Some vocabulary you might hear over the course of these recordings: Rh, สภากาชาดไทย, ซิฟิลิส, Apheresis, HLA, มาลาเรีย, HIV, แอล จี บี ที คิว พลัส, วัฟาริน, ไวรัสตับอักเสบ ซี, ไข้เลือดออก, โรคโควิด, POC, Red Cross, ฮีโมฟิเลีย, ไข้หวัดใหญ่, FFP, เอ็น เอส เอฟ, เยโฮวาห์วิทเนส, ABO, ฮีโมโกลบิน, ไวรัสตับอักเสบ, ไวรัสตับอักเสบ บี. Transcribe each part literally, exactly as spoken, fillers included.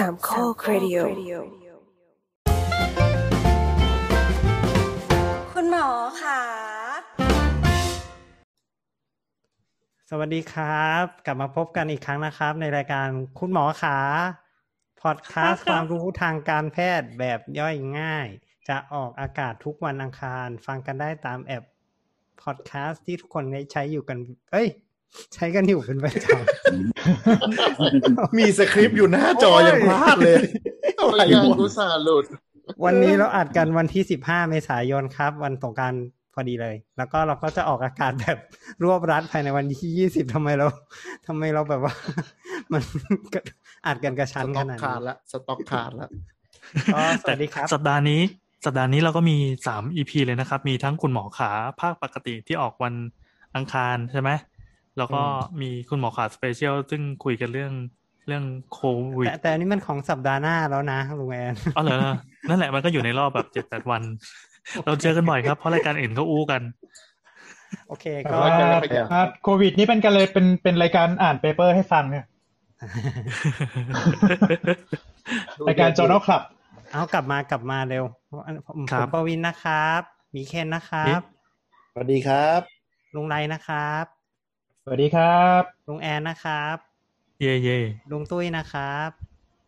สามข้อเรดิโอคุณหมอค่ะสวัสดีครับกลับมาพบกันอีกครั้งนะครับในรายการคุณหมอขาพอดแคสต์ความรู้ทางการแพทย์แบบย่อยง่ายจะออกอากาศทุกวันอังคารฟังกันได้ตามแอปพอดแคสต์ที่ทุกคนใช้อยู่กันเอ้ยใช้กันอยู่เป็นประจำมีสคริปต์อยู่หน้าจออย่างพลาดเลยอะไรอย่างกูสาหลุดวันนี้เราอัดกันวันที่สิบห้าเมษายนครับวันสงกรานต์พอดีเลยแล้วก็เราก็จะออกอากาศแบบรวบรัดภายในวันที่ยี่สิบทำไมเราทำไมเราแบบว่ามันอัดกันกระชั้นขนาดนั้นละสต็อกขาดละก็สวัสดีครับสัปดาห์นี้สัปดาห์นี้เราก็มีสาม อี พี เลยนะครับมีทั้งคุณหมอขาภาคปกติที่ออกวันอังคารใช่ไหมแล้วก็มีคุณหมอขาสเปเชียลซึ่งคุยกันเรื่องเรื่องโควิดแต่อันนี้มันของสัปดาห์หน้าแล้วนะลุงแอนอ๋อเหรอนั่นแหละมันก็อยู่ในรอบแบบ เจ็ดแปด วันเราเจอกันบ่อยครับเพราะรายการอื่นเขาอู้กันโอเคก็โควิดนี่เป็นกันเลยเป็นเป็นรายการอ่านเปเปอร์ให้ฟังเนี่ยรายการ Journal Club เอากลับมากลับมาเร็วผมปวินนะครับมีเคนนะครับสวัสดีครับลุงไรนะครับสวัสดีครับลุงแอนนะครับเย่เย่ลุงตุ้ยนะครับ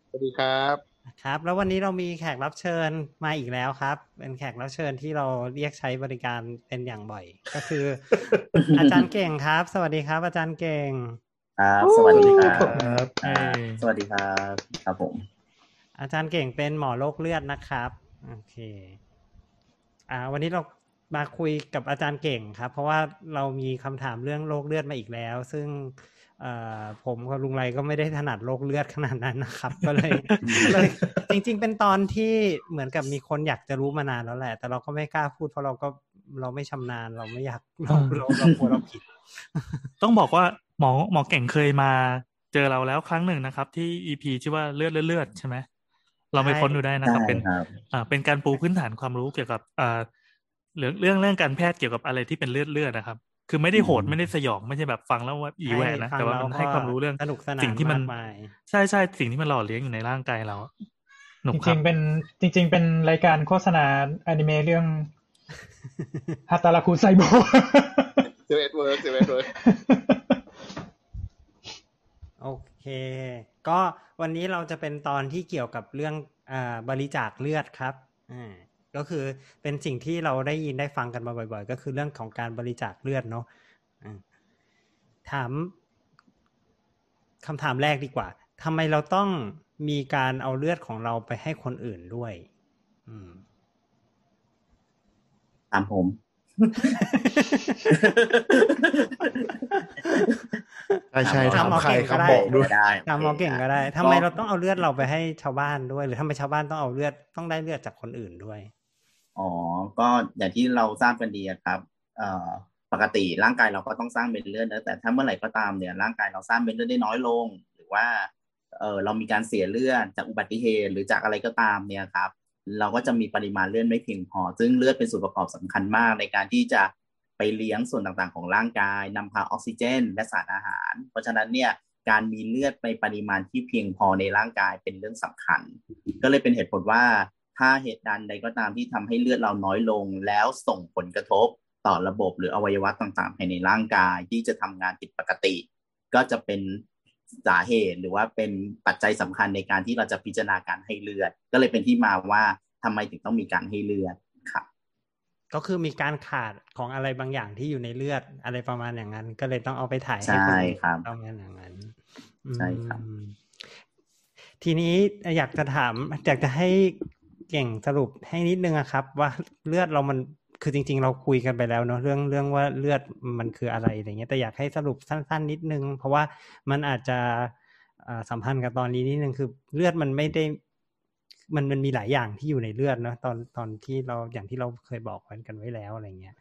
สวัสดีครับครับแล้ววันนี้เรามีแขกรับเชิญมาอีกแล้วครับเป็นแขกรับเชิญที่เราเรียกใช้บริการเป็นอย่างบ่อยก็คือ อาจารย์เก่งครับสวัสดีครับอาจารย์เก่งครับสวัสดีครับสวัสดีครับครับผมอาจารย์เก่งเป็นหมอโรคเลือดนะครับโอเคอ่าวันนี้เรามาคุยกับอาจารย์เก่งครับเพราะว่าเรามีคำถามเรื่องโรคเลือดมาอีกแล้วซึ่งผมกับลุงไรก็ไม่ได้ถนัดโรคเลือดขนาดนั้นนะครับก็เลยเลยจริงๆเป็นตอนที่เหมือนกับมีคนอยากจะรู้มานานแล้วแหละแต่เราก็ไม่กล้าพูดเพราะเราก็เราไม่ชำนาญเราไม่อยากเราเราเรากลัวเราผิดต้องบอกว่าหมอหมอเก่งเคยมาเจอเราแล้วครั้งหนึ่งนะครับที่ อี พี ชื่อว่าเลือดเลือดใช่ไหมเราไปค้นดูได้นะครับเป็นเป็นการปูพื้นฐานความรู้เกี่ยวกับเรื่องเรื่องการแพทย์เกี่ยวกับอะไรที่เป็นเลือดเลือดนะครับคือไม่ได้โหดไม่ได้สยองไม่ใช่แบบฟังแล้วว่าอีแหวะนะแต่ว่ามันให้ความรู้เรื่องสิ่งที่มันใช่ใช่สิ่งที่มันหล่อเลี้ยงอยู่ในร่างกายเราจริงๆเป็นจริงๆเป็นรายการโฆษณาอนิเมะเรื่องฮาตาราคุไซโบเซเว่นเวิร์ดเซเว่นเวิร์ดโอเคก็วันนี้เราจะเป็นตอนที่เกี่ยวกับเรื่องบริจาคเลือดครับอ่าก็คือเป็นสิ่งที่เราได้ยินได้ฟังกันมาบ่อยๆก็คือเรื่องของการบริจาคเลือดเนาะถามคำถามแรกดีกว่าทำไมเราต้องมีการเอาเลือดของเราไปให้คนอื่นด้วยถามผม ใช่ๆถามใครก็ได้ถามหมอเก่งก็ได้ทำไมเราต้องเอาเลือดเราไปให้ชาวบ้านด้วยหรือทำไมชาวบ้านต้องเอาเลือดต้องได้เลือดจากคนอื่นด้วยอ๋อก็อย่างที่เราทราบกันดีครับเอ่อปกติร่างกายเราก็ต้องสร้างเม็ดเลือดนะแต่ถ้าเมื่อไหร่ก็ตามเนี่ยร่างกายเราสร้างเม็ดเลือดได้น้อยลงหรือว่าเอ่อเรามีการเสียเลือดจากอุบัติเหตุหรือจากอะไรก็ตามเนี่ยครับเราก็จะมีปริมาณเลือดไม่เพียงพอซึ่งเลือดเป็นส่วนประกอบสำคัญมากในการที่จะไปเลี้ยงส่วนต่างๆของร่างกายนำพาออกซิเจนและสารอาหารเพราะฉะนั้นเนี่ยการมีเลือดในปริมาณที่เพียงพอในร่างกายเป็นเรื่องสำคัญก็เลยเป็นเหตุผลว่าถ้าเหตุใดใดก็ตามที่ทำให้เลือดเราน้อยลงแล้วส่งผลกระทบต่อระบบหรืออวัยวะต่างๆภายในร่างกายที่จะทำงานผิดปกติก็จะเป็นสาเหตุหรือว่าเป็นปัจจัยสำคัญในการที่เราจะพิจารณาการให้เลือดก็เลยเป็นที่มาว่าทำไมถึงต้องมีการให้เลือดครับก็คือมีการขาดของอะไรบางอย่างที่อยู่ในเลือดอะไรประมาณอย่างนั้นก็เลยต้องเอาไปถ่ายให้คนอื่นต้องงั้นอย่างนั้นใช่ครับทีนี้อยากจะถามอยากจะให้เก่งสรุปให้นิดนึงอะครับว่าเลือดเรามันคือจริงๆเราคุยกันไปแล้วเนาะเรื่องเรื่องว่าเลือดมันคืออะไรอะไรเงี้ยแต่อยากให้สรุปสั้นๆนิดนึงเพราะว่ามันอาจจะสัมพันธ์กับตอนนี้นิดนึงคือเลือดมันไม่ได้มันมันมีหลายอย่างที่อยู่ในเลือดเนาะตอนตอนที่เราอย่างที่เราเคยบอกกันไว้แล้วอะไรเงี้ย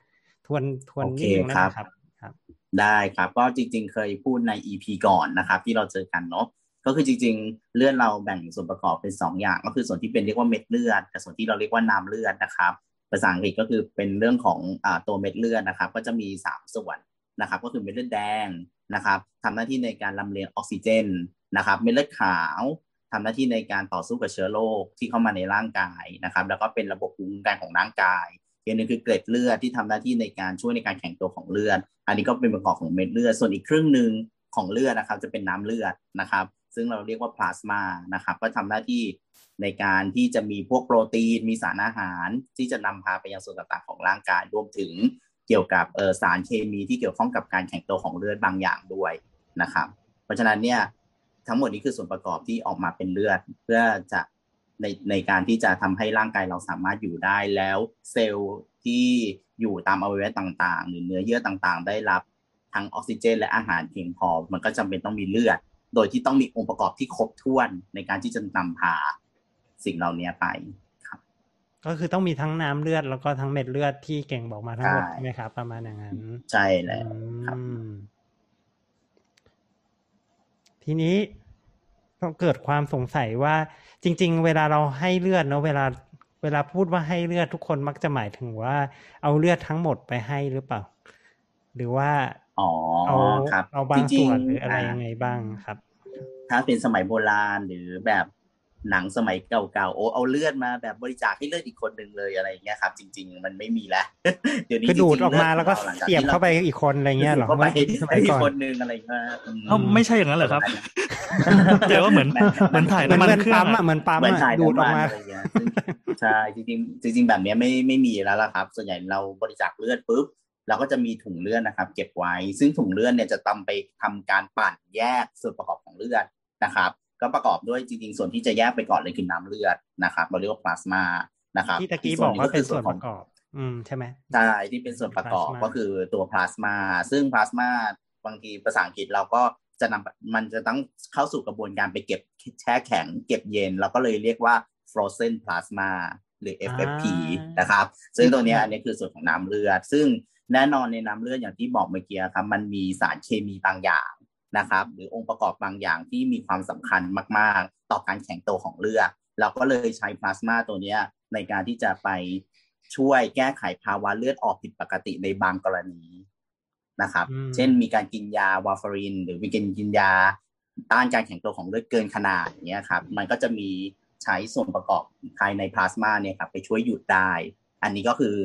ทวนทวนนิดนึงนะครับครับได้ครับก็จริงๆเคยพูดใน อี พี ก่อนนะครับที่เราเจอกันเนาะก็คือจริงๆเลือดเราแบ่งส่วนประกอบเป็นสองอย่างก็คือส่วนที่เป็นเรียกว่าเม็ดเลือดกับส่วนที่เราเรียกว่าน้ำเลือดนะครับภาษาอังกฤษก็คือเป็นเรื่องของอ่าตัวเม็ดเลือดนะครับก็จะมีสามส่วนนะครับก็คือเม็ดเลือดแดงนะครับทำหน้าที่ในการลำเลียงออกซิเจนนะครับเม็ดเลือดขาว ทำหน้าที่ในการต่อสู้กับเชื้อโรคที่เข้ามาในร่างกายนะครับแล้วก็เป็นระบบภูมิคุ้มกันของร่างกายอย่างนึงคือเกล็ดเลือดที่ทำหน้าที่ในการช่วยในการแข็งตัวของเลือดอันนี้ก็เป็นประกอบของเม็ดเลือดส่วนอีกครึ่งนึงของเลือดนะครับจะเป็นน้ำเลือดนะครับซึ่งเราเรียกว่าพลาสมานะครับก็ทำหน้าที่ในการที่จะมีพวกโปรตีนมีสารอาหารที่จะนำพาไปยังส่วนต่างๆของร่างกายรวมถึงเกี่ยวกับเอ่อสารเคมีที่เกี่ยวข้องกับการแข็งตัวของเลือดบางอย่างด้วยนะครับเพราะฉะนั้นเนี่ยทั้งหมดนี้คือส่วนประกอบที่ออกมาเป็นเลือดเพื่อจะในในการที่จะทำให้ร่างกายเราสามารถอยู่ได้แล้วเซลล์ที่อยู่ตามอวัยวะต่างๆหรือเนื้อเยื่อต่างๆได้รับทั้งออกซิเจนและอาหารเพียงพอมันก็จำเป็นต้องมีเลือดโดยที่ต้องมีองค์ประกอบที่ครบถ้วนในการที่จะนำพาสิ่งเหล่านี้ไปครับก็คือต้องมีทั้งน้ำเลือดแล้วก็ทั้งเม็ดเลือดที่เก่งบอกมาทั้งหมดใช่ไหมครับประมาณอย่างนั้นใช่แล้วครับทีนี้เราเกิดความสงสัยว่าจริงๆเวลาเราให้เลือดเนาะเวลาเวลาพูดว่าให้เลือดทุกคนมักจะหมายถึงว่าเอาเลือดทั้งหมดไปให้หรือเปล่าหรือว่าอ๋อเอาเอาบางส่วนหรืออะไรยังไงบ้างครับถ้าเป็นสมัยโบราณหรือแบบหนังสมัยเก่าๆโอ้เอาเลือดมาแบบบริจาคให้เลือดอีกคนหนึ่งเลยอะไรอย่างเงี้ยครับจริงๆมันไม่มีแล้วเดี๋ยวนี้คือดูดออกมาแล้วก็เสียบเข้าไปอีกคนอะไรเงี้ยหรอเข้าไปอีกคนหนึ่งอะไรเงี้ยเอ้าไม่ใช่อย่างนั้นเหรอครับเดี๋ยวว่าเหมือนเหมือนถ่ายน้ำมันเครื่องอะเหมือนปั๊มอะดูดออกมาใช่จริงๆจริงๆแบบเนี้ยไม่ไม่มีแล้วล่ะครับส่วนใหญ่เราบริจาคเลือดปุ๊บเราก็จะมีถุงเลือดนะครับเก็บไว้ซึ่งถุงเลือดเนี่ยจะทำไปทำการปั่นแยกส่วนประกอบของเลือดนะครับก็ประกอบด้วยจริงๆส่วนที่จะแยกไปก่อนเลยคือน้ำเลือดนะครับเราเรียกว่าพลาสมานะครับที่ตะกี้บอกก็คือส่วนประกอบอืมใช่ไหมใช่ที่เป็นส่วนประกอบก็คือตัวพลาสมาซึ่งพลาสมาบางทีภาษาอังกฤษเราก็จะนำมันจะต้องเข้าสู่กระบวนการไปเก็บแช่แข็งเก็บเย็นเราก็เลยเรียกว่า frozen plasma หรือ เอฟ เอฟ พี นะครับซึ่งตัวนี้อันนี้คือส่วนของน้ำเลือดซึ่งแน่นอนในน้ำเลือดอย่างที่บอกเมื่อกี้ครับมันมีสารเคมีบางอย่างนะครับหรือองค์ประกอบบางอย่างที่มีความสำคัญมากๆต่อการแข็งตัวของเลือดเราก็เลยใช้พลาสมาตัวนี้ในการที่จะไปช่วยแก้ไขภาวะเลือดออกผิดปกติในบางกรณีนะครับเช่นมีการกินยาวาฟารินหรือมีการกินยาต้านการแข็งตัวของเลือดเกินขนาดอย่างเงี้ยครับมันก็จะมีใช้ส่วนประกอบภายในพลาสมาเนี่ยครับไปช่วยหยุดได้อันนี้ก็คือ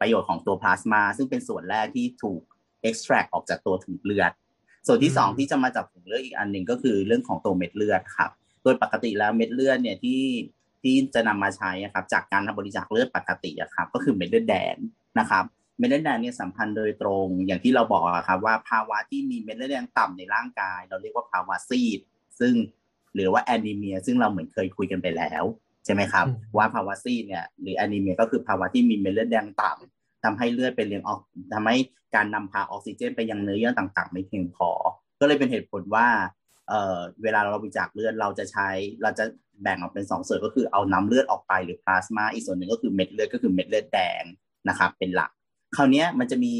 ประโยชน์ของตัวพลาสมาซึ่งเป็นส่วนแรกที่ถูก extract ออกจากตัวถุงเลือดส่วนที่สองที่จะมาจากถุงเลือดอีกอันหนึ่งก็คือเรื่องของตัวเม็ดเลือดครับโดยปกติแล้วเม็ดเลือดเนี่ยที่ที่จะนำมาใช้นะครับจากการบริจาคเลือดปกติครับก็คือเม็ดเลือดแดงนะครับเม็ดเลือดแดงเนี่ยสัมพันธ์โดยตรงอย่างที่เราบอกครับว่าภาวะที่มีเม็ดเลือดแดงต่ำในร่างกายเราเรียกว่าภาวะซีดซึ่งหรือว่าแอนีเมียซึ่งเราเหมือนเคยคุยกันไปแล้วใช่ไหมครับว่าภาวะซีดเนี่ยหรือแอนีเมียก็คือภาวะที่มีเม็ดเลือดแดงต่ำทำให้เลือดเป็นเลี้ยงออกทำให้การนำพาออกซิเจนไปยังเนื้อเยื่อต่างๆไม่เพียงพอก็เลยเป็นเหตุผลว่าเอ่อเวลาเราบริจาคเลือดเราจะใช้เราจะแบ่งออกเป็นสองส่วนก็คือเอาน้ำเลือดออกไปหรือพลาสมาอีกส่วนหนึ่งก็คือเม็ดเลือดก็คือเม็ดเลือดแดงนะครับเป็นหลักคราวนี้มันจะมี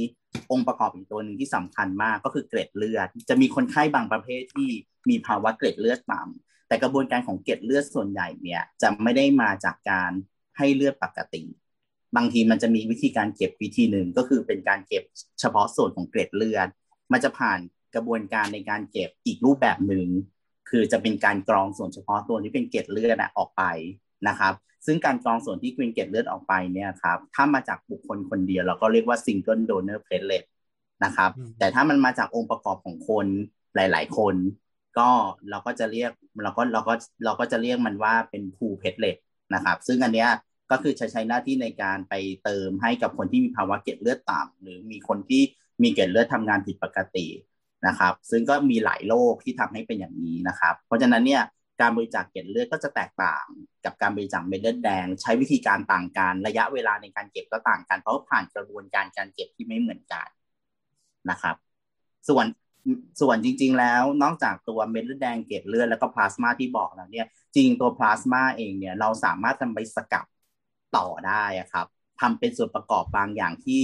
องค์ประกอบอีกตัวหนึ่งที่สำคัญมากก็คือเกล็ดเลือดจะมีคนไข้บางประเภทที่มีภาวะเกล็ดเลือดต่ำแต่กระบวนการของเกล็ดเลือดส่วนใหญ่เนี่ยจะไม่ได้มาจากการให้เลือดปกติบางทีมันจะมีวิธีการเก็บวิธีหนึ่งก็คือเป็นการเก็บเฉพาะส่วนของเกล็ดเลือดมันจะผ่านกระบวนการในการเก็บอีกรูปแบบหนึ่งคือจะเป็นการกรองส่วนเฉพาะตัวที่เป็นเกล็ดเลือดออกไปนะครับซึ่งการกรองส่วนที่เป็นเกล็ดเลือดออกไปเนี่ยครับถ้ามาจากบุคคลคนเดียวเราก็เรียกว่า single donor platelet นะครับแต่ถ้ามันมาจากองค์ประกอบของคนหลายๆคนก็เราก็จะเรียกเราก็เราก็เราก็จะเรียกมันว่าเป็นพูลเพทเลตนะครับซึ่งอันเนี้ยก็คือใช้ใช้หน้าที่ในการไปเติมให้กับคนที่มีภาวะเกล็ดเลือดต่ำหรือมีคนที่มีเกล็ดเลือดทำงานผิดปกตินะครับซึ่งก็มีหลายโรคที่ทำให้เป็นอย่างนี้นะครับเพราะฉะนั้นเนี่ยการบริจาคเกล็ดเลือดก็จะแตกต่างกับการบริจาคเม็ดเลือดแดงใช้วิธีการต่างกันระยะเวลาในการเก็บก็ต่างกันเพราะผ่านกระบวนการการเก็บที่ไม่เหมือนกันนะครับส่วนส่วนจริงๆแล้วนอกจากตัวเม็ดเลือดแดงเกล็ดเลือดแล้วก็พลาสมาที่บอกแล้วเนี่ยจริงตัวพลาสมาเองเนี่ยเราสามารถทำไปสกัดต่อได้ครับทำเป็นส่วนประกอบบางอย่างที่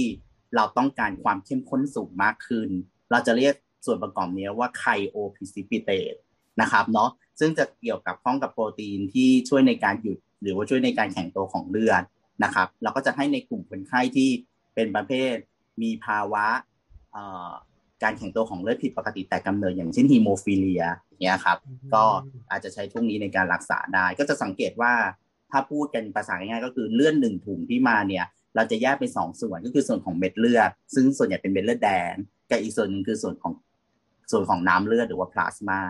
เราต้องการความเข้มข้นสูงมากขึ้นเราจะเรียกส่วนประกอบนี้ว่าไคโอพรีซิปิเตตนะครับเนาะซึ่งจะเกี่ยวกับข้องกับโปรตีนที่ช่วยในการหยุดหรือว่าช่วยในการแข็งตัวของเลือดนะครับเราก็จะให้ในกลุ่มคนไข้ที่เป็นประเภทมีภาวะ การแข็งตัวของเลือดผิดปกติแต่กำเนิดอย่างเช่นฮีโมฟิเลียอย่างเงี้ยครับก็อาจจะใช้พวกนี้ในการรักษาได้ก็จะสังเกตว่าถ้าพูดกันภาษาง่ายๆก็คือเลือดหนึ่งถุงที่มาเนี่ยเราจะแยกเป็นสองส่วนก็คือส่วนของเม็ดเลือดซึ่งส่วนใหญ่เป็นเม็ดเลือดแดงกับอีกส่วนนึงคือส่วนของส่วนของน้ำเลือดหรือว่าพลาสมา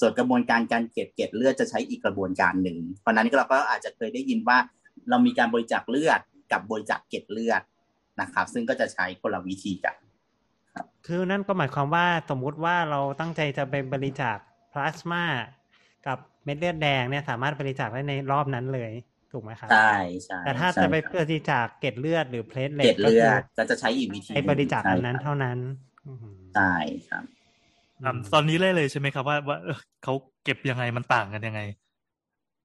ส่วนกระบวนการการเก็บเกล็ดเลือดจะใช้อีกกระบวนการหนึ่งเพราะนั้นเราก็อาจจะเคยได้ยินว่าเรามีการบริจาคเลือดกับบริจาคเกล็ดเลือดนะครับซึ่งก็จะใช้คนละวิธีกันคือนั่นก็หมายความว่าสมมุติว่าเราตั้งใจจะไปบริจาคพลาสมากับเม็ดเลือดแดงเนี่ยสามารถบริจาคได้ในรอบนั้นเลยถูกไหมครับใช่ใช่แต่ถ้าจะไปบริจาคเกล็ดเลือดหรือเพลทเล็ตเกล็ดเลือดก็จะใช้อีกวิธีไปบริจาคอันนั้นเท่านั้นใช่ครับตอนนี้เลยเลยใช่ไหมครับว่าว่าเขาเก็บยังไงมันต่างกันยังไง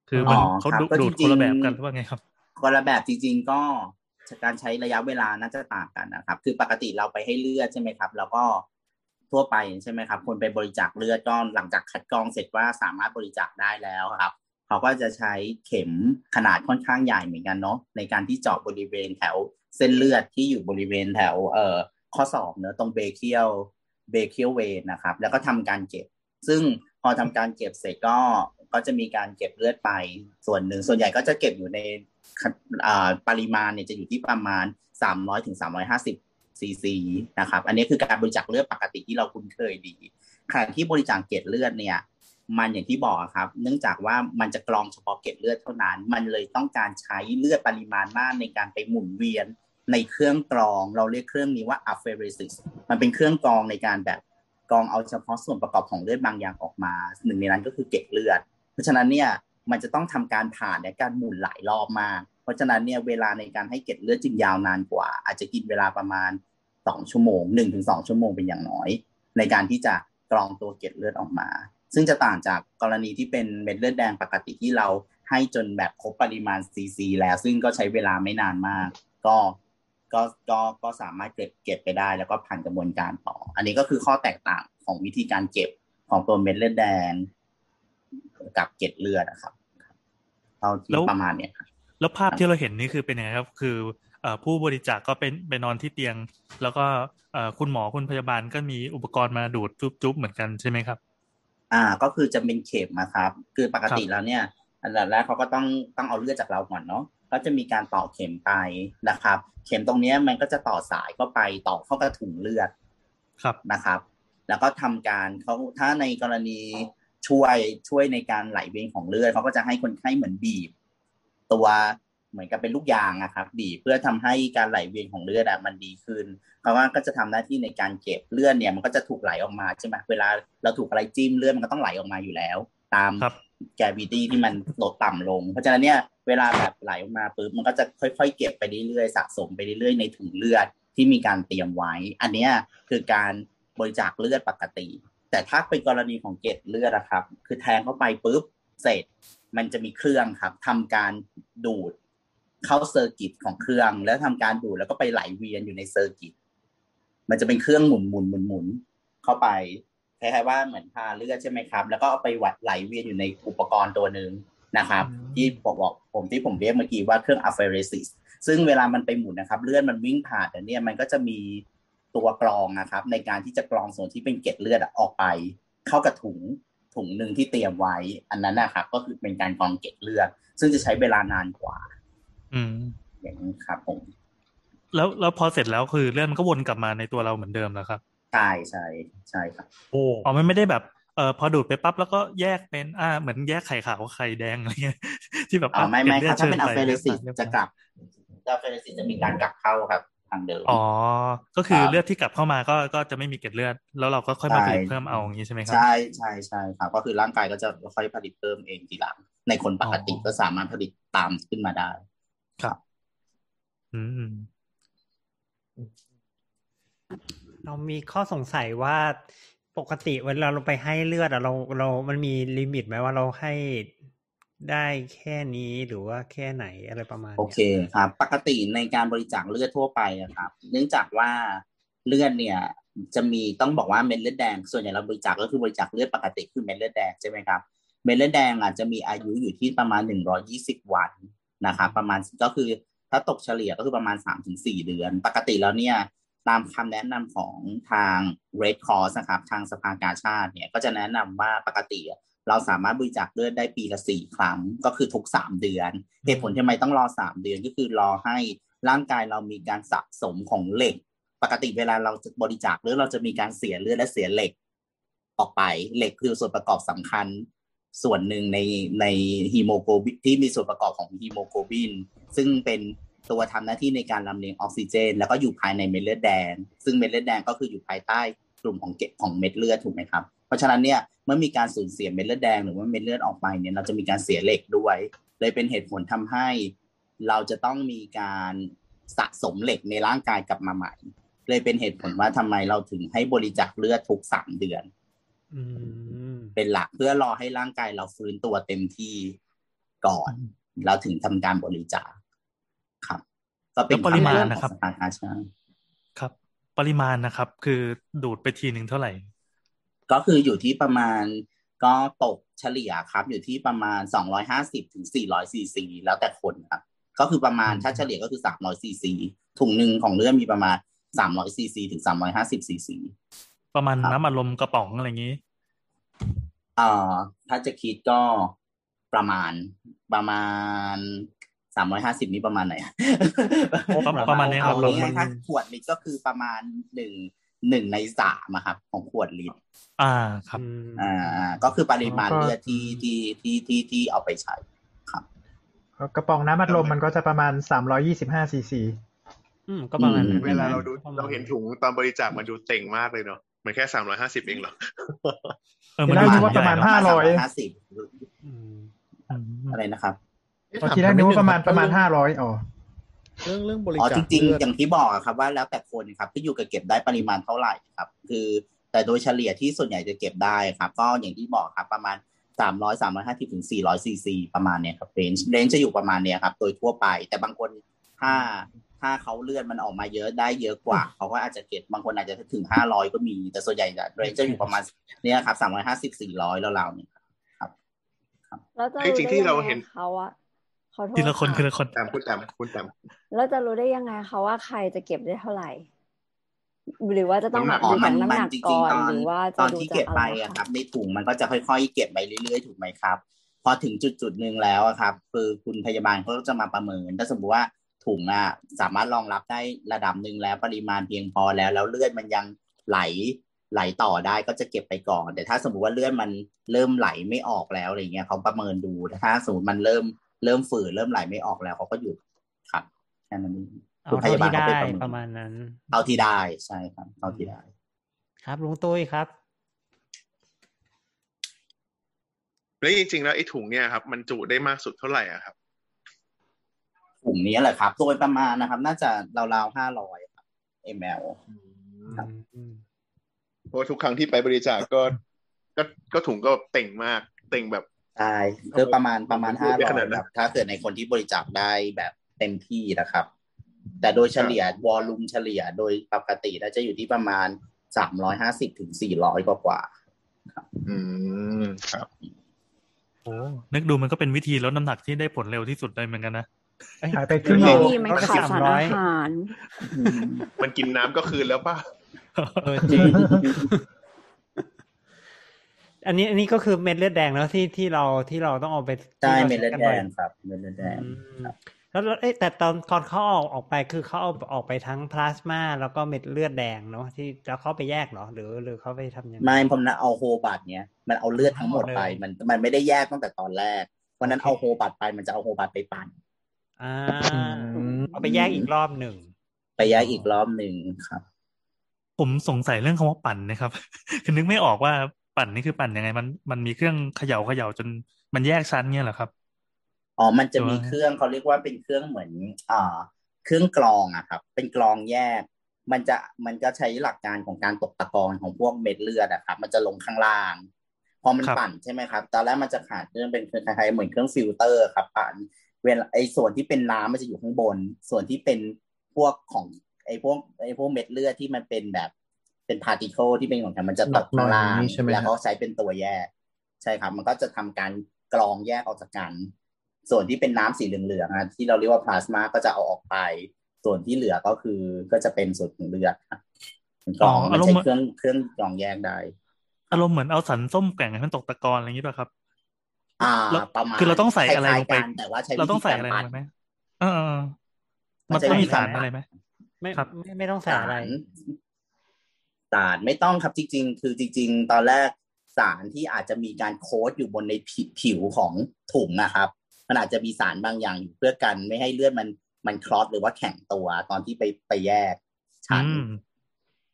คือมันเขาดูดคนละแบบกันหรือว่าไงครับคนละแบบจริงๆก็การใช้ระยะเวลาน่าจะต่างกันนะครับคือปกติเราไปให้เลือดใช่ไหมครับแล้วก็ทั่วไปใช่ไหมครับคนไปบริจาคเลือดก็หลังจากคัดกรองเสร็จว่าสามารถบริจาคได้แล้วครับเขาก็จะใช้เข็มขนาดค่อนข้างใหญ่เหมือนกันเนาะในการที่เจาะบริเวณแถวเส้นเลือดที่อยู่บริเวณแถวเอ่อข้อศอกเนอะตรงเบเคียลเบเคียลเวนนะครับแล้วก็ทำการเก็บซึ่งพอทำการเก็บเสร็จก็ก็จะมีการเก็บเลือดไปส่วนหนึ่งส่วนใหญ่ก็จะเก็บอยู่ในปริมาณเนี่ยจะอยู่ที่ประมาณสามร้อยถึงสามร้อยห้าสิบซีซีนะครับอันนี้คือการบริจาคเลือดปกติที่เราคุ้นเคยดีขณะที่บริจาคเกล็ดเลือดเนี่ยมันอย่างที่บอกครับเนื่องจากว่ามันจะกรองเฉพาะเกล็ดเลือดเท่านั้นมันเลยต้องการใช้เลือดปริมาณมากในการไปหมุนเวียนในเครื่องกรองเราเรียกเครื่องนี้ว่า Apheresis มันเป็นเครื่องกรองในการแบบกรองเอาเฉพาะส่วนประกอบของเลือดบางอย่างออกมาหนึ่งในนั้นก็คือเกล็ดเลือดเพราะฉะนั้นเนี่ยมันจะต้องทำการผ่านและการหมุนหลายรอบมากเพราะฉะนั้นเนี่ยเวลาในการให้เกล็ดเลือดจึงยาวนานกว่าอาจจะกินเวลาประมาณสองชั่วโมง หนึ่งถึงสอง ชั่วโมงเป็นอย่างน้อยในการที่จะกรองตัวเกล็ดเลือดออกมาซึ่งจะต่างจากกรณีที่เป็นเม็ดเลือดแดงปกติที่เราให้จนแบบครบปริมาณซีซีแล้วซึ่งก็ใช้เวลาไม่นานมากก็ก็ก็ก็สามารถเก็บเก็บไปได้แล้วก็ผ่านกระบวนการต่ออันนี้ก็คือข้อแตกต่างของวิธีการเก็บของตัวเม็ดเลือดแดงกับเกล็ดเลือดนะครับเอาที่ประมาณเนี้ยครับแล้วภาพที่เราเห็นนี่คือเป็นยังไงครับคือเอ่อผู้บริจาคก็เป็นไปนอนที่เตียงแล้วก็เอ่อคุณหมอคุณพยาบาลก็มีอุปกรณ์มาดูดจุ๊บๆเหมือนกันใช่มั้ยครับอ่าก็คือจะเป็นเข็มนะครับคือปกติแล้วเนี่ยอันดับแรกเขาก็ต้องต้องเอาเลือดจากเราก่อนเนาะก็จะมีการต่อเข็มไปนะครับเข็มตรงนี้มันก็จะต่อสายเข้าไปต่อเข้ากับถุงเลือดครับนะครับแล้วก็ทำการเขาถ้าในกรณีช่วยช่วยในการไหลเวียนของเลือดเขาก็จะให้คนไข้เหมือนบีบตัวเหมือนกับเป็นลูกยางอะครับบีบเพื่อทำให้การไหลเวียนของเลือดมันดีขึ้นเพราะว่าก็จะทำหน้าที่ในการเก็บเลือดเนี่ยมันก็จะถูกไหลออกมาใช่ไหมเวลาเราถูกอะไรจิ้มเลือดมันก็ต้องไหลออกมาอยู่แล้วตามแกวิตี้ที่มันลดต่ำลงเพราะฉะนั้นเนี่ยเวลาแบบไหลออกมาปุ๊บมันก็จะค่อยๆเก็บไปเรื่อยๆสะสมไปเรื่อยๆในถุงเลือดที่มีการเตรียมไว้อันนี้คือการบริจาคเลือดปกติแต่ถ้าเป็นกรณีของเกล็ดเลือดนะครับคือแทงเข้าไปปุ๊บเสร็จมันจะมีเครื่องครับทำการดูดเข้าเซอร์กิตของเครื่องแล้วทำการดูดแล้วก็ไปไหลเวียนอยู่ในเซอร์กิตมันจะเป็นเครื่องหมุนหมุนหมุนหมุนเข้าไปคล้ายๆว่าเหมือนพาเลือดใช่ไหมครับแล้วก็เอาไปวัดไหลเวียนอยู่ในอุปกรณ์ตัวนึงนะครับที่ผมบอกผมที่ผมเรียกเมื่อกี้ว่าเครื่อง apheresis ซึ่งเวลามันไปหมุนนะครับเลือดมันวิ่งผ่านเนี่ยมันก็จะมีตัวกรองนะครับในการที่จะกรองส่วนที่เป็นเกล็ดเลือดออกไปเข้ากับถุงถุงนึงที่เตรียมไว้อันนั้นนะครับก็คือเป็นการกรองเกล็ดเลือดซึ่งจะใช้เวลานานกว่าอืมอย่างนี้ครับผมแล้วแล้วพอเสร็จแล้วคือเลือดมันก็วนกลับมาในตัวเราเหมือนเดิมเหรอครับใช่ใช่ใช่ครับโอ้อ๋อมันไม่ได้แบบเอ่อพอดูดไปปั๊บแล้วก็แยกเป็นอ่าเหมือนแยกไข่ขาวไข่แดงอะไรเงี้ยที่แบบอ๋อไม่ไม่ครับถ้าเป็นอัลเฟเรซิสจะกลับอัลเฟเรซิสจะมีการกลับเข้าครับทางเดิมอ๋อก็คือเลือดที่กลับเข้ามาก็ก็จะไม่มีเกล็ดเลือดแล้วเราก็ค่อยมาผลิตเพิ่มเอาอย่างนี้ใช่ไหมครับใช่ใช่ใช่ครับก็คือร่างกายก็จะค่อยผลิตเพิ่มเองทีหลังในคนปกติก็สามารถผลิตตามขึ้นมาได้ครับอืมเรามีข้อสงสัยว่าปกติเวลาเราไปให้เลือดอะเราเรามันมีลิมิตไหมว่าเราให้ได้แค่นี้หรือว่าแค่ไหนอะไรประมาณนี้โอเคครับปกติในการบริจาคเลือดทั่วไปนะครับเนื่องจากว่าเลือดเนี่ยจะมีต้องบอกว่าเม็ดเลือดแดงส่วนใหญ่เราบริจาคก็คือบริจาคเลือดปกติคือเม็ดเลือดแดงใช่ไหมครับเม็ดเลือดแดงอาจจะมีอายุอยู่ที่ประมาณหนึ่งร้อยยี่สิบวันนะครับประมาณก็คือถ้าตกเฉลี่ยก็คือประมาณ สามถึงสี่ เดือนปกติแล้วเนี่ย ตามคำแนะนำของทาง Red Cross นะครับทางสภากาชาดเนี่ยก็จะแนะนำว่าปกติเราสามารถบริจาคเลือดได้ปีละสี่ครั้งก็คือทุกสามเดือนเหตุผลทำไมต้องรอสามเดือนก็คือรอให้ร่างกายเรามีการสะสมของเหล็กปกติเวลาเราบริจาคเลือดเราจะมีการเสียเลือดและเสียเหล็กออกไปเหล็กคือส่วนประกอบสำคัญส่วนหนึ่งในในฮีโมโกลบินที่มีส่วนประกอบของฮีโมโกลบินซึ่งเป็นตัวทำหน้าที่ในการลำเลียงออกซิเจนแล้วก็อยู่ภายในเม็ดเลือดแดงซึ่งเม็ดเลือดแดงก็คืออยู่ภายใต้กลุ่มของเกล็ดของเม็ดเลือดถูกไหมครับเพราะฉะนั้นเนี่ยเมื่อมีการสูญเสียเม็ดเลือดแดงหรือว่าเม็ดเลือดออกไปเนี่ยเราจะมีการเสียเหล็กด้วยเลยเป็นเหตุผลทำให้เราจะต้องมีการสะสมเหล็กในร่างกายกลับมาใหม่เลยเป็นเหตุผลว่าทำไมเราถึงให้บริจาคเลือดทุกสามเดือนเป็นหลักเพื่อรอให้ร่างกายเราฟื้นตัวเต็มที่ก่อนเราถึงทำการบริจาคครับก็เป็นปริมาณนะครับครับปริมาณนะครับคือดูดไปทีนึงเท่าไหร่ก็คืออยู่ที่ประมาณก็ตกเฉลี่ยครับอยู่ที่ประมาณสองร้อยห้าสิบถึงสี่ร้อยซีซีแล้วแต่คนครับก็คือประมาณถ้าเฉลี่ยก็คือสามร้อยซีซีถุงนึงของเลือดมีประมาณสามร้อยซีซีถึงสามร้อยห้าสิบซีซีประมาณน้ำอัดลมกระป๋องอะไรอย่างนี้เอ่อถ้าจะคิดก็ประมาณประมาณสามร้อยห้าสิบนี่ประมาณไหนประมาณนี้ครับลงมาถ้าขวดลิตรก็คือประมาณหนึ่ง หนึ่งในสามอ่ะครับของขวดลิตรอ่าครับอ่าก็คือปริมาณเลือดที่ที่ที่ที่ที่เอาไปใช้ครับกระป๋องน้ำอัดลมมันก็จะประมาณสามร้อยยี่สิบห้าซีซีอืมก็ประมาณเวลาเราดูเราเห็นถุงตอนบริจาคมันดูเต่งมากเลยเนาะมันแค่สามร้อยห้าสิบเองเหรอเออมันได้ว่าประมาณห้าร้อยอืมอะไรนะครับพอทีแรกนึกว่าประมาณประมาณห้าร้อยอ๋อเรื่องเรื่องบริจาคอ๋อจริงๆอย่างที่บอกอ่ะครับว่าแล้วแต่คนครับที่อยู่กับเก็บได้ปริมาณเท่าไหร่ครับคือแต่โดยเฉลี่ยที่ส่วนใหญ่จะเก็บได้ครับก็อย่างที่บอกครับประมาณสามร้อย สามร้อยห้าสิบถึงสี่ร้อยซีซีประมาณเนี้ยครับเรนจ์เรนจ์จะอยู่ประมาณเนี้ยครับโดยทั่วไปแต่บางคนถ้าถ้าเขาเลือดมันออกมาเยอะได้เยอะกว่าเขาก็อาจจะเก็บบางคนอาจจะถึงห้าร้อยก็มีแต่ส่วนใหญ่เรนจ์จะอยู่ประมาณเนี้ยครับสามร้อยห้าสิบ สี่ร้อยแล้วเราเนี่ยครับครับจริงๆที่เราเห็นเขาอะทีละคนคือละคนตามคุณตามคุณตามแล้วจะรู้ได้ยังไงคะว่าใครจะเก็บได้เท่าไหร่หรือว่าจะต้องแบบดูจากน้ำหนักก่อนหรือว่าตอนที่เก็บไปอะครับในถุงมันก็จะค่อยๆเก็บไปเรื่อยๆถูกไหมครับพอถึงจุดๆนึงแล้วอะครับคือคุณพยาบาลเขาจะมาประเมินถ้าสมมติว่าถุงอะสามารถรองรับได้ระดับนึงแล้วปริมาณเพียงพอแล้วแล้วเลือดมันยังไหลไหลต่อได้ก็จะเก็บไปก่อนแต่ถ้าสมมติว่าเลือดมันเริ่มไหลไม่ออกแล้วอะไรเงี้ยเขาประเมินดูถ้าสมมติมันเริ่มเริ่มฝืนเริ่มไหลไม่ออกแล้วเขาก็หยุดครับแค่นั้นเอาเท่าที่ได้ประมาณนั้นเอาที่ได้ใช่ครับเอาที่ได้ครับลุงตุ้ยครับแล้วจริงๆแล้วไอ้ถุงเนี่ยครับมันจุได้มากสุดเท่าไหร่อะครับถุงนี้แหละครับโดยประมาณนะครับน่าจะราวๆห้าร้อยครับ ml ครับเพราะทุกครั้งที่ไปบริจาคก็ก็ก็ถุงก็เต่งมากเต่งแบบใช่คือประมาณประมาณห้าร้อยครับถ้าเกิดในคนที่บริจาคได้แบบเต็มที่นะครับแต่โดยเฉลี่ยวอลลุ่มเฉลี่ยโดยปกติน่าจะอยู่ที่ประมาณสามร้อยห้าสิบถึงสี่ร้อยกว่าๆครับอืมครับโอ้นึกดูมันก็เป็นวิธีลดน้ำหนักที่ได้ผลเร็วที่สุดเลยเหมือนกันนะหายไปครึ่งโลมันขาดสารอาหารมันกินน้ำก็คืนแล้วป่ะเออจริงอันนี้อันนี้ก็คือเม็ดเลือดแดงแล้วที่ที่เราที่เราต้องเอาไปใช่เม็ดเลือดแดงครับเม็ดเลือดแดงครับแล้วเอ๊ะแต่ตอนก่อนเขาเอาออกไปคือเขาเอาออกไปทั้งพลาสมาแล้วก็เม็ดเลือดแดงเนาะที่แล้วเขาไปแยกเหรอหรือหรือเขาไปทำยังไงไม่ผมนะเอาโฮบัตเนี้ยมันเอาเลือดทั้งหมดไปมันมันไม่ได้แยกตั้งแต่ตอนแรกเพราะนั้นเอาโฮบัตไปมันจะเอาโฮบัตไปปั่นอ่าเอาไปแยกอีกรอบหนึ่งไปแยกอีกรอบหนึ่งครับผมสงสัยเรื่องคำว่าปั่นนะครับคือนึกไม่ออกว่าปั่นนี่คือปั่นยังไงมันมันมีเครื่องเขย่าเขย่าจนมันแยกชั้นเนี่ยเหรอครับอ๋อมันจะมีเครื่องเขาเรียกว่าเป็นเครื่องเหมือนอ่าเครื่องกรองอะครับเป็นกรองแยกมันจะมันจะใช้หลักการของการตกตะกอนของพวกเม็ดเลือดอะครับมันจะลงข้างล่างพอมันปั่นใช่ไหมครับตอนแรกมันจะขาดเรื่องเป็นคล้ายๆเหมือนเครื่องฟิลเตอร์ครับปั่นเวลาไอ้ส่วนที่เป็นน้ำมันจะอยู่ข้างบนส่วนที่เป็นพวกของไอ้พวกไอ้พวกเม็ดเลือดที่มันเป็นแบบเป็นพาร์ติเคิลที่เป็นของมันจะตกข้างล่างแล้วก็ใช้เป็นตัวแยกใช่ครับมันก็จะทำการกรองแยกออกจากกันส่วนที่เป็นน้ำสีเหลืองๆที่เราเรียกว่าพลาสมาก็จะเอาออกไป ส่วนที่เหลือก็คือก็จะเป็นส่วนของเลือดค่ะกรองมันใช้เครื่องเครื่องกรองแยกได้อารมณ์เหมือนเอาสันส้มแกว่งให้มันตกตะกอนอะไรอย่างนี้ป่ะครับอ่าประมาณคือเราต้องใส่อะไรลงไปแต่ว่าใช้เราต้องใส่อะไรลงไปมั้ยเออมันต้องมีสารอะไรมั้ยไม่ไม่ต้องใส่อะไรสารไม่ต้องครับจริงๆคือจริงๆตอนแรกสารที่อาจจะมีการโค้ดอยู่บนในผิวของถุงนะครับมันอาจจะมีสารบางอย่างเพื่อกันไม่ให้เลือดมันมันคลอตหรือว่าแข็งตัวตอนที่ไปไปแยกชั้น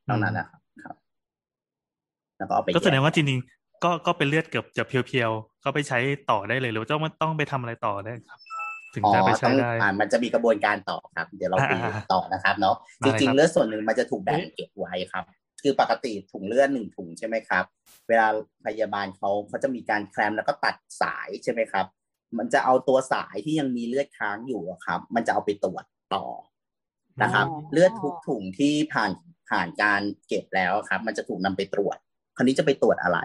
ตรงนั้นนะครับแล้วก็เอาไปก็แสดงว่าจริงๆก็ก็เป็นเลือดเกือบจะเพียวๆก็ไปใช้ต่อได้เลยหรือว่าต้องต้องไปทำอะไรต่อได้ครับถึงจะไปใช้ได้มันจะมีกระบวนการต่อครับเดี๋ยวเราไปต่อนะครับเนาะจริงๆเลือดส่วนหนึ่งมันจะถูกแบ่งเก็บไว้ครับคือปกติถุงเลือดหนึ่งถุงใช่ไหมครับเวลาพยาบาลเขาเขาจะมีการแคลมแล้วก็ตัดสายใช่ไหมครับมันจะเอาตัวสายที่ยังมีเลือดค้างอยู่ครับมันจะเอาไปตรวจต่อนะครับเลือดทุกถุงที่ผ่านผ่านการเก็บแล้วครับมันจะถูกนำไปตรวจคราวนี้จะไปตรวจอะไร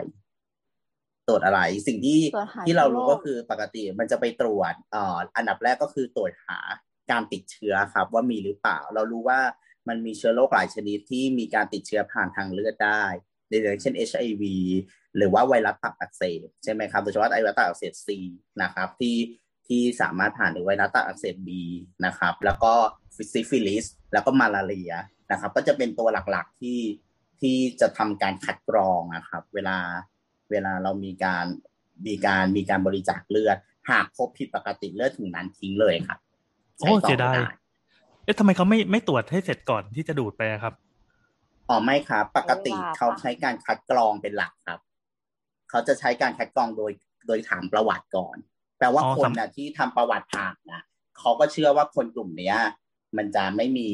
ตรวจอะไรสิ่งที่ที่เรารู้ก็คือปกติมันจะไปตรวจเอ่ออันดับแรกก็คือตรวจหาการติดเชื้อครับว่ามีหรือเปล่าเรารู้ว่ามันมีเชื้อโรคหลายชนิดที่มีการติดเชื้อผ่านทางเลือดได้อย่างเช่น เอช ไอ วี หรือว่าไวรัสตับอักเสบใช่ไหมครับโดยเฉพาะไวรัสตับอักเสบ C นะครับที่ที่สามารถผ่านหรือไวรัสตับอักเสบ B นะครับแล้วก็ซิฟิลิสแล้วก็มาลาเรียนะครับก็จะเป็นตัวหลักๆที่ที่จะทำการคัดกรองนะครับเวลาเวลาเรามีการมีการมีการบริจาคเลือดหากพบผิดปกติเลือดถุงนั้นทิ้งเลยครับโอ้เสียดายเอ๊ะทำไมเขาไม่ไม่ตรวจให้เสร็จก่อนที่จะดูดไปครับอ๋อไม่ครับปกติเขาใช้การคัดกรองเป็นหลักครับเขาจะใช้การคัดกรองโดยโดยถามประวัติก่อนแปลว่าคนน่ะที่ทำประวัติผ่านนะเขาก็เชื่อว่าคนกลุ่มเนี้ยมันจะไม่มี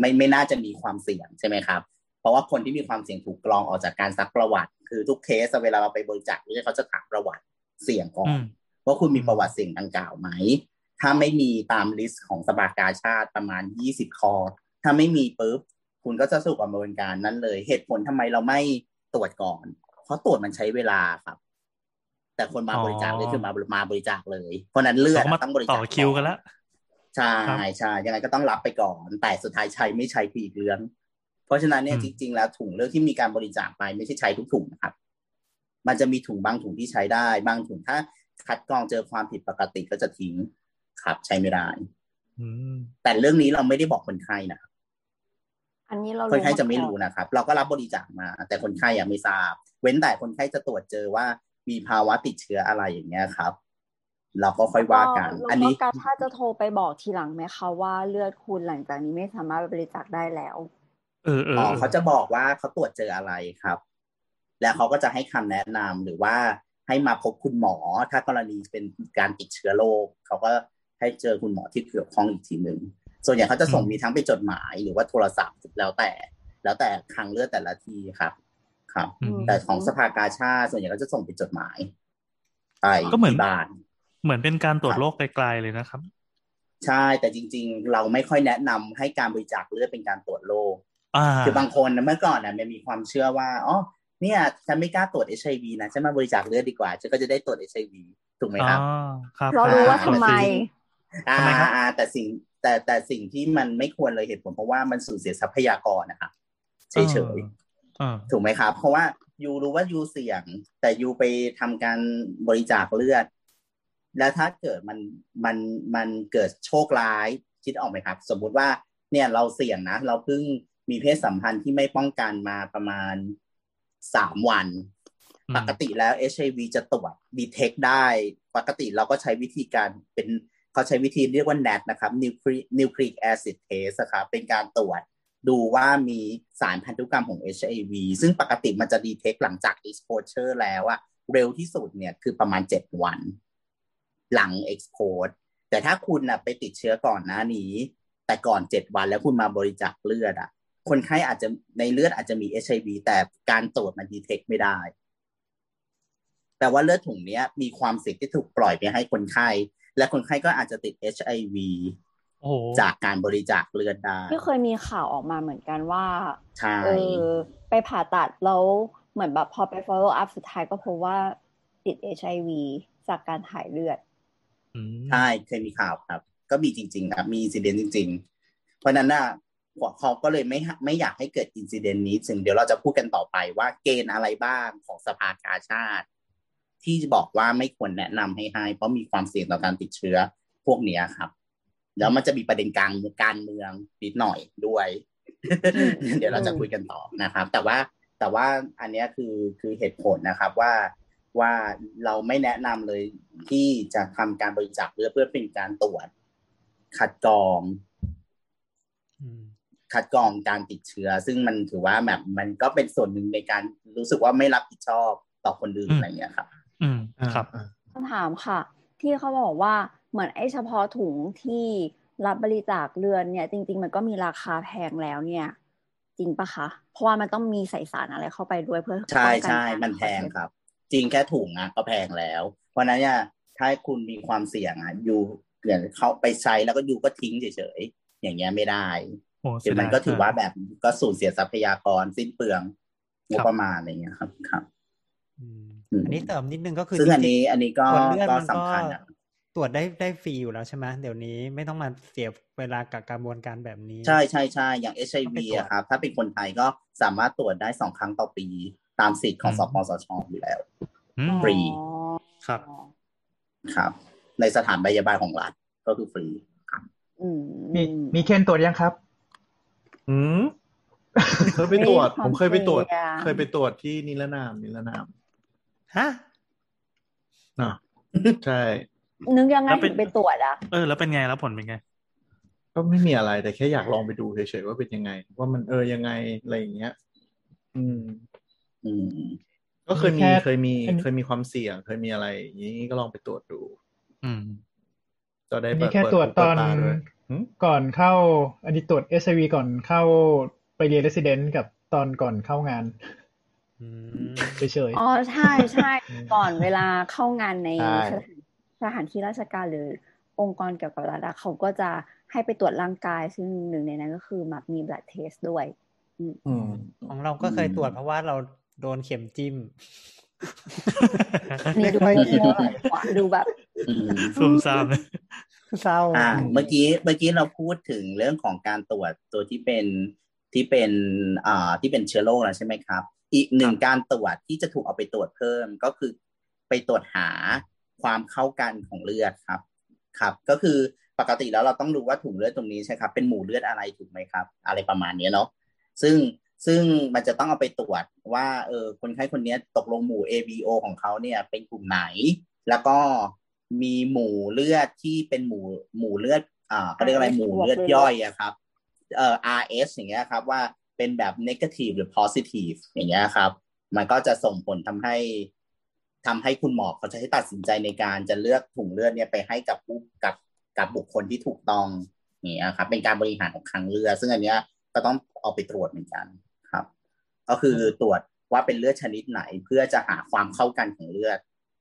ไม่ไม่น่าจะมีความเสี่ยงใช่ไหมครับเพราะว่าคนที่มีความเสี่ยงถูกกรองออกจากการซักประวัติคือทุกเคสเวลาเราไปบริจาคเนี่ยเขาจะถามประวัติเสี่ยงก่อนว่าคุณมีประวัติเสี่ยงดังกล่าวไหมถ้าไม่มีตามลิสต์ของสภากาชาดประมาณยี่สิบข้อถ้าไม่มีปุ๊บคุณก็จะสู่กระบวนการนั้นเลยเหตุผลทำไมเราไม่ตรวจก่อนเพราะตรวจมันใช้เวลาครับแต่คนมาบริจาคเลยคือมามาบริจาคเลยเพราะนั้นเลือดต้องบริจาคต่อคิวกันละใช่ใช่ยังไงก็ต้องรับไปก่อนแต่สุดท้ายใช้ไม่ใช้คืออีกเรื่องเพราะฉะนั้นเนี่ยจริงๆแล้วถุงเลือดที่มีการบริจาคไปไม่ใช่ใช้ทุกถุงนะครับมันจะมีถุงบางถุงที่ใช้ได้บางถุงถ้าคัดกรองเจอความผิดปกติก็จะทิ้งครับใช้ไม่ได้แต่เรื่องนี้เราไม่ได้บอกคนไข้นะครับอันนี้เราคนไข้จะไม่รู้นะครับเราก็รับบริจาคมาแต่คนไข้อะไม่ทราบเว้นแต่คนไข้จะตรวจเจอว่ามีภาวะติดเชื้ออะไรอย่างเงี้ยครับเราก็ค่อยว่ากันอันนี้ถ้าจะโทรไปบอกทีหลังไหมคะว่าเลือดคุณหลังจากนี้ไม่สามารถบริจาคได้แล้วเออๆ เขาจะบอกว่าเขาตรวจเจออะไรครับแล้วเขาก็จะให้คำแนะนำหรือว่าให้มาพบคุณหมอถ้ากรณีเป็นการติดเชื้อโรคเขาก็ให้เจอคุณหมอที่เกี่ยวข้องอีกทีนึงส่วนใหญ่เขาจะส่งมีทั้งเป็นจดหมายหรือว่าโทรศัพท์แล้วแต่แล้วแต่ครั้งเลือดแต่ละทีครับครับแต่ของสภากาชาดส่วนใหญ่ก็จะส่งเป็นจดหมายไปที่บ้านเหมือนเป็นการตรวจโรคไกลๆเลยนะครับใช่แต่จริงๆเราไม่ค่อยแนะนำให้การบริจาคเลือดเป็นการตรวจโรคคือบางคนนะเมื่อก่อนนะมันมีความเชื่อว่าอ๋อเนี่ยฉันไม่กล้าตรวจ เอช ไอ วี นะฉันมาบริจาคเลือดดีกว่าฉันก็จะได้ตรวจ เอช ไอ วี ถูกไหมครับเรารู้ว่าทำไมทำไมครับแต่สิ่งแต่แต่สิ่งที่มันไม่ควรเลยเหตุผลเพราะว่ามันสูญเสียทรัพยากรนะครับเฉยๆถูกไหมครับเพราะว่ายูรู้ว่ายูเสี่ยงแต่ยูไปทำการบริจาคเลือดแล้วถ้าเกิดมันมันมันเกิดโชคร้ายคิดออกไหมครับสมมติว่าเนี่ยเราเสี่ยงนะเราเพิ่งมีเพศสัมพันธ์ที่ไม่ป้องกันมาประมาณสามวันปกติแล้ว เอช ไอ วี จะตรวจ detect ได้ปกติเราก็ใช้วิธีการเป็นเขาใช้วิธีเรียกว่า เนท นะครับ Nucleic Acid Test นะครับเป็นการตรวจดูว่ามีสารพันธุกรรมของ เอช ไอ วี ซึ่งปกติมันจะ detect หลังจาก exposure แล้วอะเร็วที่สุดเนี่ยคือประมาณเจ็ดวันหลัง expose แต่ถ้าคุณนะไปติดเชื้อก่อนหน้านี้แต่ก่อนเจ็ดวันแล้วคุณมาบริจาคเลือดอะคนไข้อาจจะในเลือดอาจจะมี เอช ไอ วี แต่การตรวจมันดีเทคไม่ได้แต่ว่าเลือดถุงนี้มีความเสี่ยงที่ถูกปล่อยไปให้คนไข้และคนไข้ก็อาจจะติด เอช ไอ วี จากการบริจาคเลือดได้ที่เคยมีข่าวออกมาเหมือนกันว่าเออไปผ่าตัดแล้วเหมือนแบบพอไป follow up สุดท้ายก็พบว่าติด เอช ไอ วี จากการถ่ายเลือดใช่เคยมีข่าวครับก็มีจริงๆครับมีอินซิเดนต์จริงๆ ราะนั้นน่ะเขาก็เลยไม่ไม่อยากให้เกิดอินซิเดนต์นี้ซึ่งเดี๋ยวเราจะพูดกันต่อไปว่าเกณฑ์อะไรบ้างของสภากาชาติที่บอกว่าไม่ควรแนะนำให้ให้เพราะมีความเสี่ยงต่อการติดเชื้อพวกนี้ครับแล้วมันจะมีประเด็นกลางการเมืองนิดหน่อยด้วย เดี๋ยวเราจะคุยกันต่อนะครับแต่ว่าแต่ว่าอันนี้คือคือเหตุผลนะครับว่าว่าเราไม่แนะนำเลยที่จะทำการบริจาคเลือดเพื่อเป็นการตรวจคัดกรองคัดกรองการติดเชื้อซึ่งมันถือว่าแบบมันก็เป็นส่วนหนึ่งในการรู้สึกว่าไม่รับผิดชอบต่อคนอื่นอะไรอย่างเงี้ยครับอืมครับคำถามค่ะที่เขาบอกว่าเหมือนไอ้เฉพาะถุงที่รับบริจาคเลือดเนี่ยจริงๆมันก็มีราคาแพงแล้วเนี่ยจริงปะคะเพราะว่ามันต้องมีใส่สารอะไรเข้าไปด้วยเพื่อใช่ใช่มันแพงครับจริงแค่ถุงนะก็แพงแล้วเพราะนั้นเนี่ยถ้าคุณมีความเสี่ยงอ่ะอยู่เกิดเขาไปใช้แล้วก็อยู่ก็ทิ้งเฉยๆอย่างเงี้ยไม่ได้แต่มันก็ถือว่าแบบก็สูญเสียทรัพยากรสิ้นเปลืองงบประมาณอะไรเงี้ยครับครับอันนี้เติมนิดนึงก็คือซึ่งอันนี้อันนี้ก็ก็สำคัญนะตรวจได้ได้ฟรีอยู่แล้วใช่ไหมเดี๋ยวนี้ไม่ต้องมาเสียเวลากับกระบวนการแบบนี้ใช่ใช่ใช่อย่าง เอช ไอ วี อะครับถ้าเป็นคนไทยก็สามารถตรวจได้สองครั้งต่อปีตามสิทธิ์ของสปสชอยู่แล้วฟรีครับครับในสถานพยาบาลของรัฐก็คือฟรีครับมีมีเคนตรวจยังครับอืมเคยไปตรวจผมเคยไปตรวจเคยไปตรวจที่นิรนามนิรนามฮะน่ะใช่นึกยังไงถึงไปตรวจอ่ะเออแล้วเป็นไงแล้วผลเป็นไงก็ไม่มีอะไรแต่แค่อยากลองไปดูเฉยๆว่าเป็นยังไงว่ามันเออยังไงอะไรอย่างเงี้ยอืมอืมก็เคยมีเคยมีเคยมีความเสี่ยงเคยมีอะไรอย่างงี้ก็ลองไปตรวจดูอืมก็ได้แบบแค่ตรวจตอนก่อนเข้าอันนี้ตรวจ เอช ไอ วี ก่อนเข้าไปเรียน Resident กับตอนก่อนเข้างานเฉยๆอ๋อใช่ใช่ก่อนเวลาเข้างานในสถานที่ราชการหรือองค์กรเกี่ยวกับรัฐเขาก็จะให้ไปตรวจร่างกายซึ่งหนึ่งในนั้นก็คือแบบมี blood test ด้วยของเราก็เคยตรวจเพราะว่าเราโดนเข็มจิ้มนี่ดูไม่ดีดูแบบซุ่มซ่ามเศร้าอ่าเมื่อกี้เมื่อกี้เราพูดถึงเรื่องของการตรวจตัวที่เป็นที่เป็นอ่าที่เป็นเชื้อโรคแล้วใช่ไหมครับอีกหนึ่งการตรวจที่จะถูกเอาไปตรวจเพิ่มก็คือไปตรวจหาความเข้ากันของเลือดครับครับก็คือปกติแล้วเราต้องรู้ว่าถุงเลือดตรงนี้ใช่ครับเป็นหมู่เลือดอะไรถูกไหมครับอะไรประมาณนี้เนาะซึ่งซึ่งมันจะต้องเอาไปตรวจว่าเออคนไข้คนนี้ตกลงหมู่ เอ บี โอ ของเขาเนี่ยเป็นกลุ่มไหนแล้วก็มีหมู่เลือดที่เป็นหมู่หมู่เลือดอ่าเขาเรียกอะไรหมู่เลือดย่อยอะครับเอ่อ อาร์ เอช อย่างเงี้ยครับว่าเป็นแบบ negative หรือ positive อย่างเงี้ยครับมันก็จะส่งผลทำให้ทำให้คุณหมอเขาจะให้ตัดสินใจในการจะเลือกถุงเลือดเนี่ยไปให้กับผู้กับกับบุคคลที่ถูกต้องอย่างเงี้ยครับเป็นการบริหารของคลังเลือดซึ่งอันเนี้ยก็ต้องเอาไปตรวจเหมือนกันครับก็คือตรวจว่าเป็นเลือดชนิดไหนเพื่อจะหาความเข้ากันของเลือด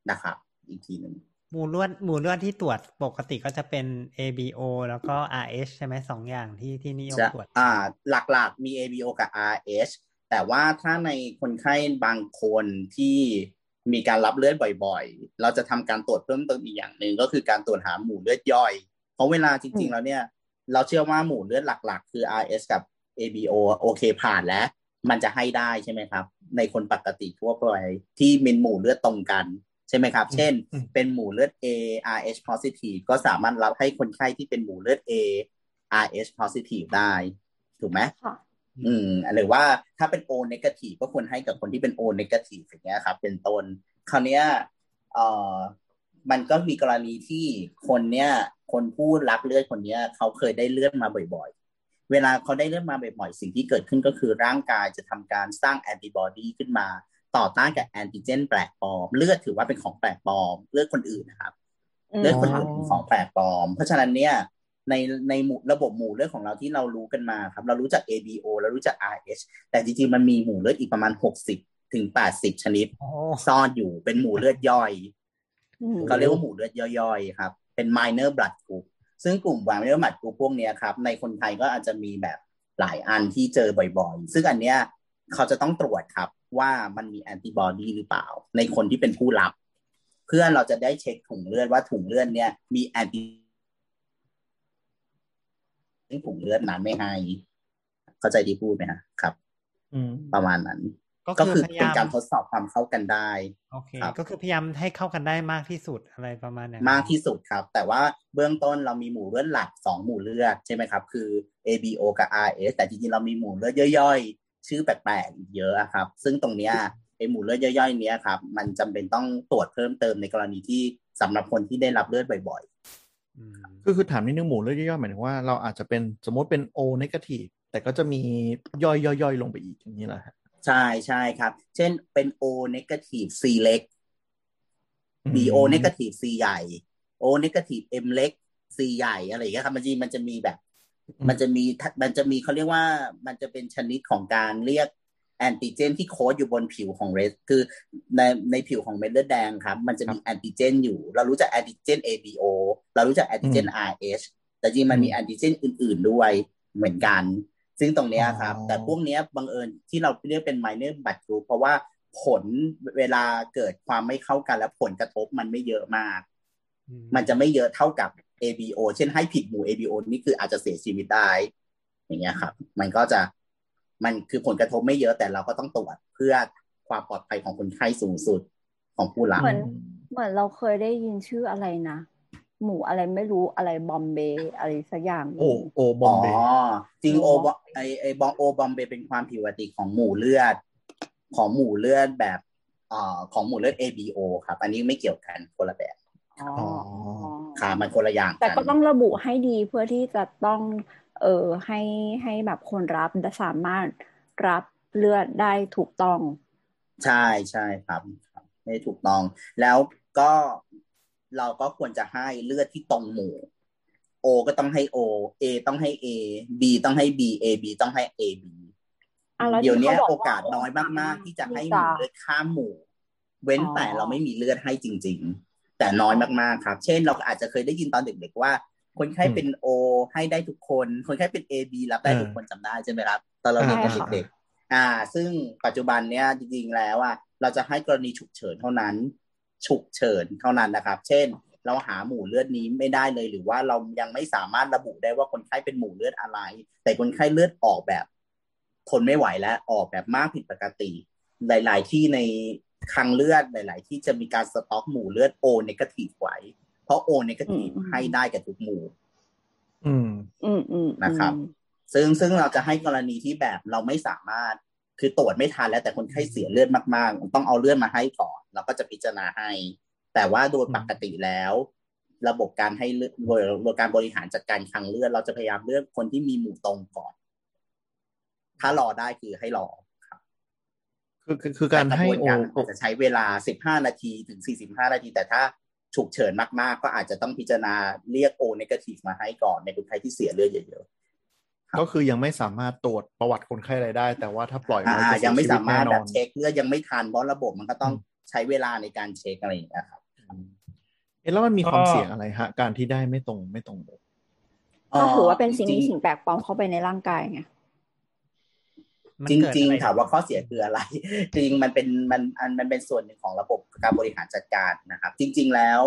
นะครับอีกทีนึงหมู่เลือดหมู่เลือดที่ตรวจปกติก็จะเป็น เอ บี โอ แล้วก็ อาร์ เอช ใช่ไหมสองอย่างที่ที่นิยมตรวจอ่าหลักๆมี เอ บี โอ กับ อาร์ เอช แต่ว่าถ้าในคนไข้บางคนที่มีการรับเลือดบ่อยๆเราจะทำการตรวจเพิ่มเติมอีกอย่างนึงก็คือการตรวจหาหมู่เลือดย่อยเพราะเวลาจริงๆแล้วเนี่ยเราเชื่อว่าหมู่เลือดหลักๆคือ อาร์ เอช กับ เอ บี โอ โอเคผ่านแล้วมันจะให้ได้ใช่ไหมครับในคนปกติทั่วไปที่มีหมู่เลือดตรงกันใช่ไหมครับเช่นเป็นหมู่เลือด A Rh positive ก็สามารถรับให้คนไข้ที่เป็นหมู่เลือด A Rh positive ได้ถูกไหมค่ะอืมหรือว่าถ้าเป็น O negative ก็ควรให้กับคนที่เป็น O negative อย่างเงี้ยครับเป็นต้นคราวเนี้ยเอ่อมันก็มีกรณีที่คนเนี้ยคนผู้รับเลือดคนเนี้ยเขาเคยได้เลือดมาบ่อยๆเวลาเขาได้เลือดมาบ่อยๆสิ่งที่เกิดขึ้นก็คือร่างกายจะทำการสร้างแอนติบอดีขึ้นมาต่อต้านกับแอนติเจนแปลกปลอมเลือดถือว่าเป็นของแปลกปลอมเลือดคนอื่นนะครับเลือดคนอื่นของแปลกปลอมเพราะฉะนั้นเนี่ยในในหมู่ระบบหมู่เลือดของเราที่เรารู้กันมาครับเรารู้จัก เอ บี โอ เรารู้จัก อาร์ เอช แต่จริงๆมันมีหมู่เลือดอีกประมาณหกสิบถึงแปดสิบชนิดซ่อนอยู่เป็นหมู่เลือดย่อยเขาเรียกว่าหมู่เลือดย่อยๆครับเป็น minor blood group ซึ่งกลุ่ม minor blood group พวกเนี้ยครับในคนไทยก็อาจจะมีแบบหลายอันที่เจอบ่อยๆซึ่งอันเนี้ยเขาจะต้องตรวจครับว่ามันมีแอนติบอดีหรือเปล่าในคนที่เป็นผู้รับเพื่อเราจะได้เช็คถุงเลือดว่าถุงเลือดเนี่ยมีแอนติ ให้กลุ่มเลือดนั้นไม่ให้เข้าใจที่พูดไหมฮะครับประมาณนั้นก็คือเป็นการทดสอบความเข้ากันได้โอเคก็คือพยายามให้เข้ากันได้มากที่สุดอะไรประมาณนั้นมากที่สุดครับแต่ว่าเบื้องต้นเรามีหมู่เลือดหลักสองหมู่เลือดใช่ไหมครับคือ เอ บี โอ กับ อาร์ เอช แต่จริงๆเรามีหมู่เลือดย่อยๆชื่อแปลกๆเยอะครับซึ่งตรงเนี้ยไอหมู่เลือดย่อยๆเนี้ยครับมันจำเป็นต้องตรวจเพิ่มเติมในกรณีที่สำหรับคนที่ได้รับเลือดบ่อยๆก็คือถามนิดนึงหมู่เลือดย่อยๆหมายถึงว่าเราอาจจะเป็นสมมติเป็น O negative แต่ก็จะมีย่อยๆๆลงไปอีกอย่างนี้แหละใช่ใช่ครับเช่นเป็น O negative C เล็ก B O negative C ใหญ่ O negative M เล็ก C ใหญ่อะไรอย่างเงี้ยครับมันจะมันจะมีแบบมันจะมีมันจะมีเขาเรียกว่ามันจะเป็นชนิดของการเรียกแอนติเจนที่โค้ดอยู่บนผิวของเรดคือในในผิวของเม็ดเลือดแดงครับมันจะมีแอนติเจนอยู่เรารู้จักแอนติเจน เอ บี โอ เรารู้จักแอนติเจน อาร์ เอช แต่จริงมันมีแอนติเจนอื่นๆด้วยเหมือนกันซึ่งตรงนี้ครับแต่พวกนี้บังเอิญที่เราเรียกเป็น minor blood group เพราะว่าผลเวลาเกิดความไม่เข้ากันและผลกระทบมันไม่เยอะมากมันจะไม่เยอะเท่ากับ เอ บี โอ เช่นให้ผิดหมู่ เอ บี โอ นี่คืออาจจะเสียชีวิตได้อย่างเงี้ยครับมันก็จะมันคือผลกระทบไม่เยอะแต่เราก็ต้องตรวจเพื่อความปลอดภัยของคนไข้สูงสุดของผู้รับเหมือนเหมือนเราเคยได้ยินชื่ออะไรนะหมู่อะไรไม่รู้อะไรบอมเบย์อะไรสักอย่างโอโอบอมเบย์อ๋อจริงโอไอไอบองโอบอมเบย์เป็นความผิดปกติของหมู่เลือดของหมู่เลือดแบบอ่าของหมู่เลือด เอ บี โอ ครับอันนี้ไม่เกี่ยวกันคนละแบบอ๋อค่ะมันคนละอย่างแต่ก็ต้องระบุให้ดีเพื่อที่จะต้องเอ่อให้ให้แบบคนรับสามารถรับเลือดได้ถูกต้องใช่ใช่ครับได้ถูกต้องแล้วก็เราก็ควรจะให้เลือดที่ตรงหมู่ O ก็ต้องให้ O A ต้องให้ A B ต้องให้ B A B ต้องให้ A B เดี๋ยวนี้โอกาสน้อยมากๆที่จะให้หมู่เลือดข้ามหมู่เว้นแต่เราไม่มีเลือดให้จริงๆแต่น้อยมากๆครับเช่นเราอาจจะเคยได้ยินตอนเด็กๆว่าคนไข้เป็น O ให้ได้ทุกคนคนไข้เป็น A B รับได้ทุกคนจำได้ใช่ไหมครับตอนเราเรียนกันเด็กๆอ่าซึ่งปัจจุบันเนี้ยจริงๆแล้วอ่ะเราจะให้กรณีฉุกเฉินเท่านั้นฉุกเฉินเท่านั้นนะครับเช่นเราหาหมู่เลือดนี้ไม่ได้เลยหรือว่าเรายังไม่สามารถระบุได้ว่าคนไข้เป็นหมู่เลือดอะไรแต่คนไข้เลือดออกแบบทนไม่ไหวแล้วออกแบบมากผิดปกติหลายๆที่ในคลังเลือดหลายๆที่จะมีการสต็อกหมู่เลือด O เนกาทีฟไว้เพราะ O เนกาทีฟให้ได้กับทุกหมู่อืมอืมๆนะครับซึ่งซึ่งเราจะให้กรณีที่แบบเราไม่สามารถคือตรวจไม่ทันแล้วแต่คนไข้เสียเลือดมากๆต้องเอาเลือดมาให้ก่อนเราก็จะพิจารณาให้แต่ว่าโดยปกติแล้วระบบการให้เลือดโดยการบริหารจัดการคลังเลือดเราจะพยายามเลือกคนที่มีหมู่ตรงก่อนถ้ารอได้คือให้รอครับคือคือคือการให้โอจะใช้เวลาสิบห้านาทีถึงสี่สิบห้านาทีแต่ถ้าฉุกเฉินมากๆก็อาจจะต้องพิจารณาเรียก O negative มาให้ก่อนในคนไข้ที่เสียเลือดเยอะก็คือยังไม่สามารถตรวจประวัติคนไข้อะไรได้แต่ว่าถ้าปล่อยไว้จะยังไม่สามารถแบบเช็คเลือดยังไม่ทันเพราะระบบมันก็ต้องใช้เวลาในการเช็คอะไรอย่างเงี้ยครับเอ๊ะแล้วมันมีความเสี่ยงอะไรฮะการที่ได้ไม่ตรงไม่ตรงหมู่ก็ถือว่าเป็นสิ่งมีสิ่งแปลกปลอมเข้าไปในร่างกายไงจริงๆถามว่าข้อเสียคืออะไรจริงมันเป็นมันมันเป็นส่วนหนึ่งของระบบการบริหารจัดการนะครับจริงๆแล้ว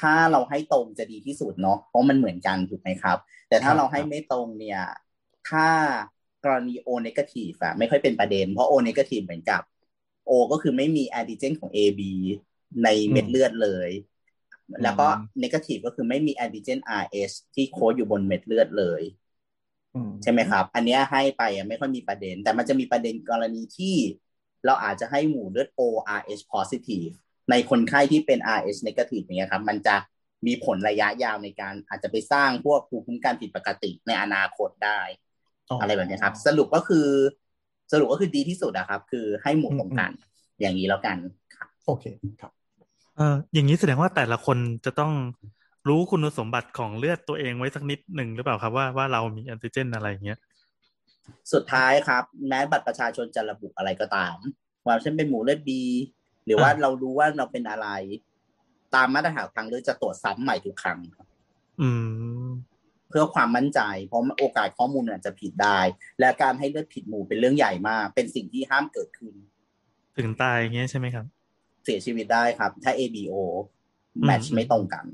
ถ้าเราให้ตรงจะดีที่สุดเนาะเพราะมันเหมือนกันถูกไหมครับแต่ถ้าเราให้ไม่ตรงเนี่ยถ้ากรณี O negative อะไม่ค่อยเป็นประเด็นเพราะ O negative เหมือนกับ O ก็คือไม่มีแอนติเจนของ เอ บี ในเม็ดเลือดเลยแล้วก็ negative ก็คือไม่มีแอนติเจน อาร์ เอช ที่โค้ดอยู่บนเม็ดเลือดเลยใช่ไหมครับอันนี้ให้ไปไม่ค่อยมีประเด็นแต่มันจะมีประเด็นกรณีที่เราอาจจะให้หมู่เลือด O อาร์ เอช positive ในคนไข้ที่เป็น อาร์ เอช negative อย่างเงี้ยครับมันจะมีผลระยะยาวในการอาจจะไปสร้างพวกภูมิคุ้มกันผิดปกติในอนาคตได้อะไรแบบนี้ครับสรุปก็คือสรุปก็คือดีที่สุดอะครับคือให้หมู่ตรงกันอย่างนี้แล้วกันครับโอเคครับเอ่ออย่างนี้แสดงว่าแต่ละคนจะต้องรู้คุณสมบัติของเลือดตัวเองไว้สักนิดหนึ่งหรือเปล่าครับว่าว่าเรามีแอนติเจนอะไรอย่างเงี้ยสุดท้ายครับแม้บัตรประชาชนจะระบุอะไรก็ตามว่าเช่นเป็นหมู่เลือด B หรือว่าเรารู้ว่าเราเป็นอะไรตามมาตรฐานคลังเลือดจะตรวจซ้ำใหม่ทุกครั้งอืมเพื่อความมั่นใจเพราะโอกาสข้อมูลอาจจะผิดได้และการให้เลือดผิดหมู่เป็นเรื่องใหญ่มากเป็นสิ่งที่ห้ามเกิดขึ้นถึงตายอย่างเงี้ยใช่ไหมครับเสียชีวิตได้ครับถ้า เอ บี โอ แมทช์ไม่ตรงกัน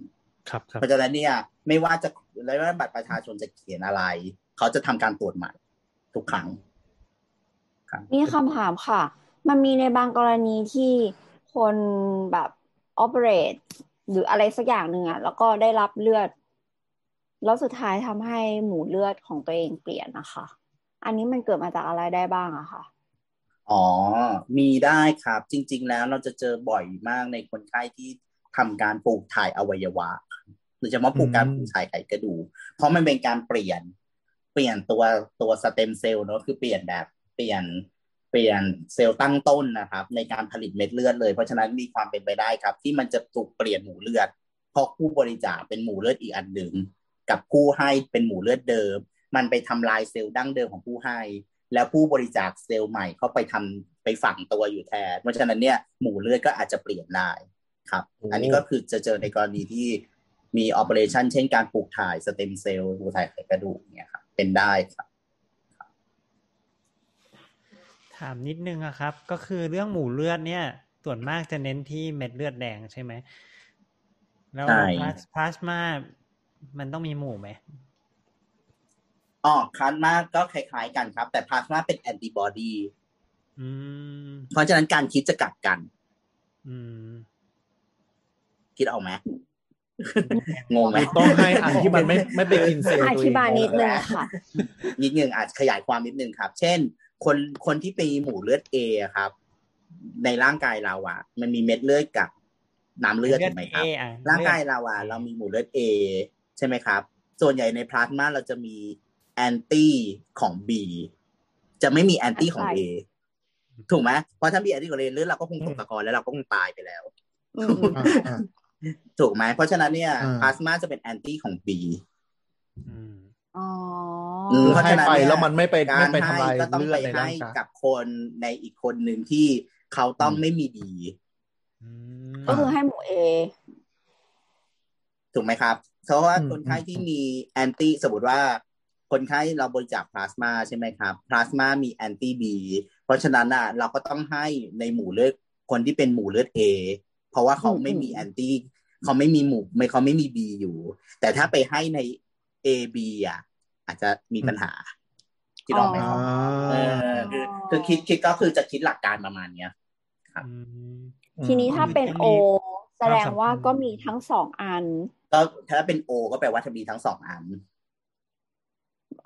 เพราะฉะนั้นเนี่ยไม่ว่าจะในบัตรประชาชนจะเขียนอะไรเขาจะทำการตรวจใหม่ทุกครั้งมีคำถามค่ะมันมีในบางกรณีที่คนแบบออเปเรตหรืออะไรสักอย่างหนึ่งอะแล้วก็ได้รับเลือดแล้วสุดท้ายทำให้หมู่เลือดของตัวเองเปลี่ยนนะคะอันนี้มันเกิดมาจากอะไรได้บ้างอะคะอ๋อมีได้ครับจริงๆแล้วเราจะเจอบ่อยมากในคนไข้ที่ทำการปลูกถ่ายอวัยวะโดยเฉพาะปลูกการปลูกถ่ายไขกระดูกเพราะมันเป็นการเปลี่ยนเปลี่ยนตัวตัวสเต็มเซลล์เนาะคือเปลี่ยนแบบเปลี่ยนเปลี่ยนเซลล์ตั้งต้นนะครับในการผลิตเม็ดเลือดเลยเพราะฉะนั้นมีความเป็นไปได้ครับที่มันจะถูกเปลี่ยนหมู่เลือดพอผู้บริจาคเป็นหมู่เลือดอีกอันหนึ่งกับผู้ให้เป็นหมู่เลือดเดิมมันไปทำลายเซลล์ดั้งเดิมของผู้ให้แล้วผู้บริจาคเซลล์ใหม่เข้าไปทำไปฝังตัวอยู่แทนเพราะฉะนั้นเนี่ยหมู่เลือดก็อาจจะเปลี่ยนได้ครับอันนี้ก็คือจะเจอในกรณีที่มีออเปอเรชั่นเช่นการปลูกถ่ายสเต็มเซลล์ปลูกถ่ายไขกระดูกเนี่ยครับเป็นได้ครับถามนิดนึงอะครับก็คือเรื่องหมู่เลือดเนี่ยส่วนมากจะเน้นที่เม็ดเลือดแดงใช่ไหมแล้วพลาสมามันต้องมีหมู่ไหมอ๋อพลาสมาก็คล้ายๆกันครับแต่พลาสมาเป็นแอนติบอดีเพราะฉะนั้นการคิดจะกลับกันคิดเอาไหมงงไหมต้องให้อันที่มันไม่ไม่เป็นอินเซลล์อธิบายนิดนึงค่ะนิดนึงอาจขยายความนิดนึงครับเช่นคนคนที่เป็นหมู่เลือด A ครับในร่างกายเราอ่ะมันมีเม็ดเลือดกับน้ำเลือดถูกไหมครับร่างกายเราอ่ะเรามีหมู่เลือด A ใช่ไหมครับส่วนใหญ่ในพลาสมาเราจะมีแอนตี้ของ B จะไม่มีแอนตี้ของ A ถูกไหมเพราะถ้ามีแอนตี้ของ A เลือดเราก็คงตกตะกอนแล้วเราก็คงตายไปแล้วถูกไหมเพราะฉะนั้นเนี่ยพลาสมาจะเป็นแอนตี้ของ B อ๋อเพราะฉะนั้นแล้วมันไม่ไปไม่ไปทำลายเลือดในร่างกายก็ต้องไปให้กับคนในอีกคนหนึ่งที่เขาต้องไม่มีดีก็คือให้หมู่ A ถูกไหมครับเพราะว่าคนไข้ที่มีแอนตี้สมมติว่าคนไข้เราบริจาคพลาสมาใช่ไหมครับพลาสมามีแอนตี้ B เพราะฉะนั้นอ่ะเราก็ต้องให้ในหมู่เลือดคนที่เป็นหมู่เลือด A เพราะว่าเขาไม่มีแอนตี้เขาไม่มีหมู่ไม่เขาไม่มี B อยู่แต่ถ้าไปให้ใน เอ บี อ่ะอาจจะมีปัญหาคิดออกไหมครับเออคือคือคิดคิดก็คือจะคิดหลักการประมาณนี้ครับทีนี้ถ้าเป็น O แสดงว่าก็มีทั้งสองอันก็ถ้าเป็น O ก็แปลว่าจะมีทั้งสองอัน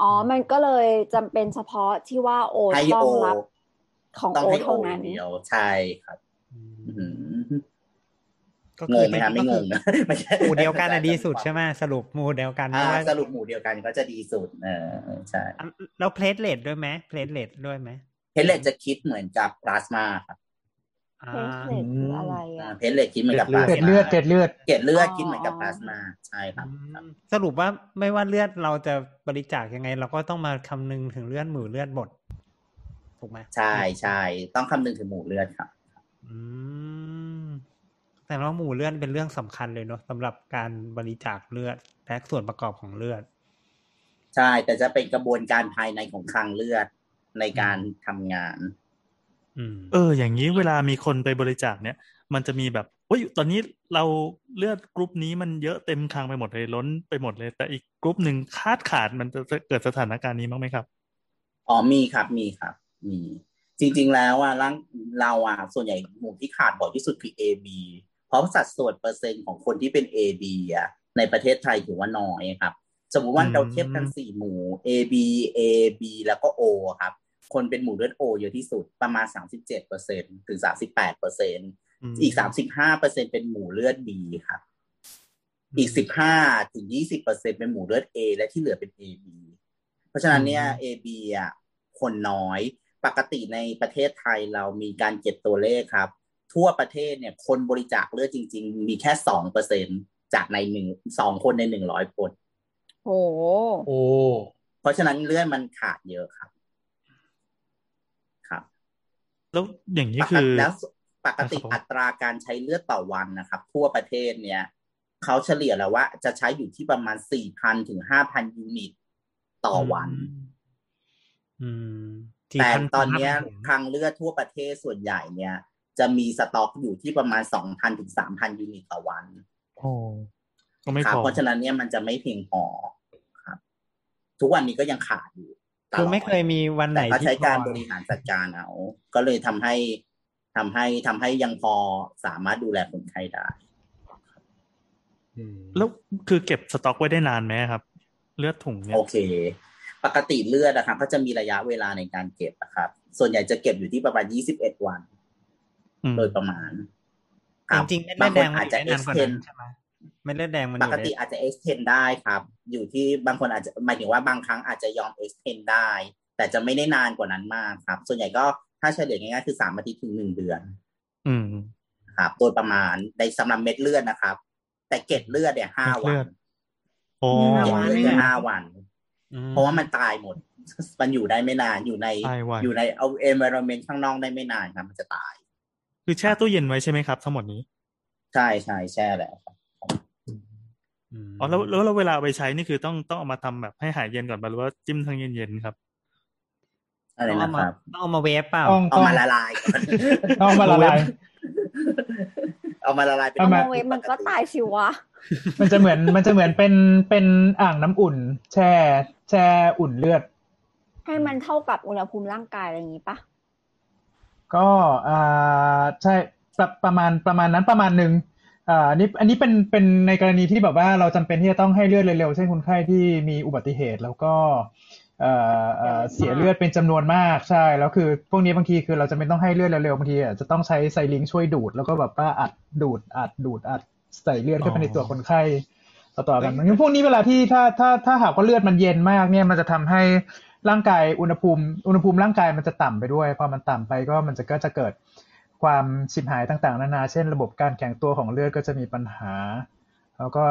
อ๋อมันก็เลยจำเป็นเฉพาะที่ว่า O ต้องรับของ O เท่านั้นใช่ครับงงไหมฮะไม่งงนะหมู่เดียวกันอะดีสุดใช่ไหมสรุปหมู่เดียวกันว่าสรุปหมู่เดียวกันก็จะดีสุดเออใช่แล้วเพลทเลตด้วยไหมเพลทเลตด้วยไหมเพลทเลตจะคิดเหมือนกับพลาสมาครับเพลทเลตคืออะไรอะเพลทเลตคิดเหมือนกับเกล็ดเลือดเกล็ดเลือดเกล็ดเลือดคิดเหมือนกับพลาสมาใช่ครับสรุปว่าไม่ว่าเลือดเราจะบริจาคยังไงเราก็ต้องมาคำนึงถึงเลือดหมู่เลือดบดถูกไหมใช่ใช่ต้องคำนึงถึงหมู่เลือดครับแต่ว่าหมู่เลือดเป็นเรื่องสำคัญเลยเนาะสำหรับการบริจาคเลือดและส่วนประกอบของเลือดใช่แต่จะเป็นกระบวนการภายในของคลังเลือดในการทำงานเอออย่างนี้เวลามีคนไปบริจาคเนี่ยมันจะมีแบบว่าตอนนี้เราเลือดกรุ๊ปนี้มันเยอะเต็มคลังไปหมดเลยล้นไปหมดเลยแต่อีกกรุ๊ปนึงขาดขาดมันจะเกิดสถานการณ์นี้บ้างไหมครับอ๋อมีครับมีครับมีจริงๆแล้วอ่ะเราอ่ะส่วนใหญ่หมู่ที่ขาดบ่อยที่สุดคือ เอ บีเพราะสัดส่วนเปอร์เซ็นต์ของคนที่เป็น เอ บี อ่ะในประเทศไทยถือว่าน้อยครับสมมุติว่าเราเทียบกันสี่หมู่ เอ บี เอ บี แล้วก็ O ครับคนเป็นหมู่เลือด O เยอะที่สุดประมาณ สามสิบเจ็ดเปอร์เซ็นต์ ถึง สามสิบแปดเปอร์เซ็นต์ อีก สามสิบห้าเปอร์เซ็นต์ เป็นหมู่เลือด B ครับอีก สิบห้า ถึง ยี่สิบเปอร์เซ็นต์ เป็นหมู่เลือด A และที่เหลือเป็น เอ บี เพราะฉะนั้นเนี่ย เอ บี อ่ะคนน้อยปกติในประเทศไทยเรามีการเก็บตัวเลขครับทั่วประเทศเนี่ยคนบริจาคเลือดจริงๆมีแค่ สองเปอร์เซ็นต์ จากในหนึ่ง สองคนในหนึ่งร้อยคนโอ้โอ้เพราะฉะนั้นเลือดมันขาดเยอะครับครับแล้วอย่างนี้คือแล้วปกติอัตราการใช้เลือดต่อวันนะครับทั่วประเทศเนี่ยเขาเฉลี่ยแล้วว่าจะใช้อยู่ที่ประมาณ สี่พัน ถึง ห้าพัน ยูนิตต่อวันอืมแต่ตอนนี้คลังเลือดทั่วประเทศส่วนใหญ่เนี่ยจะมีสต็อกอยู่ที่ประมาณ สองพัน ถึง สามพัน ยูนิตต่อวัน ก็ไม่พอเพราะฉะนั้นเนี่ยมันจะไม่เพียงพอครับทุกวันนี้ก็ยังขาดอยู่คือไม่เคยมีวันไหนที่ใช้การบริหารจัดการเอาก็เลยทำให้ทำให้ทำให้ยังพอสามารถดูแลคนไข้ได้แล้วคือเก็บสต็อกไว้ได้นานไหมครับเลือดถุงเนี่ยโอเคปกติเลือดนะครับก็จะมีระยะเวลาในการเก็บนะครับส่วนใหญ่จะเก็บอยู่ที่ประมาณยี่สิบเอ็ดวันโดยประมาณจริงๆไม่เลือดแดงอาจจะ extend ใช่ไหมไม่เลือดแดงมันปกติอาจจะ extend ได้ครับอยู่ที่บางคนอาจจะหมายถึงว่าบางครั้งอาจจะยอม extend ได้แต่จะไม่ได้นานกว่านั้นมากครับส่วนใหญ่ก็ถ้าเฉลี่ยง่ายๆคือสามอาทิตย์ถึงหนึ่งเดือนอืมครับโดยประมาณในสำหรับเม็ดเลือดนะครับแต่เกล็ดเลือดเนี่ยห้าวันโอ้ห้าวันเพราะว่ามันตายหมดมันอยู่ได้ไม่นานอยู่ในอยู่ในเอา environment ข้างนอกได้ไม่นานครับมันจะตายคือแช่ตู้เย็นไว้ใช่ไหมครับทั้งหมดนี้ใช่ใช่แช่แหละอ๋อแล้วแล้วเวลาไปใช้นี่คือต้องต้องเอามาทำแบบให้หายเย็นก่อนป่ะหรือว่าจิ้มทั้งเย็นๆครับอะไรนะครับต้องเอามาเวฟเปล่าเอามาละลายก่อนเอามาละลายเอามาละลายเป็นเอาเวฟมันก็ตายสิวะมันจะเหมือนมันจะเหมือนเป็นเป็นอ่างน้ำอุ่นแช่แช่อุ่นเลือดให้มันเท่ากับอุณหภูมิร่างกายอะไรอย่างนี้ป่ะก็อ่าใช่ประมาณประมาณนั้นประมาณนึงอ่าอันนี้อันนี้เป็นเป็นในกรณีที่แบบว่าเราจำเป็นที่จะต้องให้เลือดเร็วๆเช่นคนไข้ที่มีอุบัติเหตุแล้วก็เอ่อเสียเลือดเป็นจำนวนมากใช่แล้วคือพวกนี้บางทีคือเราจะไม่ต้องให้เลือดเร็วๆบางทีอ่ะจะต้องใช้ไซลิงช่วยดูดแล้วก็แบบว่าอัดดูดอัดดูดอัดใส่เลือดเข้าไปในตัวคนไข้ต่อๆกันพวกนี้เวลาที่ถ้าถ้าถ้าหากว่าเลือดมันเย็นมากเนี่ยมันจะทำให้ร่างกายอุณหภูมิอุณหภูมิร่างกายมันจะต่ำไปด้วยพอมันต่ำไปก็มันจะก็จะเกิดความฉิบหายต่างๆนานาเช่นระบบการแข็งตัวของเลือดก็จะมีปัญหาแล้วก็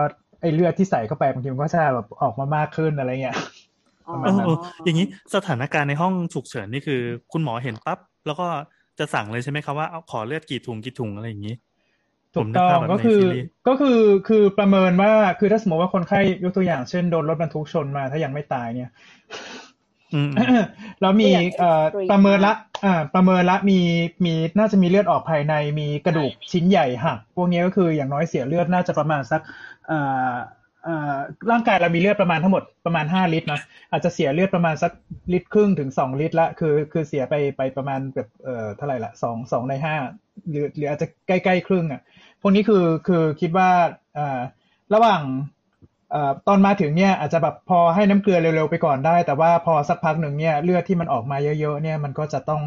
ไอ้เลือดที่ใส่เข้าไปบางทีมันก็จะแบบออกมามากขึ้นอะไรเงี้ยอ๋ออย่างนี้สถานการณ์ในห้องฉุกเฉินนี่คือคุณหมอเห็นปั๊บแล้วก็จะสั่งเลยใช่ไหมครับว่าเอาขอเลือดกี่ถุงกี่ถุงอะไรอย่างนี้ถูกต้องก็คือก็คือคือประเมินว่าคือถ้าสมมติว่าคนไข้ยกตัวอย่างเช่นโดนรถบรรทุกชนมาถ้ายังไม่ตายเนี่ยแล้วมีประเมินละประเมินละมีมีน่าจะมีเลือดออกภายในมีกระดูกชิ้นใหญ่หักพวกนี้ก็คืออย่างน้อยเสียเลือดน่าจะประมาณสักร่างกายเรามีเลือดประมาณทั้งหมดประมาณห้าลิตรนะอาจจะเสียเลือดประมาณสักลิตรครึ่งถึงสองลิตรละคือคือเสียไปไปประมาณแบบเอ่อเท่าไหร่ละสอง สองในห้าหรือหรืออาจจะใกล้ๆครึ่งอ่ะพวกนี้คือคือคิดว่าอ่าระหว่างเอ่อตอนมาถึงเนี่ยอาจจะแบบพอให้น้ำเกลือเร็วๆไปก่อนได้แต่ว่าพอสักพักหนึ่งเนี่ยเลือดที่มันออกมาเยอะๆเนี่ยมันก็จะต้อง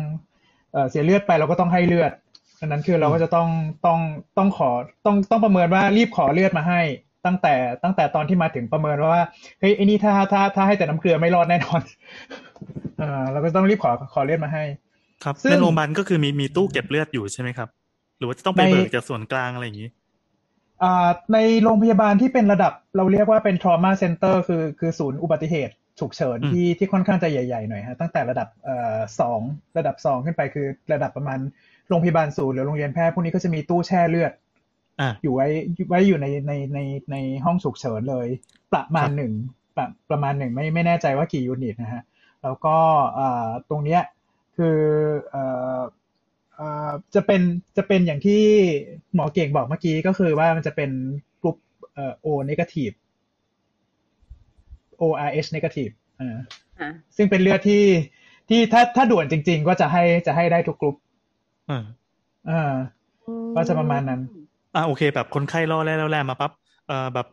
เอ่อเสียเลือดไปเราก็ต้องให้เลือดดังนั้นคือเราก็จะต้องต้องต้องขอต้องต้องประเมินว่ารีบขอเลือดมาให้ตั้งแต่ตั้งแต่ตอนที่มาถึงประเมินว่าเฮ้ยไอ้นี่ถ้าถ้าถ้าให้แต่น้ำเกลือไม่รอดแน่นอนอ่าเราก็ต้องรีบขอขอเลือดมาให้ครับในโรงพยาบาลก็คือมีมีตู้เก็บเลือดอยู่ใช่ไหมครับหรือว่าจะต้องไปเบิกจากส่วนกลางอะไรอย่างนี้อ่าในโรงพยาบาลที่เป็นระดับเราเรียกว่าเป็น trauma center คือคือศูนย์อุบัติเหตุฉุกเฉินที่ที่ค่อนข้างจะใหญ่ๆหน่อยฮะตั้งแต่ระดับเอ่อสองระดับสองขึ้นไปคือระดับประมาณโรงพยาบาลศูนย์หรือโรงเรียนแพทย์พวกนี้ก็จะมีตู้แช่เลือดอยู่ไว้ไว้อยู่ในในในในห้องฉุกเฉินเลยประมาณหนึ่งประประมาณหนึ่งไม่ไม่แน่ใจว่ากี่ยูนิตนะฮะแล้วก็ตรงเนี้ยคือจะเป็นจะเป็นอย่างที่หมอเก่งบอกเมื่อกี้ก็คือว่ามันจะเป็นกรุ๊ปโอเนกาทีฟ O R H เนกาทีฟอ่าซึ่งเป็นเลือดที่ที่ถ้าถ้าด่วนจริงๆก็จะให้จะให้ได้ทุกกรุ๊ปอ่าอ่าก็จะประมาณนั้นอ่าโอเคแบบคนไข้ล่อแล่ๆมาปั๊บเอ่อแบบ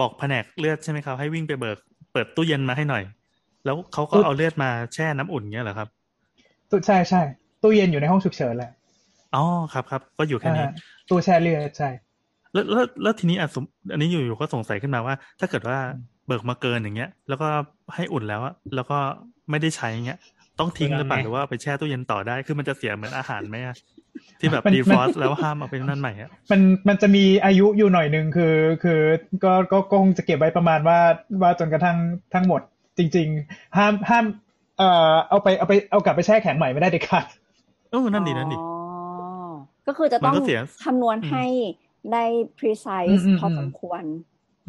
บอกแผนกเลือดใช่ไหมครับให้วิ่งไปเบิกเปิดตู้เย็นมาให้หน่อยแล้วเขาก็เอาเลือดมาแช่น้ำอุ่นเงี้ยเหรอครับตู้ใช่ใช่ตู้เย็นอยู่ในห้องฉุกเฉินแหละอ๋อครับครับก็อยู่แค่นี้ตู้แช่เลือดใช่แล้วแล้วแล้วทีนี้อ่ะอันนี้อยู่ๆก็สงสัยขึ้นมาว่าถ้าเกิดว่าเบิกมาเกินอย่างเงี้ยแล้วก็ให้อุ่นแล้วอะแล้วก็ไม่ได้ใช้เงี้ยต้องทิ้งหรือเปล่าหรือว่าไปแช่ตู้เย็นต่อได้คือมันจะเสียเหมือนอาหารไหมอะที่แบบดีฟอสแล้วห้ามเอาไปนั่นใหม่ฮะมันมันจะมีอายุอยู่หน่อยนึงคือคือก็ก็คงจะเก็บไว้ประมาณว่าว่าจนกระทั่งทั้งหมดจริงๆห้ามห้ามเอ่อเอาไปเอาไปเอากลับไปแช่แข็งใหม่ไม่ได้เด็ดขาดเออนั่นดินั่นดิอ๋อก็คือจะต้องคำนวณให้ได้ precise พอสมควร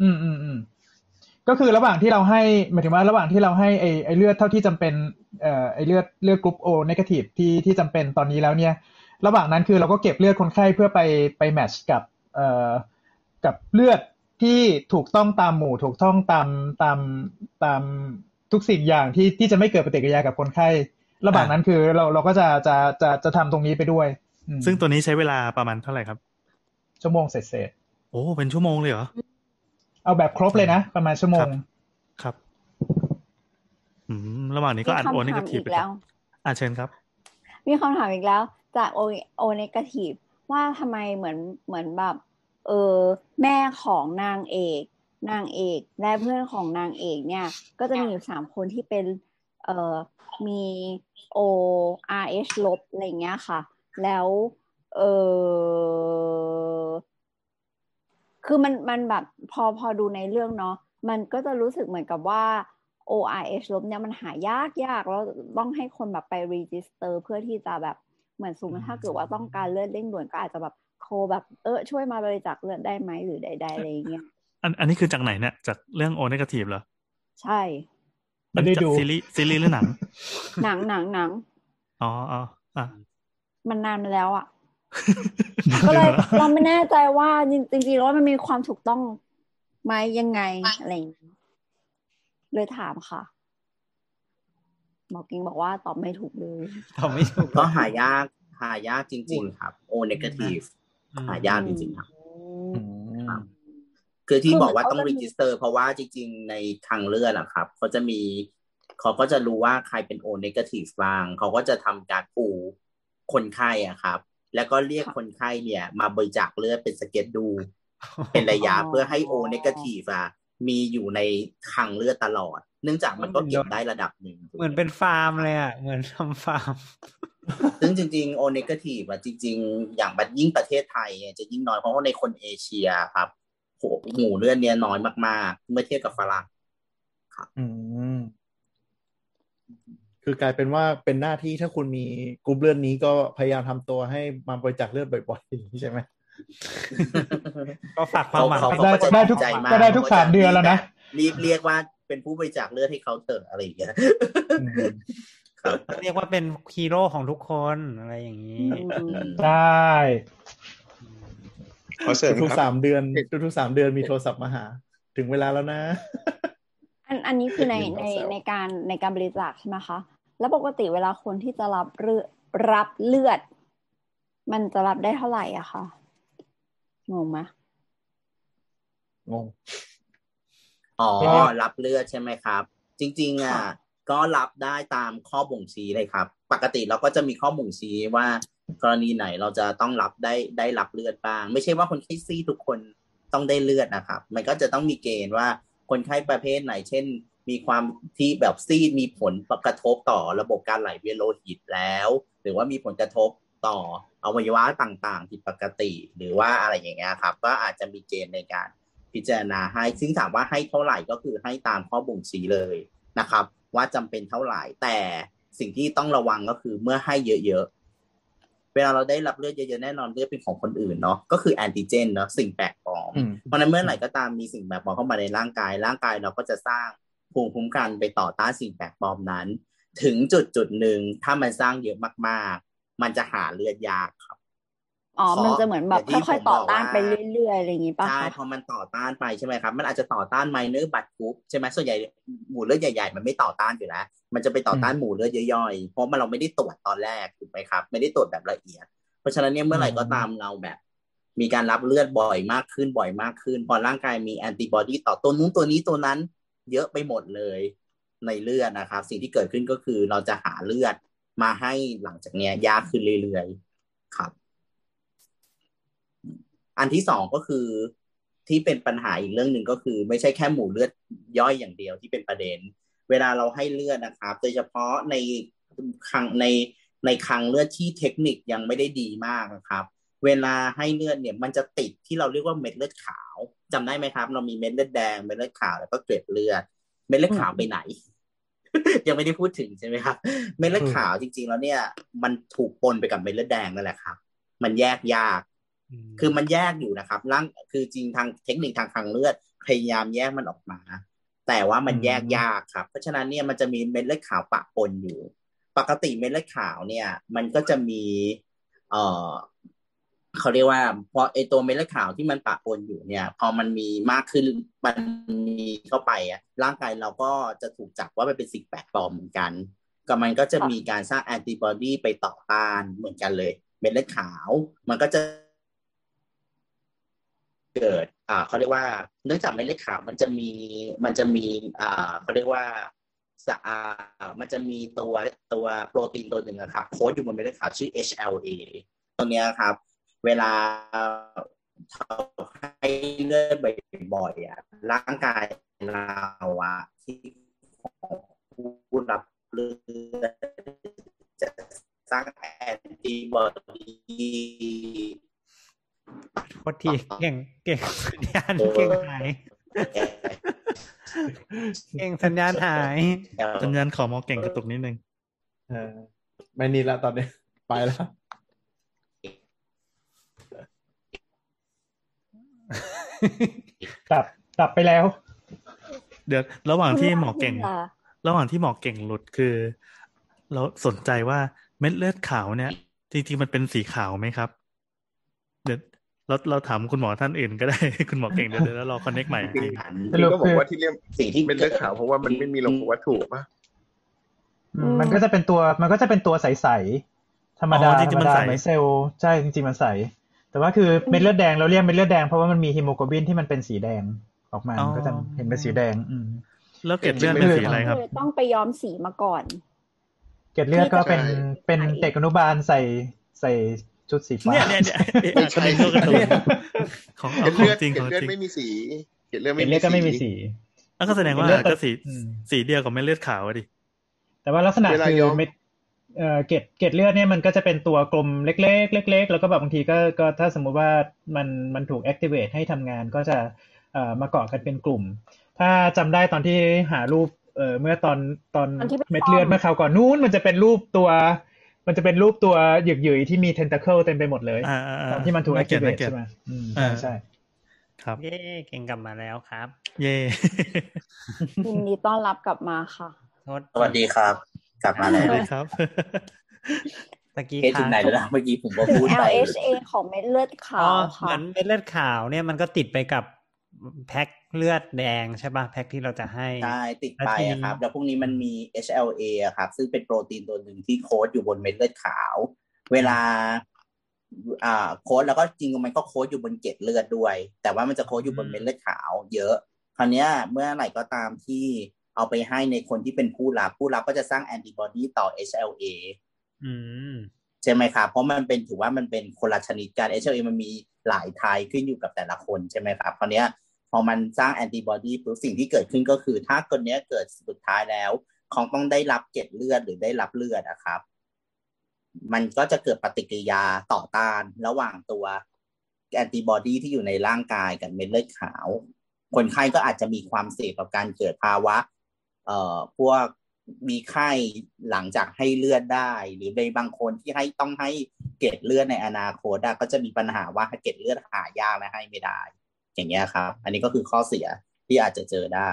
อืมๆๆก็คือระหว่างที่เราให้หมายถึงว่าระหว่างที่เราให้ไอ้ไอ้เลือดเท่าที่จำเป็นเอ่อไอ้เลือดเลือดกรุ๊ป O เนกาทีฟที่ที่จำเป็นตอนนี้แล้วเนี่ยระหว่างนั้นคือเราก็เก็บเลือดคนไข้เพื่อไปไปแมทช์กับเอ่อกับเลือด ที่ถูกต้องตามหมู่ถูกต้องตามตามตามทุกสิ่งอย่างที่ที่จะไม่เกิดปฏิกิริยากับคนไข้ระหว่างนั้นคือเราเราก็จะจะจะจะทำตรงนี้ไปด้วยซึ่งตัวนี้ใช้เวลาประมาณเท่าไหร่ครับชั่วโมงเสร็จๆโอ้เป็นชั่วโมงเลยเหรอเอาแบบครบเลยนะประมาณชั่วโมงครับอืมระหว่างนี้ก็อัดโอเนกาทีฟไปแล้วอ่ะเชิญครับมีคำถามอีกแล้วจากโอโอเนกาทีฟว่าทำไมเหมือนเหมือนแบบเออแม่ของนางเอกนางเอกและเพื่อนของนางเอกเนี่ยก็จะมีอยู่สามคนที่เป็นเอ่อมี O R H ลบอะไรอย่างเงี้ยค่ะแล้วเออคือมันมันแบบพอพอดูในเรื่องเนาะมันก็จะรู้สึกเหมือนกับว่า O R H ลบเนี่ยมันหายากยากแล้วต้องให้คนแบบไปรีจิสเตอร์เพื่อที่จะแบบเหมือนสมมติถ้าเกิดว่าต้องการเลือดเร่งด่วนก็อาจจะแบบโทรแบบเออช่วยมาบริจาคเลือดได้ไหมหรือใดๆอะไรอย่างเงี้ยอันอันนี้คือจากไหนเนี่ยจากเรื่อง O negative เหรอใช่ไม่ได้ดูซีรีส์ซีรีส์หรือหนังหนังหนังหนังอ๋ออ๋ออ่ะมันนานมาแล้วอ่ะก็เลยเราไม่แน่ใจว่าจริงจริงแล้วมันมีความถูกต้องไหมยังไงอะไรอย่างเงี้ยเลยถามค่ะหมอกิงบอกว่าตอบไม่ถูกเลยตอบไม่ถูกก็หายากหายากจริงๆครับ O negative หายากจริงๆครับคือที่บอกว่าต้องรีจิสเตอร์เพราะว่าจริงๆในทางเลือดอะครับเขาจะมีเขาก็จะรู้ว่าใครเป็น O negative บ้างเขาก็จะทำการปูคนไข้อะครับแล้วก็เรียกคนไข้เนี่ยมาบริจาคเลือดเป็นสเก็ดดูเป็นระยะเพื่อให้ O negative อะมีอยู่ในทางเลือดตลอดเนื่องจากมันก็เก็บได้ระดับหนึ่งเหมือนเป็นฟาร์มเลยอะเหมือนทำฟาร์มซึ่งจริงๆ O negative อะจริงๆอย่างบัดยิ่งประเทศไทยจะยิ่งน้อยเพราะว่าในคนเอเชียครับหมู่เลือดเนี่ยน้อยมากๆเมื่อเทียบกับฝรั่งครับอืมคือกลายเป็นว่าเป็นหน้าที่ถ้าคุณมีกรุ๊ปเลือดนี้ก็พยายามทำตัวให้มาบริจาคเลือดบ่อยๆใช่ไหมก็ฝากความหวังได้ได้ทุกก็ได้ทุกสามเดือนแล้วนะรีบเรียกว่าเป็นผู้บริจาคเลือดให้เขาเถอะอะไรอย่างเงี้ยเรียกว่าเป็นฮีโร่ของทุกคนอะไรอย่างนี้ได้ทุกสามเดือนทุกสามเดือนมีโทรศัพท์มาหาถึงเวลาแล้วนะอันอันนี้คือในในในการในการบริจาคใช่ไหมคะแล้วปกติเวลาคนที่จะรับเลือดรับเลือดมันจะรับได้เท่าไหร่อะคะงงไหมงงอ๋อรับเลือดใช่ไหมครับจริงๆอ่ะก็รับได้ตามข้อบ่งชี้เลยครับปกติเราก็จะมีข้อบ่งชี้ว่ากรณีไหนเราจะต้องรับได้ได้รับเลือดบ้างไม่ใช่ว่าคนไข้ซีทุกคนต้องได้เลือดนะครับมันก็จะต้องมีเกณฑ์ว่าคนไข้ประเภทไหนเช่นมีความที่แบบซีมีผลกระทบต่อระบบการไหลเวียนโลหิตแล้วหรือว่ามีผลกระทบต่ออวัยวะต่างๆผิดปกติหรือว่าอะไรอย่างเงี้ยครับก็อาจจะมีเกณฑ์ในการพิจารณาให้ซึ่งถามว่าให้เท่าไหร่ก็คือให้ตามข้อบ่งชี้เลยนะครับว่าจำเป็นเท่าไหร่แต่สิ่งที่ต้องระวังก็คือเมื่อให้เยอะเวลาเราได้รับเลือดเยอะๆแน่นอนเลือดเป็นของคนอื่นเนาะก็คือแอนติเจนเนาะสิ่งแปลกปลอมเพราะนั้นเมื่อไหร่ก็ตามมีสิ่งแปลกปลอมเข้ามาในร่างกายร่างกายเราก็จะสร้างภูมิคุ้มกันไปต่อต้านสิ่งแปลกปลอมนั้นถึงจุดจุดหนึ่งถ้ามันสร้างเยอะมากๆมันจะหาเลือดยากครับอ๋อมันจะเหมือนแบบค่อยๆต่อต้านไปเรื่อยๆอะไรอย่างงี้ป่ะใช่พอมันต่อต้านไปใช่ไหมครับมันอาจจะต่อต้านไมเนอร์บัดกรุ๊ปใช่ไหมส่วนใหญ่หมู่เลือดใหญ่ๆมันไม่ต่อต้านอยู่แล้วมันจะไปต่อต้านหมู่เลือดย่อยๆเพราะมันเราไม่ได้ตรวจตอนแรกถูกไหมครับไม่ได้ตรวจแบบละเอียดเพราะฉะนั้นเนี่ยเมื่อไหร่ก็ตามเราแบบมีการรับเลือดบ่อยมากขึ้นบ่อยมากขึ้นพอร่างกายมีแอนติบอดีต่อตัวนู้นตัวนี้ตัวนั้นเยอะไปหมดเลยในเลือดนะครับสิ่งที่เกิดขึ้นก็คือเราจะหาเลือดมาให้หลังจากเนี้ยยากขึ้นเรื่อยๆครับอันที่สองก็คือที่เป็นปัญหาอีกเรื่องหนึ่งก็คือไม่ใช่แค่หมู่เลือดย่อยอย่างเดียวที่เป็นประเด็นเวลาเราให้เลือดนะครับโดยเฉพาะในคลังในในคลังเลือดที่เทคนิคยังไม่ได้ดีมากนะครับเวลาให้เลือดเนี่ยมันจะติดที่เราเรียกว่าเม็ดเลือดขาวจำได้ไหมครับเรามีเม็ดเลือดแดงเม็ดเลือดขาวแล้วก็เกล็ดเลือดเม็ดเลือดขาวไปไหน ยังไม่ได้พูดถึงใช่ไหมครับเม็ดเลือดขาวจริงๆแล้วเนี่ยมันถูกปนไปกับเม็ดเลือดแดงนั่นแหละครับมันแยกยากคือมันแยกอยู่นะครับร่างคือจริงทางเทคนิคทางคลังเลือดพยายามแยกมันออกมาแต่ว่ามันแยกยากครับเพราะฉะนั้นเนี่ยมันจะมีเม็ดเลือดขาวปะปนอยู่ปกติเม็ดเลือดขาวเนี่ยมันก็จะมีเอ่อ เขาเรียกว่าพอไอตัวเม็ดเลือดขาวที่มันปะปนอยู่เนี่ยพอมันมีมากขึ้นมันมีเข้าไปอะร่างกายเราก็จะถูกจับว่ามันเป็นสิ่งแปลกปลอมเหมือนกันก็มันก็จะมีการสร้างแอนติบอดีไปต่อต้านเหมือนกันเลยเม็ดเลือดขาวมันก็จะเกิดอ่าเขาเรียกว่าเนื่องจากเม็ดเลือดขาวมันจะมีมันจะมีอ่าเขาเรียกว่าสะอามันจะมีตัวตัวโปรตีนตัวหนึ่งนะครับโค้ดอยู่บนเม็ดเลือดขาวชื่อ เอช แอล เอ ตัวเนี้ยครับเวลาเราให้เลือดบ่อยๆอ่ะร่างกายเราอ่ะที่ผู้รับเลือดจะสร้างแอนติบอดีโคตรทีเก่งเก่งสัญญาณเก่งหายเก่งสัญญาณหายสัญญาณขอมอเก่งกระตุกนิดนึงเออไม่นี่ละตอนนี้ไปแล้วตับตับไปแล้วเดี๋ยวระหว่างที่หมอเก่งระหว่างที่หมอเก่งหลุดคือเราสนใจว่าเม็ดเลือดขาวเนี่ยจริงๆมันเป็นสีขาวไหมครับเดี๋ยวเราเราถามคุณหมอท่านอื่นก็ได้คุณหมอเก่งเดี๋ยวแล้วรอคอนเนคใหม่ทีคือก็บอกว่าที่เรียกสิ่งที่เป็นเลือดขาวเพราะว่ามันไม่มีโลหะวัตถุป่ะมันก็จะเป็นตัวมันก็จะเป็นตัวใสๆธรรมดาจริงๆมันใสเซลล์ใช่จริงๆมันใสแต่ว่าคือเม็ดเลือดแดงเราเรียกเม็ดเลือดแดงเพราะว่ามันมีฮีโมโกลบินที่มันเป็นสีแดงออกมามันก็จะเห็นเป็นสีแดงอืมแล้วเกล็ดเลือดเป็นสีอะไรครับต้องไปย้อมสีมาก่อนเกล็ดเลือดก็เป็นเป็นเด็กอนุบาลใส่ใส่ชุดสีฟ้าเนี่ยเนี่ยเนี่ยใช่เลือดของเลือดจริงของจริงไม่มีสีเกล็ดเลือดไม่มีสีเกล็ดเลือดก็ไม่มีสีแล้วก็แสดงว่าก็สีสีเดียวกับเม็ดเลือดขาวอ่ะดิแต่ว่าลักษณะคือเม็ดเอ่อเกล็ดเกล็ดเลือดเนี่ยมันก็จะเป็นตัวกลมเล็กๆเล็กๆแล้วก็แบบบางทีก็ก็ถ้าสมมุติว่ามันมันถูกแอคทิเวทให้ทำงานก็จะเอ่อมาเกาะกันเป็นกลุ่มถ้าจำได้ตอนที่หารูปเอ่อเมื่อตอนตอนเม็ดเลือดเมื่อคราวก่อนนู้นมันจะเป็นรูปตัวมันจะเป็นรูปตัวหยึกๆที่มีเทนตาเคิลเต็มไปหมดเลยตอนที่มันถูกแอคทิเวทใช่มั้ยอืมใช่ครับเย้เก่งกลับมาแล้วครับเย้ยินดีต้อนรับกลับมาค่ะสวัสดีครับกลับมาแล้วครับตะกี้ค่ะเมื่อกี้ผมก็พูดไป เอช เอ ของเม็ดเลือดขาวค่ะมันเม็ดเลือดขาวเนี่ยมันก็ติดไปกับแพ็คเลือดแดงใช่ป่ะแพ็คที่เราจะให้ใช่ติดไปครับแล้วพวกนี้มันมี เอช แอล เอ อ่ะครับซึ่งเป็นโปรตีนตัวหนึ่งที่โค้ดอยู่บนเม็ดเลือดขาวเวลาอ่าโค้ดแล้วก็จริงๆมันก็โค้ดอยู่บนเกล็ดเลือดด้วยแต่ว่ามันจะโค้ดอยู่บนเม็ดเลือดขาวเยอะคราวเนี้ยเมื่อไหร่ก็ตามที่เอาไปให้ในคนที่เป็นผู้รับผู้รับก็จะสร้างแอนติบอดีต่อ เอช แอล เอ อืมใช่ไหมครับเพราะมันเป็นถือว่ามันเป็นคนละชนิดกัน เอช แอล เอ มันมีหลายไทป์ขึ้นอยู่กับแต่ละคนใช่ไหมครับคราวเนี้ยพอมันสร้างแอนติบอดีปุ๊บสิ่งที่เกิดขึ้นก็คือถ้าคนเนี้ยเกิดสุดท้ายแล้วของต้องได้รับเกล็ดเลือดหรือได้รับเลือดอะครับมันก็จะเกิดปฏิกิริยาต่อต้านระหว่างตัวแอนติบอดีที่อยู่ในร่างกายกับเม็ดเลือดขาวคนไข้ก็อาจจะมีความเสี่ยงต่อการเกิดภาวะเอ่อพวกมีไข้หลังจากให้เลือดได้หรือในบางคนที่ให้ต้องให้เกล็ดเลือดในอนาคตก็จะมีปัญหาว่าเกล็ดเลือดหายากและให้ไม่ได้อย่างเงี้ยครับอันนี้ก็คือข้อเสียที่อาจจะเจอได้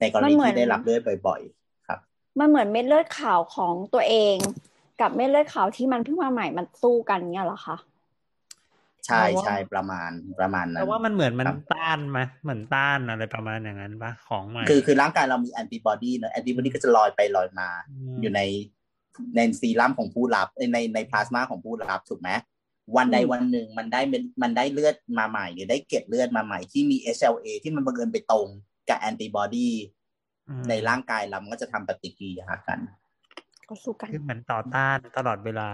ในกรณีที่ได้รับเลือดบ่อยๆครับมันเหมือนเม็ดเลือดขาวของตัวเองกับเม็ดเลือดขาวที่มันเพิ่งมาใหม่มันสู้กันเงี้ยเหรอคะใช่ใช่ประมาณประมาณนั้นแต่ว่ามันเหมือนมันต้านไหมเหมือนต้านอะไรประมาณอย่างนั้นปะของใหม่คือคือร่างกายเรามีแอนติบอดีเนอะแอนติบอดีก็จะลอยไปลอยมาอยู่ในในซีรั่มของผู้รับในในพลาสมาของผู้รับถูกไหมวันใดวันหนึ่งมันได้มันได้เลือดมาใหม่หรือได้เกล็ดเลือดมาใหม่ที่มี เอช แอล เอ ที่มันบังเอิญไปตรงกับแอนติบอดีในร่างกายเรามันก็จะทำปฏิกิริยากันก็สู้กันคือเหมือนต่อต้านตลอดเวลา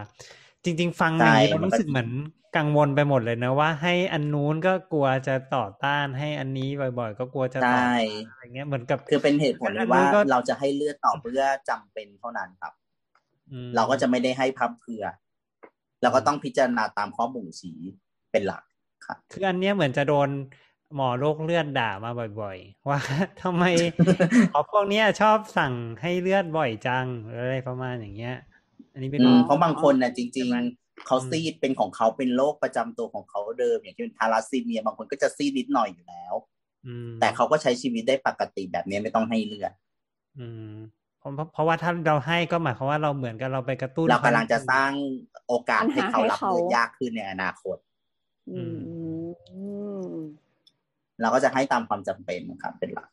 จริงๆฟังอย่างนี้เรารู้สึกเหมือนกังวลไปหมดเลยนะว่าให้อันนู้นก็กลัวจะต่อต้านให้อันนี้บ่อยๆก็กลัวจะต่อต้านอะไรเงี้ยเหมือนกับคือเป็นเหตุผลว่าเราจะให้เลือดต่อเพื่อจำเป็นเท่านั้นครับเราก็จะไม่ได้ให้พับเพื่อเราก็ต้องพิจารณาตามข้อบ่งชี้เป็นหลักครับคืออันเนี้ยเหมือนจะโดนหมอโรคเลือดด่ามาบ่อยๆว่าทำไมหมอพวกเนี้ยชอบสั่งให้เลือดบ่อยจังอะไรประมาณอย่างเงี้ยอันนี้เป็นเพราะบางคนน่ะจริงๆเขาซีดเป็นของเขาเป็นโรคประจำตัวของเขาเดิมอย่างเช่นทาราซีเมียบางคนก็จะซีดนิดหน่อยอยู่แล้วแต่เขาก็ใช้ชีวิตได้ปกติแบบนี้ไม่ต้องให้เลือดเพราะเพราะว่าถ้าเราให้ก็หมายความว่าเราเหมือนกับเราไปกระตุ้นเรากำลังจะสร้างโอกาสให้เขารับเลือดยากขึ้นในอนาคต เราก็จะให้ตามความจำเป็นครับเป็นหลัก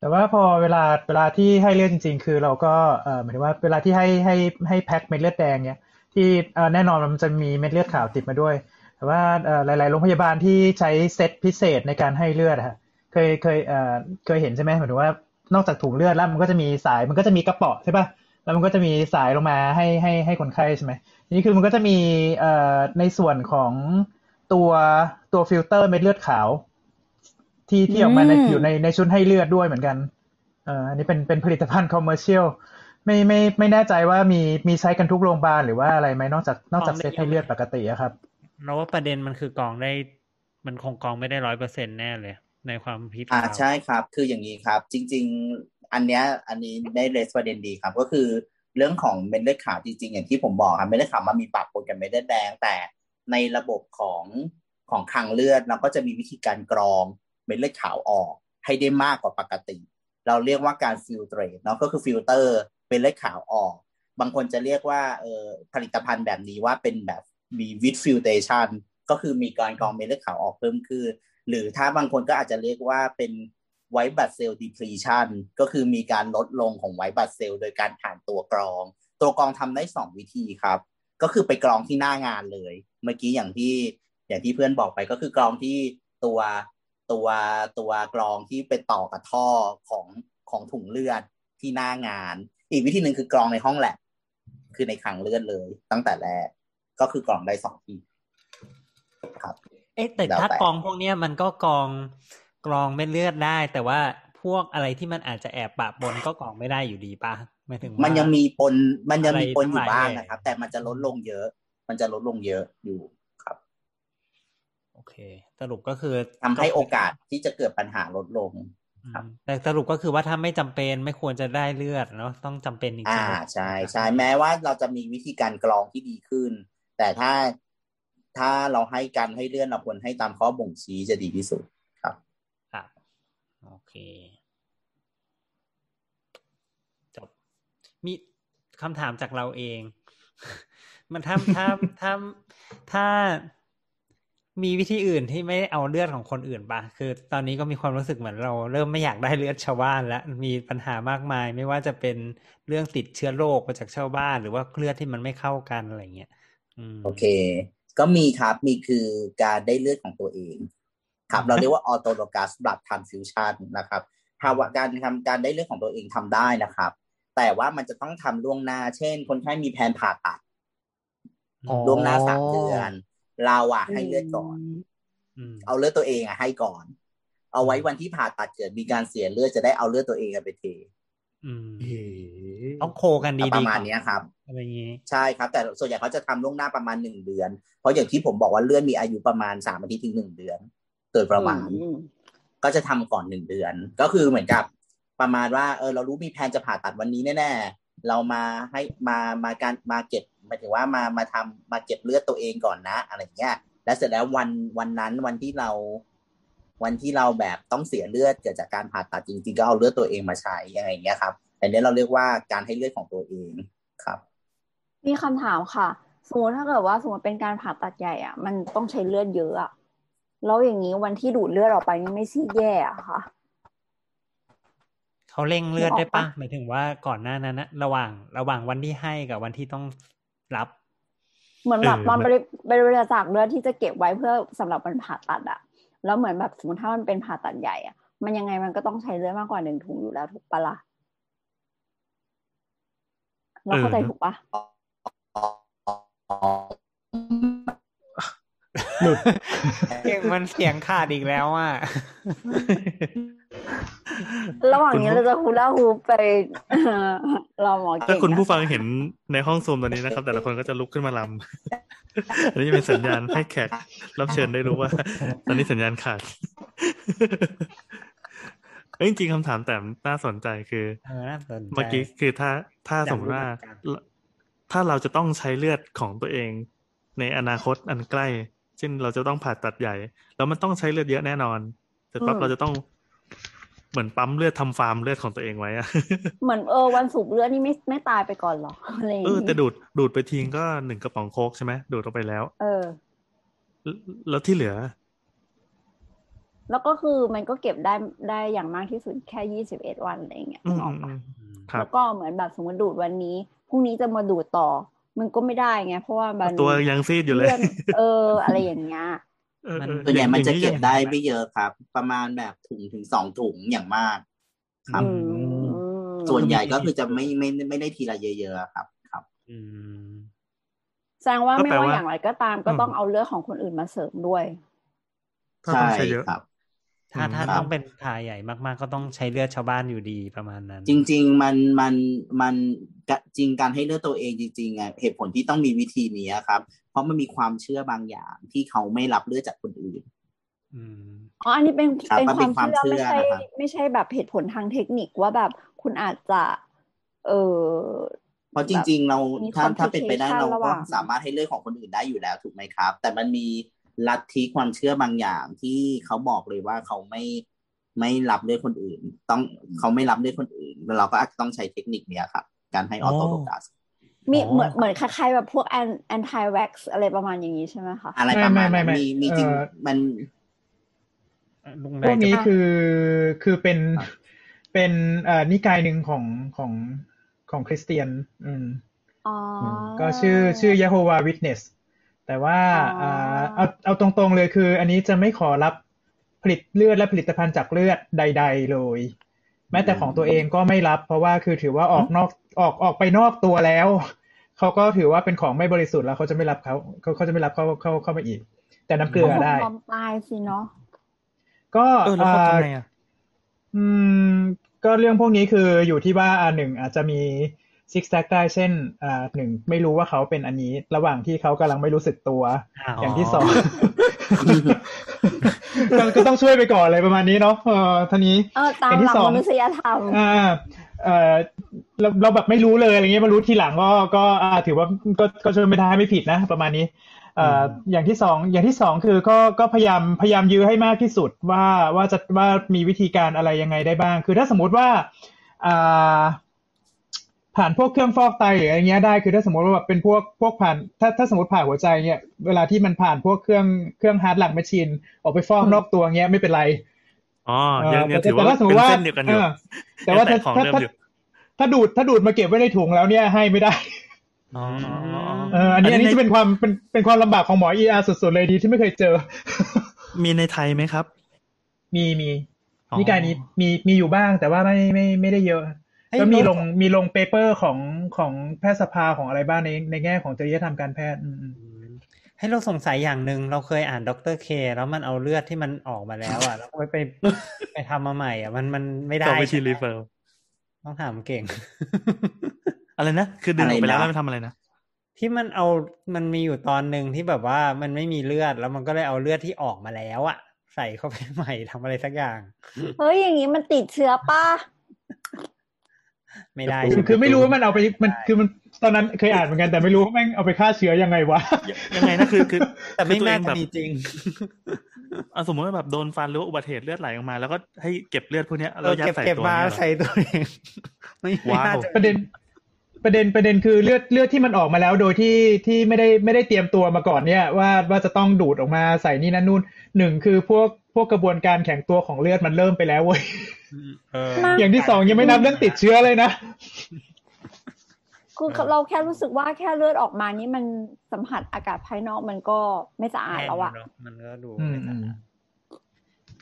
แต่ว่าพอเวลาเวลาที่ให้เลือดจริงๆคือเราก็เอ่อหมายถึงว่าเวลาที่ให้ให้ให้แพ็คเม็ดเลือดแดงเนี่ยที่เอ่อแน่นอนมันจะมีเม็ดเลือดขาวติดมาด้วยแต่ว่าเอ่อหลายๆโรงพยาบาลที่ใช้เซตพิเศษในการให้เลือดฮะเคยเคยเอ่อเคยเห็นใช่มั้ยหมายถึงว่านอกจากถุงเลือดแล้วมันก็จะมีสายมันก็จะมีกระป๋อใช่ป่ะแล้วมันก็จะมีสายลงมาให้ให้ให้คนไข้ใช่มั้ยทีนี้คือมันก็จะมีเอ่อในส่วนของตัวตัวฟิลเตอร์เม็ดเลือดขาวที่ที่ออกมาในอยู่ในในชุดให้เลือดด้วยเหมือนกันเอ่ออันนี้เป็นเป็นผลิตภัณฑ์คอมเมอร์เชียลไม่ไม่ไม่แน่ใจว่ามีมีใช้กันทุกโรงพยาบาลหรือว่าอะไรมั้ยนอกจากนอกจากเซตให้เลือดปกติอะครับเราว่าประเด็นมันคือกองได้มันคงกองไม่ได้ หนึ่งร้อยเปอร์เซ็นต์ แน่เลยในความพิจารณาอ่าใช่ครับคืออย่างนี้ครับจริงๆอันเนี้ยอันนี้ได้เรสประเด็นดีครับก็คือเรื่องของเม็ดเลือดขาวจริงๆอย่างที่ผมบอกครับเม็ดเลือดขาวมันมีปะปนกับเม็ดเลือดแดงแต่ในระบบของของคลังเลือดเราก็จะมีวิธีการกรองเม็ดเลือดขาวออกให้ได้มากกว่าปกติเราเรียกว่าการฟิลเตรตเนาะก็คือฟิลเตอร์เม็ดเลือดขาวออกบางคนจะเรียกว่าเอ่อผลิตภัณฑ์แบบนี้ว่าเป็นแบบมีวิดฟิลเทชันก็คือมีการกรองเม็ดเลือดขาวออกเพิ่มขึ้นหรือถ้าบางคนก็อาจจะเรียกว่าเป็นไวท์บลัดเซลล์ดีพลีชันก็คือมีการลดลงของไวท์บลัดเซลล์โดยการผ่านตัวกรองตัวกรองทำได้สองวิธีครับก็คือไปกรองที่หน้างานเลยเมื่อกี้อย่างที่อย่างที่เพื่อนบอกไปก็คือกรองที่ตัวตัวตัวกรองที่เป็นต่อกับท่อของของถุงเลือดที่หน้างานอีกวิธีนึงคือกรองในห้องแลบคือในคลังเลือดเลยตั้งแต่แรกก็คือกรองได้สองทีครับเอ๊ะแต่ถ้ากรองพวกเนี้ยมันก็กรองกรองเม็ดเลือดได้แต่ว่าพวกอะไรที่มันอาจจะแอบปะปนก็กรองไม่ได้อยู่ดีป่ะไม่ถึงมันยังมีปนมันยังมีปนอยู่บ้างนะครับแต่มันจะลดลงเยอะมันจะลดลงเยอะอยู่ครับโอเคสรุปก็คือทำให้โอกาสที่จะเกิดปัญหาลดลงครับแต่สรุปก็คือว่าถ้าไม่จำเป็นไม่ควรจะได้เลือดเนาะต้องจำเป็นจริงๆอ่าใช่ใช่แม้ว่าเราจะมีวิธีการกรองที่ดีขึ้นแต่ถ้าถ้าเราให้การให้เลื่อนเราควรให้ตามข้อบ่งชี้จะดีที่สุดครับครับโอเคจบมีคำถามจากเราเองมันถ้าถ้าถ้าถ้ามีวิธีอื่นที่ไม่เอาเลือดของคนอื่นป่ะคือตอนนี้ก็มีความรู้สึกเหมือนเราเริ่มไม่อยากได้เลือดชาวบ้านแล้วมีปัญหามากมายไม่ว่าจะเป็นเรื่องติดเชื้อโรคมาจากชาวบ้านหรือว่าเลือดที่มันไม่เข้ากันอะไรเงี้ยโอเคก็มีครับมีคือการได้เลือดของตัวเองครับเราเรียกว่า autologous blood transfusion นะครับภาวะการทำการได้เลือดของตัวเองทำได้นะครับแต่ว่ามันจะต้องทำล่วงหน้าเช่นคนไข้มีแผนผ่าตัดล่วงหน้าสามเดือนเราอ่ะให้เลือดก่อนเอาเลือดตัวเองอ่ะให้ก่อนเอาไว้วันที่ผ่าตัดเกิดมีการเสียเลือดจะได้เอาเลือดตัวเองไปเทต้องโคกันดีๆประมาณนี้ครับอะไรอย่างนี้ใช่ครับแต่ส่วนใหญ่เขาจะทำล่วงหน้าประมาณหนึ่งเดือนเพราะอย่างที่ผมบอกว่าเลือดมีอายุประมาณสามอาทิตย์ถึงหนึ่งเดือนโดยประมาณก็จะทำก่อนหนึ่งเดือนก็คือเหมือนกับประมาณว่าเออเรารู้มีแผนจะผ่าตัดวันนี้แน่ๆเรามาให้มามาการมาเก็บหมายถึงว่ามามาทำมาเก็บเลือดตัวเองก่อนนะอะไรอย่างเงี้ยแล้วเสร็จแล้ววันวันนั้นวันที่เราวันที่เราแบบต้องเสียเลือดเกิดจากการผ่าตัดจริงๆก็เอาเลือดตัวเองมาใช้ยังไงอย่างเงี้ยครับแต่เนี้ยเราเรียกว่าการให้เลือดของตัวเองครับมีคำถามค่ะสมมติถ้าเกิดว่าสมมติเป็นการผ่าตัดใหญ่อ่ะมันต้องใช้เลือดเยอะอ่ะแล้วอย่างนี้วันที่ดูดเลือดออกไปนี่ไม่ซี่แย่อ่ะค่ะเขาเร่งเลือดได้ป่ะหมายถึงว่าก่อนหน้านั้นนะระหว่างระหว่างวันที่ให้กับวันที่ต้องรับเหมือนแบบตอนบริจาคเลือดที่จะเก็บไว้เพื่อสำหรับวันผ่าตัดอ่ะแล้วเหมือนแบบสมมติถ้ามันเป็นผ่าตัดใหญ่อ่ะมันยังไงมันก็ต้องใช้เลือดมากกว่าหนึ่งถุงอยู่แล้วถูกปะล่ะเราเข้าใจถูกปะหลุดเก่งมันเสียงขาดอีกแล้วอ่ะระหว่างนี้เราจะฮูลาฮูปไปรอหมอเก่งถ้าคุณผู้ฟังเห็นในห้องซูมตอนนี้นะครับแต่ละคนก็จะลุกขึ้นมาลำอันนี้เป็นสัญญาณให้แขกรับเชิญได้รู้ว่าตอนนี้สัญญาณขาดจริงๆคำถามแต่น่าสนใจคือเมื่อกี้คือถ้าถ้าสมมติว่าถ้าเราจะต้องใช้เลือดของตัวเองในอนาคตอันใกล้เช่นเราจะต้องผ่าตัดใหญ่แล้วมันต้องใช้เลือดเยอะแน่นอนแต่ปั๊บเราจะต้องเหมือนปั๊มเลือดทำฟาร์มเลือดของตัวเองไว้อะเหมือนเออวันสูบเลือดนี่ไม่ไม่ตายไปก่อนหรออะไรเออแต่ดูดดูดไปทิ้งก็หนึ่งกระป๋องโค้กใช่ไหมดูดออกไปแล้วเออแล้วที่เหลือ แล้วก็คือมันก็เก็บได้ได้อย่างมากที่สุดแค่ยี่สิบเอ็ดวันอะไรเงี้ยออกมาแล้วก็เหมือนแบบสมมติดูดวันนี้พรุ่งนี้จะมาดูดต่อมันก็ไม่ได้ไงเพราะว่ามันตัวยังซีดอยู่เลยเอออะไรอย่างเงี้ยตัวใหญ่มันจะเก็บได้ไม่เยอะครับประมาณแบบถุงถึงสองถุงอย่างมากครับส่วนใหญ่ก็คือจะไม่ไม่ไม่ได้ทีละเยอะๆครับครับแสดงว่าไม่ว่าอย่างไรก็ตามก็ต้องเอาเลือดของคนอื่นมาเสริมด้วยใช่ครับถ้าถ้าต้องเป็นทายใหญ่มากๆก็ต้องใช้เลือดชาวบ้านอยู่ดีประมาณนั้นจริงๆมันมันมันจริงการให้เลือดตัวเองจริงๆอ่ะเหตุผลที่ต้องมีวิธีนี้ครับเพราะมันมีความเชื่อบางอย่างที่เขาไม่รับเลือดจากคนอื่นอ๋ออันนี้เป็นเป็นความเชื่อไม่ใช่ไม่ใช่แบบเหตุผลทางเทคนิคว่าแบบคุณอาจจะเออเพราะจริงๆเราถ้าถ้าเป็นไปได้เราก็สามารถให้เลือดของคนอื่นได้อยู่แล้วถูกไหมครับแต่มันมีลัทธิความเชื่อบางอย่างที่เขาบอกเลยว่าเขาไม่ไม่รับเลือดคนอื่นต้องเขาไม่รับเลือดคนอื่นเราก็อาจจะต้องใช้เทคนิคเนี้ยครับการให้ออโตโลกัสมีเหมือนเหมือนคล้ายๆแบบพวกแอนแอนไทแว็กซ์อะไรประมาณอย่างนี้ใช่ไหมคะอะไรประมาณมีมีจริงมันพวกนี้คือคือเป็นเป็นเอ่อนิกายหนึ่งของของของคริสเตียนอืมอ๋อก็ชื่อชื่อเยโฮวาห์วิทเนสแต่ว่าอ่าเอาเอาตรงๆเลยคืออันนี้จะไม่ขอรับผลิตเลือดและผลิตภัณฑ์จากเลือดใดๆเลยแม้แต่ของตัวเองก็ไม่รับเพราะว่าคือถือว่าออกนอกออกออกไปนอกตัวแล้วเขาก็ถือว่าเป็นของไม่บริสุทธิ์แล้วเขาจะไม่รับเขาเขาเขาจะไม่รับเขาเขาเข้ามาอีกแต่น้ำเกลือได้ยอมตายสิเนาะก็เออแล้วเขาทำไงอ่ะอืมก็เรื่องพวกนี้คืออยู่ที่ว่าหนึ่งอาจจะมีซิกแซกได้เช่นอ่าหนึ่งไม่รู้ว่าเขาเป็นอันนี้ระหว่างที่เขากำลังไม่รู้สึกตัว อ, อย่างที่สอง ก็ต้องช่วยไปก่อนเลยประมาณนี้เนาะเออท่านี้อย่างที่สองมนุษยธรรมอ่าเออเราเราแบบไม่รู้เลยอะไรเงี้ยมารู้ทีหลังก็ก็อ่าถือว่าก็ก็ช่วยไม่ได้ไม่ผิดนะประมาณนี้เอ่ออย่างที่สองอย่างที่สองคือก็ก็พยายามพยายามยื้อให้มากที่สุดว่าว่าจะว่ามีวิธีการอะไรยังไงได้บ้างคือถ้าสมมติว่าอ่าผ่านพวกเครื่องฟอกไตหรืออะไรเงี้ยได้คือถ้าสมมติว่าแบบเป็นพวกพวกผ่านถ้าถ้าสมมติผ่าหัวใจเนี่ยเวลาที่มันผ่านพวกเครื่องเครื่องฮาร์ดหลังแมชชีนออกไปฟอกนอกตัวเงี้ยไม่เป็นไรอ๋อแต่ถ้าสมมติว่าแต่ว่าถ้าถ้าถ้าดูดถ้าดูดมาเก็บไว้ในถุงแล้วเนี่ยให้ไม่ได้อ๋อเอออันนี้อันนี้จะเป็นความเป็นเป็นความลำบากของหมอ อี อาร์ สุดๆเลยดีที่ไม่เคยเจอมีในไทยไหมครับมีมีนิกายนี้มีมีอยู่บ้างแต่ว่าไม่ไม่ไม่ได้เยอะก็มีลงมีลงเปเปอร์ของของแพทยสภาของอะไรบ้างในในแง่ของจริยธรรมการแพทย์ให้เราสงสัยอย่างนึงเราเคยอ่านด็อกเตอร์เคแล้วมันเอาเลือดที่มันออกมาแล้วอ่ะแล้วก็ไปไปทำมาใหม่อ่ะมันมันไม่ได้ต้องถามเก่งอะไรนะคือดึงออกไปแล้วแล้วมันทำอะไรนะที่มันเอามันมีอยู่ตอนนึงที่แบบว่ามันไม่มีเลือดแล้วมันก็เลยเอาเลือดที่ออกมาแล้วอ่ะใส่เข้าไปใหม่ทำอะไรสักอย่างเฮ้ยอย่างนี้มันติดเชื้อป่ะไม่ได้คือไม่รู้ว่ามันเอาไปมันคือมันตอนนั้นเคยอ่านเหมือนกันแต่ไม่รู้ว่าแม่งเอาไปฆ่าเชื้อยังไงวะยังไงนะคือคือแต่ไม่แน่แบบจริงเอาสมมติว่าแบบโดนฟันหรืออุบัติเหตุเลือดไหลออกมาแล้วก็ให้เก็บเลือดพวกนี้เรายัดใส่ตัวมาใส่ตัวเองไม่น่าจะประเด็นประเด็นประเด็นคือเลือดเลือดที่มันออกมาแล้วโดยที่ที่ไม่ได้ไม่ได้เตรียมตัวมาก่อนเนี่ยว่าว่าจะต้องดูดออกมาใส่นี่นั่นนู่นหนึ่งคือพวกพวกกระบวนการแข็งตัวของเลือดมันเริ่มไปแล้วเว้ยอย่างที่สองยังไม่นับเรื่องติดเชื้อเลยนะคือเราแค่รู้สึกว่าแค่เลือดออกมานี่มันสัมผัสอากาศภายนอกมันก็ไม่สะอาดแล้วอะมันก็ดูไม่สะอาด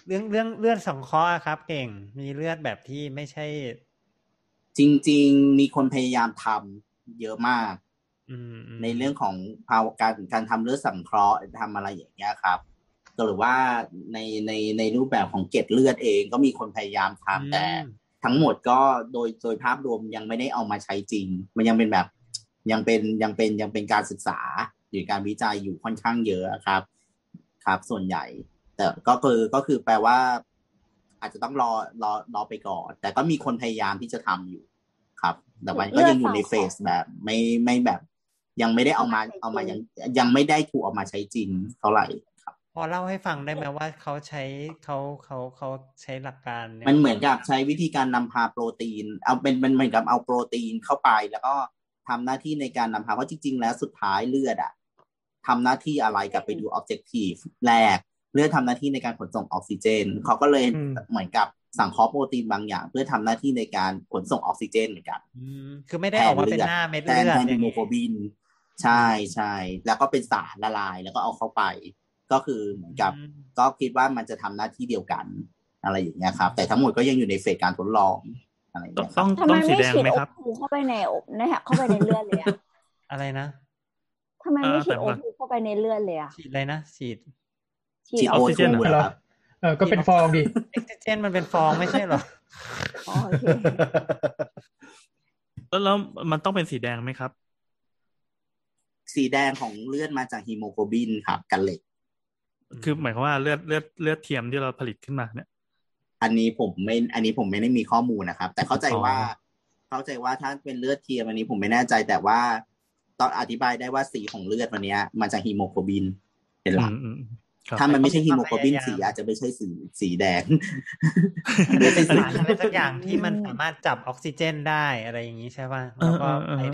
เรื่องเรื่องเลือดสังเคราะห์ครับเก่งมีเลือดแบบที่ไม่ใช่จริงๆมีคนพยายามทำเยอะมากในเรื่องของภาวะการการทำเลือดสังเคราะห์ทำอะไรอย่างเงี้ยครับก็หรือว่าในในในรูปแบบของเกล็ดเลือดเองก็มีคนพยายามทำแต่ทั้งหมดก็โดยโดยภาพรวมยังไม่ได้เอามาใช้จริงมันยังเป็นแบบยังเป็นยังเป็นยังเป็นการศึกษาหรือการวิจัยอยู่ค่อนข้างเยอะครับครับส่วนใหญ่แต่ก็คือก็คือแปลว่าอาจจะต้องรอรอรอไปก่อนแต่ก็มีคนพยายามที่จะทำอยู่ครับแต่มันก็ยังอยู่ในเฟสแบบไม่ไม่แบบยังไม่ได้เอามาเอามายังยังไม่ได้ถูกเอามาใช้จริงเท่าไหร่ครับพอเล่าให้ฟังได้ไหมว่าเขาใช้เขาเขาเขาใช้หลักการมันเหมือนกับใช้วิธีการนำพาโปรตีนเอาเป็นมันเหมือนกับเอาโปรตีนเข้าไปแล้วก็ทำหน้าที่ในการนำพาเพราะจริงๆแล้วสุดท้ายเลือดอะทำหน้าที่อะไรกลับไปดู objective แรก เพื่อทำหน้าที่ในการขนส่งออกซิเจนเขาก็เลยเหมือนกับสังเคราะห์โปรตีนบางอย่างเพื่อทำหน้าที่ในการขนส่งออกซิเจนเหมือนกันคือไม่ได้ออกมาเป็นหน้าเม็ดเลือดแต่เป็นฮีโมโกลบินใช่ใช่แล้วก็เป็นสารละลายแล้วก็เอาเข้าไปก็คือเหมือนกับก็คิดว่ามันจะทำหน้าที่เดียวกันอะไรอย่างเงี้ยครับแต่ทั้งหมดก็ยังอยู่ในเฟสการทดลองอะไรอย่างเงี้ยต้องต้องสีแดงไหมครับเข้าไปในอบนะฮะเข้าไปในเลือดเลยอะอะไรนะทำไมไม่ฉีดโอทูเข้าไปในเลือดเลยอะฉีดอะไรนะฉีดฉีดออกซิเจนเหรอเออก็เป็นฟองดิออกซิเจนมันเป็นฟองไม่ใช่หรอโอเคแล้วมันต้องเป็นสีแดงไหมครับสีแดงของเลือดมาจากฮีโมโกลบินครับกันเหล็กคือหมายความว่าเลือดเลือดเลือดเทียมที่เราผลิตขึ้นมาเนี่ยอันนี้ผมไม่อันนี้ผมไม่ได้มีข้อมูลนะครับแต่เข้าใจว่าเข้าใจว่าถ้าเป็นเลือดเทียมอันนี้ผมไม่แน่ใจแต่ว่าตอนอธิบายได้ว่าสีของเลือดวันนี้มาจากฮีโมโกลบินเป็นหลักถ้ามันไม่ใช่ฮีโมโกลบินสีอาจจะไม่ใช่สีสีแดงหรือเป็นสารอะไรสักอย่างที่มันสามารถจับออกซิเจนได้อะไรอย่างนี้ใช่ป่ะแล้วก็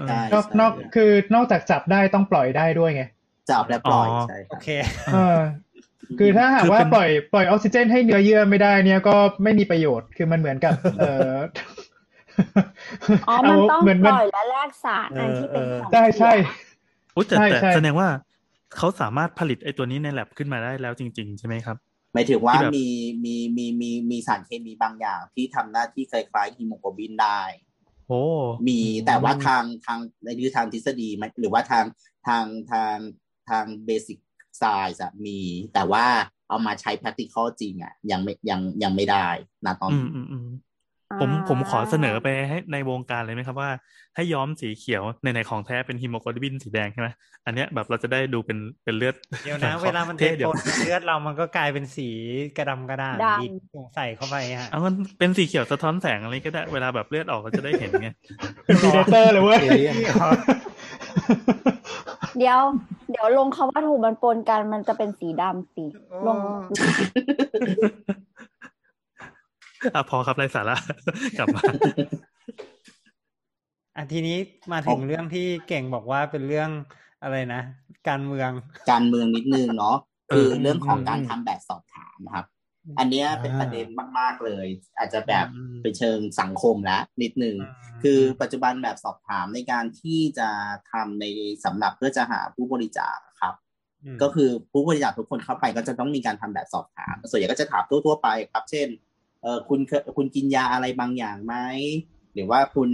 ได้นอกคือนอกจากจับได้ต้องปล่อยได้ด้วยไงจับและปล่อยใช่โอเคเออคือถ้าหากว่าปล่อยปล่อยออกซิเจนให้เนื้อเยื่อไม่ได้เนี่ยก็ไม่มีประโยชน์คือมันเหมือนกับเอออ๋อมันต้องปล่อยและแลกสารอันที่เป็นของได้ใช่อุ๊ยแต่แสดงว่าเขาสามารถผลิตไอ้ตัวนี้ใน lab ขึ้นมาได้แล้วจริงๆใช่ไหมครับหมายถึงว่ามีมีมีมีมีสารเคมีบางอย่างที่ทำหน้าที่คล้ายๆฮีโมโกลบินได้โอ้มีแต่ว่าทางทางในทางทฤษฎีมันหรือว่าทางทางทางทางเบสิกไซส์อะมีแต่ว่าเอามาใช้ practical จริงอะยังไม่ยังยังไม่ได้นะตอนนี้ผมผมขอเสนอไปให้ในวงการเลยไหมครับว่าให้ย้อมสีเขียวในในของแท้เป็นฮีโมโกลบินสีแดงใช่ไหมอันเนี้ยแบบเราจะได้ดูเป็นเป็นเลือดเดี๋ยวนะเวลามันเทปนเลือดเรามันก็กลายเป็นสีกระดำกระด่างดีใส่เข้าไปฮะเอามันเป็นสีเขียวสะท้อนแสงอะไรก็ได้เวลาแบบเลือดออกเราจะได้เห็นไงเป็นพรีเดเตอร์เลยเว้ยเดี๋ยวเดี๋ยวลงคำว่าถูกมันปนกันมันจะเป็นสีดำสีลงอ่ะพอครับไร้สาระกลับมาอ่ะทีนี้มาถึงเรื่องที่เก่งบอกว่าเป็นเรื่องอะไรนะการเมืองการเมืองนิดนึงเนาะคือเรื่องของการทำแบบสอบถามครับอันเนี้ยเป็นประเด็นมากๆเลยอาจจะแบบเป็นเชิงสังคมละนิดนึงคือปัจจุบันแบบสอบถามในการที่จะทำในสำหรับเพื่อจะหาผู้บริจาคครับก็คือผู้บริจาคทุกคนเข้าไปก็จะต้องมีการทำแบบสอบถามส่วนใหญ่ก็จะถามทั่วๆไปครับเช่นเออคุณคุณกินยาอะไรบางอย่างไหมหรือว่าคุณ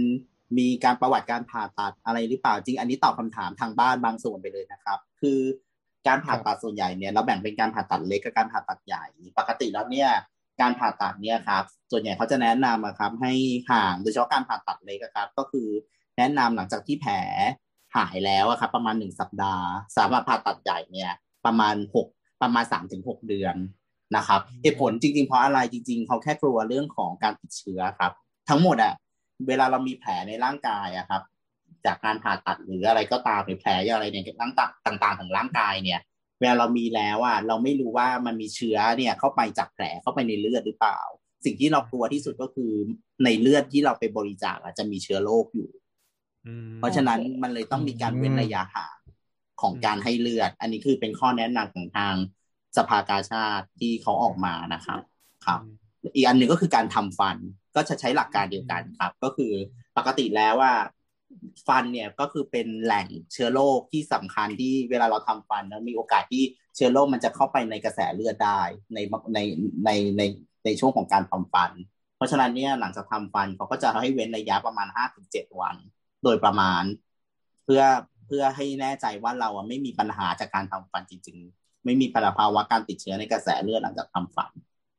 มีการประวัติการผ่าตัดอะไรหรือเปล่าจริงอันนี้ตอบคำถามทางบ้านบางส่วนไปเลยนะครับคือการผ่าตัดส่วนใหญ่เนี่ยเราแบ่งเป็นการผ่าตัดเล็กกับการผ่าตัดใหญ่ปกติแล้วเนี่ยการผ่าตัดเนี่ยครับส่วนใหญ่เขาจะแนะนำครับให้ห่างโดยเฉพาะการผ่าตัดเล็กครับก็คือแนะนำหลังจากที่แผลหายแล้วครับประมาณหนึ่งสัปดาห์สำหรับผ่าตัดใหญ่เนี่ยประมาณหกประมาณ สามถึงหก เดือนนะครับเหตุผลจริงๆเพราะอะไรจริงๆเขาแค่กลัวเรื่องของการติดเชื้อครับทั้งหมดอ่ะเวลาเรามีแผลในร่างกายอ่ะครับจากการผ่าตัดหรืออะไรก็ตามหรือแผลอะไรเนี่ยทั้งต่างๆของร่างกายเนี่ยเวลาเรามีแล้วอ่ะเราไม่รู้ว่ามันมีเชื้อเนี่ยเข้าไปจากแผลเข้าไปในเลือดหรือเปล่าสิ่งที่เรากลัวที่สุดก็คือในเลือดที่เราไปบริจาคอาจจะมีเชื้อโรคอยู่เพราะฉะนั้นมันเลยต้องมีการเว้นระยะห่างของการให้เลือดอันนี้คือเป็นข้อแนะนำของทางสภากาชาดที่เขาออกมานะครับครับอีกอันหนึ่งก็คือการทำฟันก็จะใช้หลักการเดียวกันครับก็คือปกติแล้วว่าฟันเนี่ยก็คือเป็นแหล่งเชื้อโรคที่สำคัญที่เวลาเราทำฟันแล้วมีโอกาสที่เชื้อโรคมันจะเข้าไปในกระแสเลือดได้ในในในในในช่วงของการทำฟันเพราะฉะนั้นเนี่ยหลังจากทำฟันเขาก็จะให้เว้นระยะประมาณ ห้าถึงเจ็ด วันโดยประมาณเพื่อเพื่อให้แน่ใจว่าเราไม่มีปัญหาจากการทำฟันจริงๆไม่มีปัญหาภาวะการติดเชื้อในกระแสเลือดหลังจากทำฟัน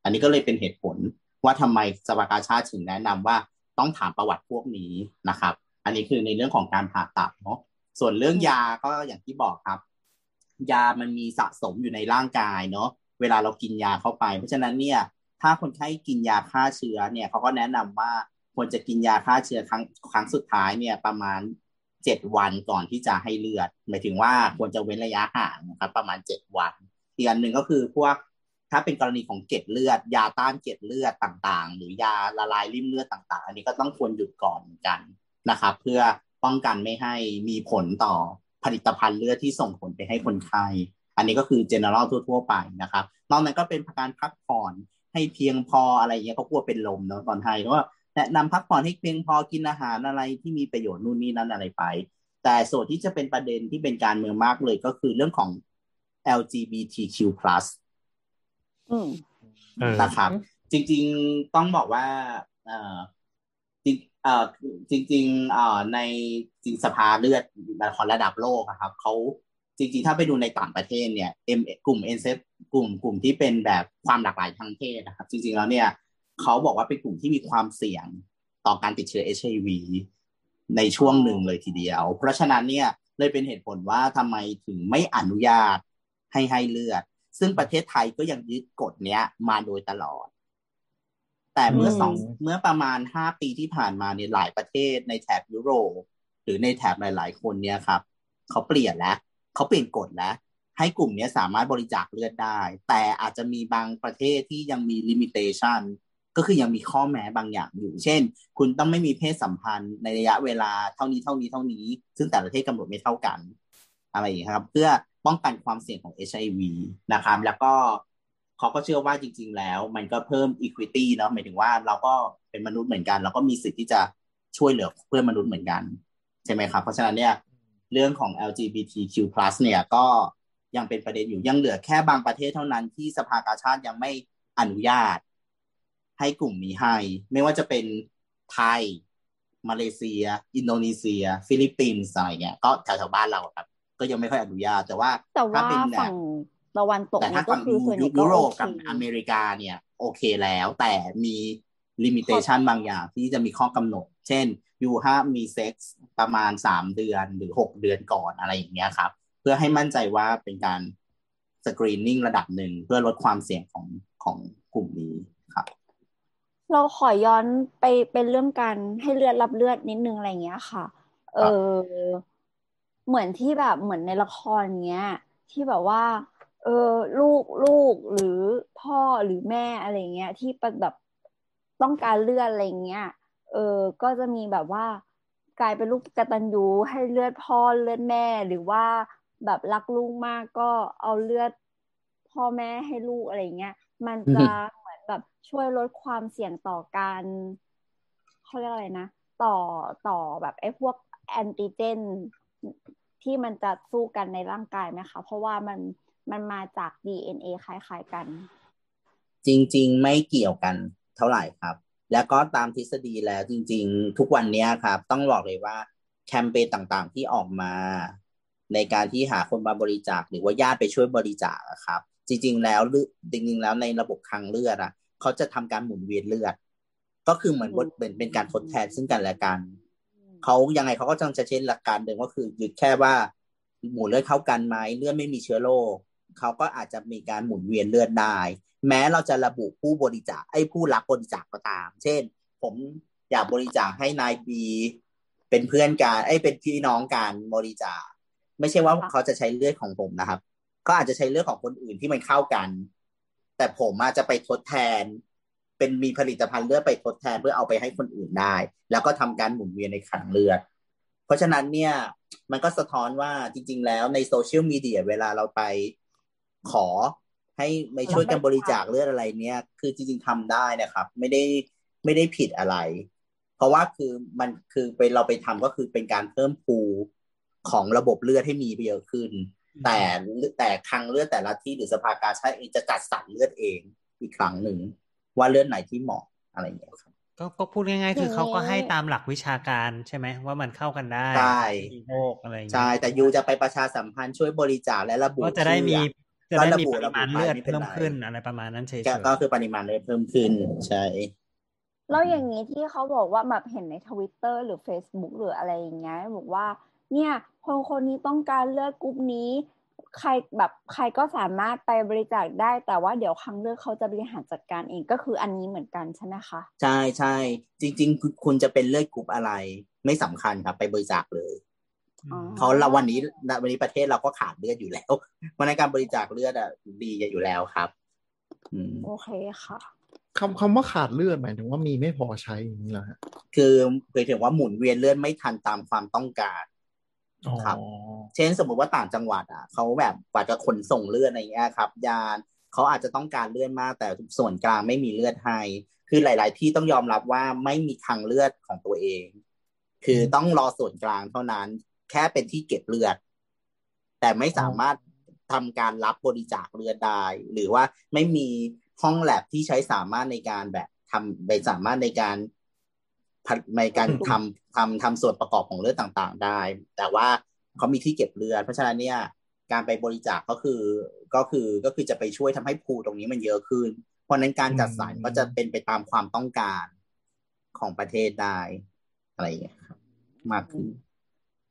อันนี้ก็เลยเป็นเหตุผลว่าทำไมสภากาชาดถึงแนะนำว่าต้องถามประวัติพวกนี้นะครับอันนี้คือในเรื่องของการผ่าตัดเนาะส่วนเรื่องยาก็อย่างที่บอกครับยามันมีสะสมอยู่ในร่างกายเนาะเวลาเรากินยาเข้าไปเพราะฉะนั้นเนี่ยถ้าคนไข้กินยาฆ่าเชื้อเนี่ยเขาก็แนะนำว่าควรจะกินยาฆ่าเชื้อครั้งครั้งสุดท้ายเนี่ยประมาณเจ็ดวันก่อนที่จะให้เลือดหมายถึงว่าควรจะเว้นระยะห่างนะครับประมาณเจ็ดวันอีกอันหนึ่งก็คือพวกถ้าเป็นกรณีของเกล็ดเลือดยาต้านเกล็ดเลือดต่างๆหรือยาละลายริ่มเลือดต่างๆอันนี้ก็ต้องควรหยุดก่อนกันนะครับเพื่อป้องกันไม่ให้มีผลต่อผลิตภัณฑ์เลือดที่ส่งผลไปให้คนไข้ อันนี้ก็คือ general ทั่วๆไปนะครับนอกนั้นก็เป็นการพักผ่อนให้เพียงพออะไรอย่างเงี้ยก็กลัวเป็นลมเนาะตอนไทยว่าแนะนำพักผ่อนให้เพียงพอกินอาหารอะไรที่มีประโยชน์นู่นนี่นั่นอะไรไปแต่ส่วนที่จะเป็นประเด็นที่เป็นการเมืองมากเลยก็คือเรื่องของ แอล จี บี ที คิว พลัส อืมนะครับจริงๆต้องบอกว่าเอ่อจริงเอ่อจริงๆเอ่อในจริงสภาเลือดของระดับโลกอ่ะครับเค้าจริงๆถ้าไปดูในต่างประเทศเนี่ยกลุ่ม เอ็น เอส เอฟ กลุ่มกลุ่มที่เป็นแบบความหลากหลายทางเพศนะครับจริงๆแล้วเนี่ยเขาบอกว่าเป็นกลุ่มที่มีความเสี่ยงต่อการติดเชื้อ เอช ไอ วี ในช่วงหนึ่งเลยทีเดียวเพราะฉะนั้นเนี่ยเลยเป็นเหตุผลว่าทำไมถึงไม่อนุญาตให้ให้เลือดซึ่งประเทศไทยก็ยังยึดกฎเนี้ยมาโดยตลอดแต่เมื่อสองเมื่อประมาณห้าปีที่ผ่านมาเนี่ยหลายประเทศในแถบยุโรปหรือในแถบหลายๆคนเนี่ยครับเขาเปลี่ยนแล้วเขาเปลี่ยนกฎแล้วให้กลุ่มนี้สามารถบริจาคเลือดได้แต่อาจจะมีบางประเทศที่ยังมี limitationก็คือยังมีข้อแม้บางอย่างอยู่เช่นคุณต้องไม่มีเพศสัมพันธ์ในระยะเวลาเท่านี้เท่านี้เท่านี้ซึ่งแต่ละประเทศกำหนดไม่เท่ากันอะไรอย่างนี้ครับเพื่อป้องกันความเสี่ยงของ เอช ไอ วี นะครับแล้วก็เขาก็เชื่อว่าจริงๆแล้วมันก็เพิ่ม equity เนาะหมายถึงว่าเราก็เป็นมนุษย์เหมือนกันเราก็มีสิทธิ์ที่จะช่วยเหลือเพื่อนมนุษย์เหมือนกันใช่ไหมครับเพราะฉะนั้นเนี่ยเรื่องของ แอล จี บี ที คิว พลัส เนี่ยก็ยังเป็นประเด็นอยู่ยังเหลือแค่บางประเทศเท่านั้นที่สภากาชาดยังไม่อนุญาตให้กลุ่มนี้ให้ไม่ว่าจะเป็นไทยมาเลเซียอินโดนีเซียฟิลิปปินส์อะไรเงี้ยก็แถวๆบ้านเราครับก็ยังไม่ค่อยอนุญาตแต่ว่าถ้าเป็นฝั่งตะวันตกแต่ถ้าฝั่งยุโรปกับอเมริกาเนี่ยโอเคแล้วแต่มีลิมิเตชันบางอย่างที่จะมีข้อกำหนดเช่นอยู่ห้ามมีเซ็กส์ประมาณสามเดือนหรือหกเดือนก่อนอะไรอย่างเงี้ยครับเพื่อให้มั่นใจว่าเป็นการสกรีนนิ่งระดับหนึ่งเพื่อลดความเสี่ยงของของกลุ่มนี้ครับเราขอย้อนไปเป็นเรื่องการให้เลือดรับเลือดนิดนึงอะไรเงี้ยค่ะเออเหมือนที่แบบเหมือนในละครเงี้ยที่แบบว่าเออลูกลูกหรือพ่อหรือแม่อะไรเงี้ยที่แบบต้องการเลือดอะไรเงี้ยเออก็จะมีแบบว่ากลายเป็นลูกกตัญญูให้เลือดพ่อเลือดแม่หรือว่าแบบรักลูกมากก็เอาเลือดพ่อแม่ให้ลูกอะไรเงี้ยมันจะแบบช่วยลดความเสี่ยงต่อการเขาเรียกอะไรนะต่อต่อแบบไอ้พวกแอนติเจนที่มันจะสู้กันในร่างกายไหมคะเพราะว่ามันมันมาจาก ดี เอ็น เอ คล้ายๆกันจริงๆไม่เกี่ยวกันเท่าไหร่ครับแล้วก็ตามทฤษฎีแล้วจริงๆทุกวันนี้ครับต้องบอกเลยว่าแคมเปญต่างๆที่ออกมาในการที่หาคนมาบริจาคหรือว่าญาติไปช่วยบริจาคครับจริงๆแล้วจริงๆแล้วในระบบคลังเลือดอ่ะเขาจะทำการหมุนเวียนเลือดก็คือเหมือนเป็นเป็นการทดแทนซึ่งกันและกันเขายังไงเขาก็ต้องจะเช่นหลักการเดิมก็คือยึดแค่ว่าหมุนเลือดเข้ากันไหมเลือดไม่มีเชื้อโรคเขาก็อาจจะมีการหมุนเวียนเลือดได้แม้เราจะระบุผู้บริจาคไอ้ผู้รับบริจาคก็ตามเช่นผมอยากบริจาคให้นาย B เป็นเพื่อนกันไอ้เป็นพี่น้องกันบริจาคไม่ใช่ว่าเขาจะใช้เลือดของผมนะครับก็อาจจะใช้เลือดของคนอื่นที่มันเข้ากันแต่ผมอาจจะไปทดแทนเป็นมีผลิตภัณฑ์เลือดไปทดแทนเพื่อเอาไปให้คนอื่นได้แล้วก็ทำการหมุนเวียนในคลังเลือดเพราะฉะนั้นเนี่ยมันก็สะท้อนว่าจริงๆแล้วในโซเชียลมีเดียเวลาเราไปขอให้ไปช่วยกันบริจาคเลือดอะไรเนี่ยคือจริงๆทำได้นะครับไม่ได้ไม่ได้ผิดอะไรเพราะว่าคือมันคือไปเราไปทำก็คือเป็นการเพิ่มภูมิของระบบเลือดให้มีเยอะขึ้นแต่แต่คลังเลือดแต่ละที่หรือสภากาชาดเองจะจัดสรรเลือดเองอีกครั้งหนึ่งว่าเลือดไหนที่เหมาะอะไรอย่างเงี้ยครับก็ก็พูดง่ายๆคือเขาก็ให้ตามหลักวิชาการใช่ไหมว่ามันเข้ากันได้ใช่โรคอะไรอย่างเงี้ยใช่แต่ยูจะไปประชาสัมพันธ์ช่วยบริจาคและระบุก็จะได้มีจะได้มีปริมาณเลือดเพิ่มขึ้นอะไรประมาณนั้นเฉยๆก็คือปริมาณเลือดเพิ่มขึ้นใช่แล้วอย่างนี้ที่เขาบอกว่าแบบเห็นใน Twitter หรือ Facebook หรืออะไรอย่างเงี้ยบอกว่าเนี่ยคนคนนี้ต้องการเลือดกรุ๊ปนี้ใครแบบใครก็สามารถไปบริจาคได้แต่ว่าเดี๋ยวคลังเลือดเขาจะบริหารจัดการเองก็คืออันนี้เหมือนกันใช่ไหมคะใช่ใช่จริงๆคุณจะเป็นเลือดกรุ๊ปอะไรไม่สำคัญครับไปบริจาคเลยเขาเราวันนี้วันนี้ประเทศเราก็ขาดเลือดอยู่แล้วเพราะในการบริจาคเลือดอ่ะดีอยู่แล้วครับโอเคค่ะคำคำว่าขาดเลือดหมายถึงว่ามีไม่พอใช้อย่างนี้เหรอฮะคือหมายถึงว่าหมุนเวียนเลือดไม่ทันตามความต้องการครับ เช่นสมมติว่าต่างจังหวัดอ่ะเขาแบบกว่าจะขนส่งเลือดอะไรเงี้ยครับยานเขาอาจจะต้องการเลือดมากแต่ส่วนกลางไม่มีเลือดให้คือหลายๆที่ต้องยอมรับว่าไม่มีทางเลือดของตัวเองคือต้องรอส่วนกลางเท่านั้นแค่เป็นที่เก็บเลือดแต่ไม่สามารถทำการรับบริจาคเลือดได้หรือว่าไม่มีห้องแลบที่ใช้สามารถในการแบบทำไปสามารถในการในการทำทำทำส่วนประกอบของเลือดต่างๆได้แต่ว่าเขามีที่เก็บเลือดเพราะฉะนั้นเนี่ยการไปบริจาคก็คือก็คือก็คือจะไปช่วยทำให้ภูตรงนี้มันเยอะขึ้นเพราะนั้นการจัดสรรก็จะเป็นไปตามความต้องการของประเทศได้อะไรอย่างเงี้ยครับมากขึ้น